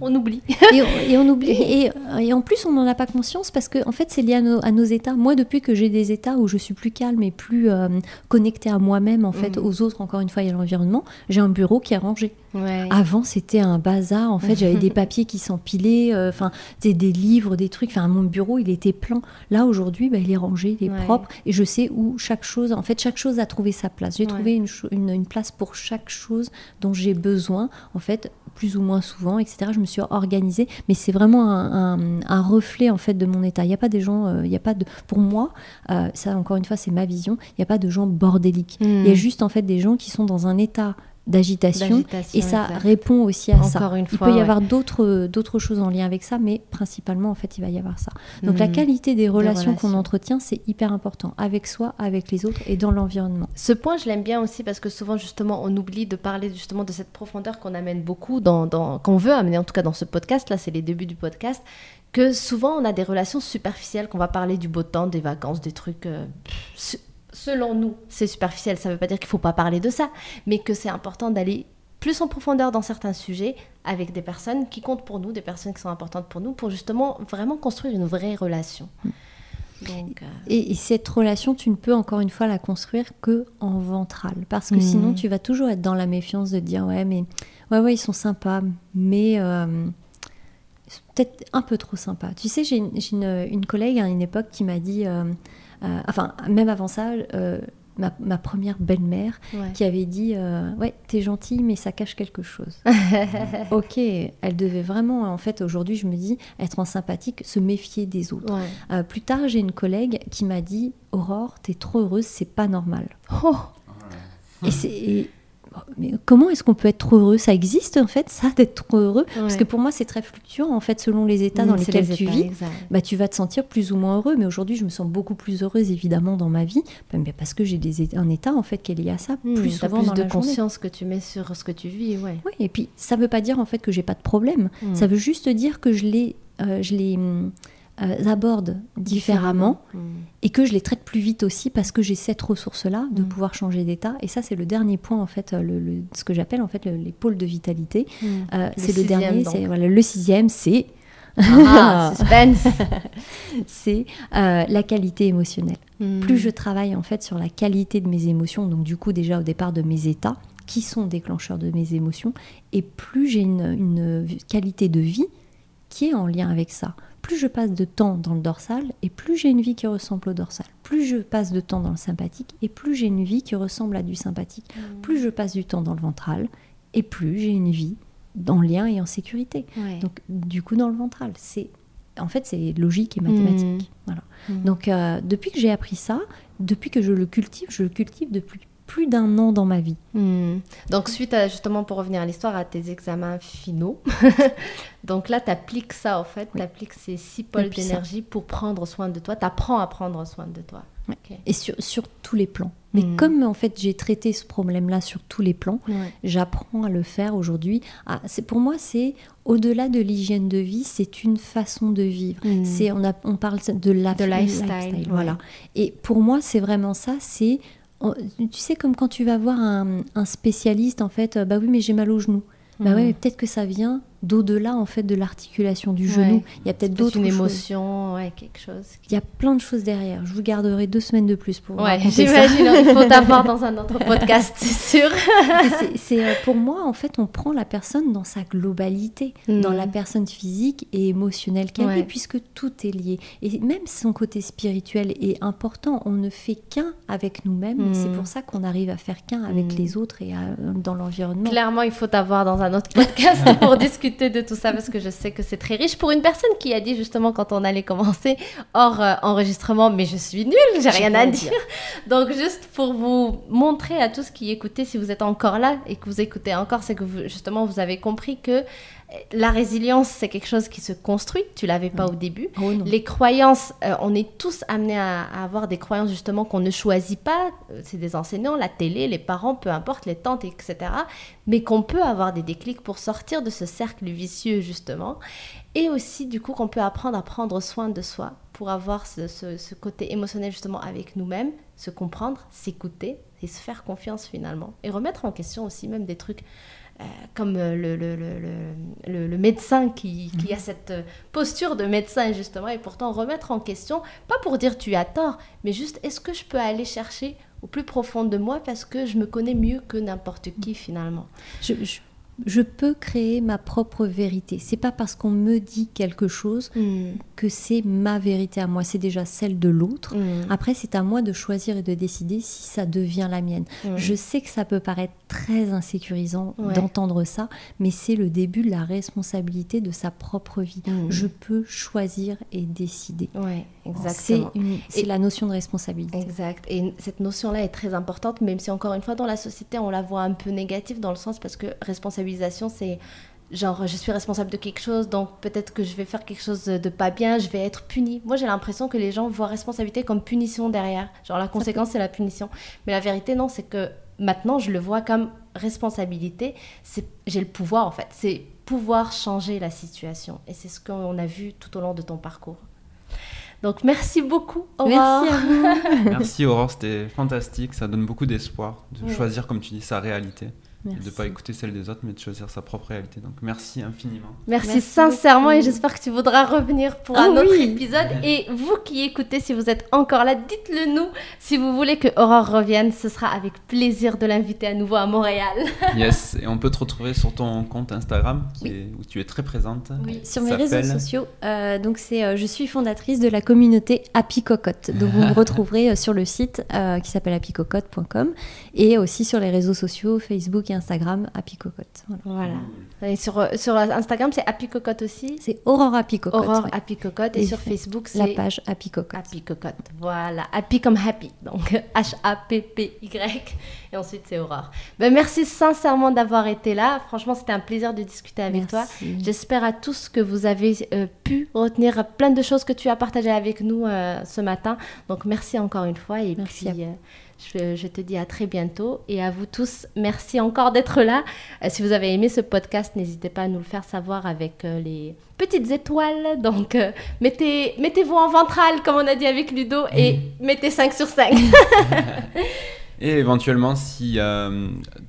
on oublie. Et en plus, on n'en a pas conscience parce que en fait, c'est lié à nos états. Moi, depuis que j'ai des états où je suis plus calme et plus connectée à moi-même, en fait, aux autres, encore une fois, et à l'environnement, j'ai un bureau qui est rangé. Ouais. Avant, c'était un bazar. En fait, j'avais des papiers qui s'empilaient, des livres, des trucs. Mon bureau, il était plein. Là, aujourd'hui, il est rangé, il est propre. Et je sais où chaque chose... En fait, chaque chose a trouvé sa place. J'ai trouvé une place pour chaque chose dont j'ai besoin, en fait, plus ou moins souvent, etc. Je me suis organisée, mais c'est vraiment un reflet en fait de mon état. Il n'y a pas des gens, pour moi, ça encore une fois c'est ma vision, il n'y a pas de gens bordéliques. Il y a juste en fait des gens qui sont dans un état d'agitation et ça répond aussi à ça. Encore une fois, il peut y avoir d'autres choses en lien avec ça, mais principalement en fait il va y avoir ça. Donc la qualité des relations qu'on entretient, c'est hyper important, avec soi, avec les autres et dans l'environnement. Ce point je l'aime bien aussi parce que souvent justement on oublie de parler justement de cette profondeur qu'on amène beaucoup qu'on veut amener en tout cas dans ce podcast là, c'est les débuts du podcast, que souvent on a des relations superficielles, qu'on va parler du beau temps, des vacances, des trucs selon nous, c'est superficiel, ça ne veut pas dire qu'il ne faut pas parler de ça, mais que c'est important d'aller plus en profondeur dans certains sujets avec des personnes qui comptent pour nous, des personnes qui sont importantes pour nous, pour justement vraiment construire une vraie relation. Donc, et cette relation, tu ne peux encore une fois la construire qu'en ventral, parce que sinon tu vas toujours être dans la méfiance de dire « ouais, ils sont sympas, mais... » Ils sont peut-être un peu trop sympas. Tu sais, j'ai une collègue à une époque qui m'a dit... même avant ça, ma première belle-mère qui avait dit ouais, t'es gentille mais ça cache quelque chose. Ok, elle devait vraiment, en fait aujourd'hui je me dis, être en sympathique, se méfier des autres. Plus tard j'ai une collègue qui m'a dit, Aurore, t'es trop heureuse, c'est pas normal. Mais comment est-ce qu'on peut être trop heureux? Ça existe en fait, ça, d'être trop heureux? Parce que pour moi, c'est très fluctuant en fait, selon les états dans lesquels tu vis. Bah, tu vas te sentir plus ou moins heureux. Mais aujourd'hui, je me sens beaucoup plus heureuse évidemment dans ma vie, parce que j'ai un état en fait qui est lié à ça. Plus souvent dans la journée. Plus de conscience que tu mets sur ce que tu vis, Oui, et puis ça ne veut pas dire en fait que j'ai pas de problème. Ça veut juste dire que je les aborde différemment et que je les traite plus vite aussi parce que j'ai cette ressource-là de pouvoir changer d'état. Et ça, c'est le dernier point, en fait, ce que j'appelle en fait les pôles de vitalité. C'est le dernier, le sixième, c'est... suspense. C'est la qualité émotionnelle. Plus je travaille en fait sur la qualité de mes émotions, donc du coup déjà au départ de mes états, qui sont déclencheurs de mes émotions, et plus j'ai une qualité de vie qui est en lien avec ça. Plus je passe de temps dans le dorsal et plus j'ai une vie qui ressemble au dorsal. Plus je passe de temps dans le sympathique et plus j'ai une vie qui ressemble à du sympathique. Plus je passe du temps dans le ventral et plus j'ai une vie en lien et en sécurité. Donc du coup dans le ventral, c'est logique et mathématique. Voilà. Donc depuis que j'ai appris ça, depuis que je le cultive depuis plus d'un an dans ma vie. Donc suite à, justement pour revenir à l'histoire, à tes examens finaux, donc là t'appliques ça en fait, t'appliques ces 6 pôles d'énergie pour prendre soin de toi, t'apprends à prendre soin de toi. Et sur tous les plans. Mais comme en fait j'ai traité ce problème-là sur tous les plans, j'apprends à le faire aujourd'hui. Pour moi, c'est au-delà de l'hygiène de vie, c'est une façon de vivre. On parle de lifestyle. Voilà. Et pour moi, c'est vraiment ça, c'est... Tu sais, comme quand tu vas voir un spécialiste, en fait, bah oui, mais j'ai mal au genou. Bah ouais, mais peut-être que ça vient d'au-delà, en fait, de l'articulation du genou. Il y a peut-être d'autres choses. Une émotion, quelque chose. Il y a plein de choses derrière. Je vous garderai 2 semaines de plus pour vous raconter ça. J'imagine, il faut t'avoir dans un autre podcast, c'est sûr. Pour moi, en fait, on prend la personne dans sa globalité, dans la personne physique et émotionnelle qu'elle est, puisque tout est lié. Et même son côté spirituel est important. On ne fait qu'un avec nous-mêmes. Et c'est pour ça qu'on arrive à faire qu'un avec les autres et dans l'environnement. Clairement, il faut t'avoir dans un autre podcast pour discuter de tout ça, parce que je sais que c'est très riche pour une personne qui a dit justement quand on allait commencer hors enregistrement, mais je suis nulle, j'ai rien à dire. Donc juste pour vous montrer à tous qui écoutez, si vous êtes encore là et que vous écoutez encore, c'est que vous avez compris que la résilience, c'est quelque chose qui se construit. Tu ne l'avais pas au début. Les croyances, on est tous amenés à avoir des croyances justement qu'on ne choisit pas. C'est des enseignants, la télé, les parents, peu importe, les tantes, etc. Mais qu'on peut avoir des déclics pour sortir de ce cercle vicieux justement. Et aussi du coup qu'on peut apprendre à prendre soin de soi pour avoir ce côté émotionnel justement avec nous-mêmes, se comprendre, s'écouter et se faire confiance finalement. Et remettre en question aussi même des trucs... comme le médecin qui a cette posture de médecin justement, et pourtant remettre en question, pas pour dire tu as tort, mais juste est-ce que je peux aller chercher au plus profond de moi parce que je me connais mieux que n'importe qui finalement. Je peux créer ma propre vérité. C'est pas parce qu'on me dit quelque chose que c'est ma vérité à moi. C'est déjà celle de l'autre. Après, c'est à moi de choisir et de décider si ça devient la mienne. Je sais que ça peut paraître très insécurisant d'entendre ça, mais c'est le début de la responsabilité de sa propre vie. Je peux choisir et décider. Ouais, exactement. C'est la notion de responsabilité. Exact. Et cette notion-là est très importante, même si encore une fois, dans la société, on la voit un peu négative dans le sens parce que responsabilité, c'est genre je suis responsable de quelque chose, donc peut-être que je vais faire quelque chose de pas bien, je vais être punie. Moi j'ai l'impression que les gens voient responsabilité comme punition derrière, genre la conséquence c'est la punition, mais la vérité non, c'est que maintenant je le vois comme responsabilité, j'ai le pouvoir en fait, c'est pouvoir changer la situation, et c'est ce qu'on a vu tout au long de ton parcours. Donc, merci beaucoup, Aurore. Merci à vous. Merci, Aurore, c'était fantastique. Ça donne beaucoup d'espoir de choisir, comme tu dis, sa réalité. Merci. De ne pas écouter celle des autres, mais de choisir sa propre réalité. Donc, merci infiniment. Merci sincèrement beaucoup. Et j'espère que tu voudras revenir pour un autre épisode. Et vous qui écoutez, si vous êtes encore là, dites-le nous. Si vous voulez que Aurore revienne, ce sera avec plaisir de l'inviter à nouveau à Montréal. Yes, et on peut te retrouver sur ton compte Instagram où tu es très présente. Oui, sur mes réseaux sociaux. Donc je suis fondatrice de la communauté Happy Cocotte. Donc, vous me retrouverez sur le site qui s'appelle happycocotte.com et aussi sur les réseaux sociaux, Facebook et Instagram, Happy Cocotte. Voilà. Et sur Instagram, c'est Happy Cocotte aussi. C'est Aurore Happy Cocotte. Aurore Happy Cocotte. Et sur Facebook, c'est... la page Happy Cocotte. Happy Cocotte. Voilà. Happy comme happy. Donc, H-A-P-P-Y. Et ensuite, c'est Aurore. Ben, merci sincèrement d'avoir été là. Franchement, c'était un plaisir de discuter avec toi. J'espère à tous que vous avez pu retenir plein de choses que tu as partagées avec nous ce matin. Donc, merci encore une fois. Et merci puis, je te dis à très bientôt et à vous tous, merci encore d'être là. Si vous avez aimé ce podcast, n'hésitez pas à nous le faire savoir avec les petites étoiles. Donc, mettez-vous en ventral, comme on a dit avec Ludo, et mettez 5/5. Et éventuellement, si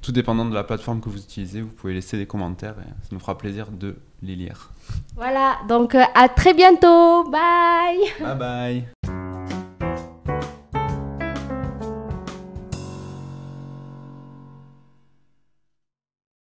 tout dépendant de la plateforme que vous utilisez, vous pouvez laisser des commentaires. Et ça nous fera plaisir de les lire. Voilà, donc à très bientôt. Bye. Bye bye.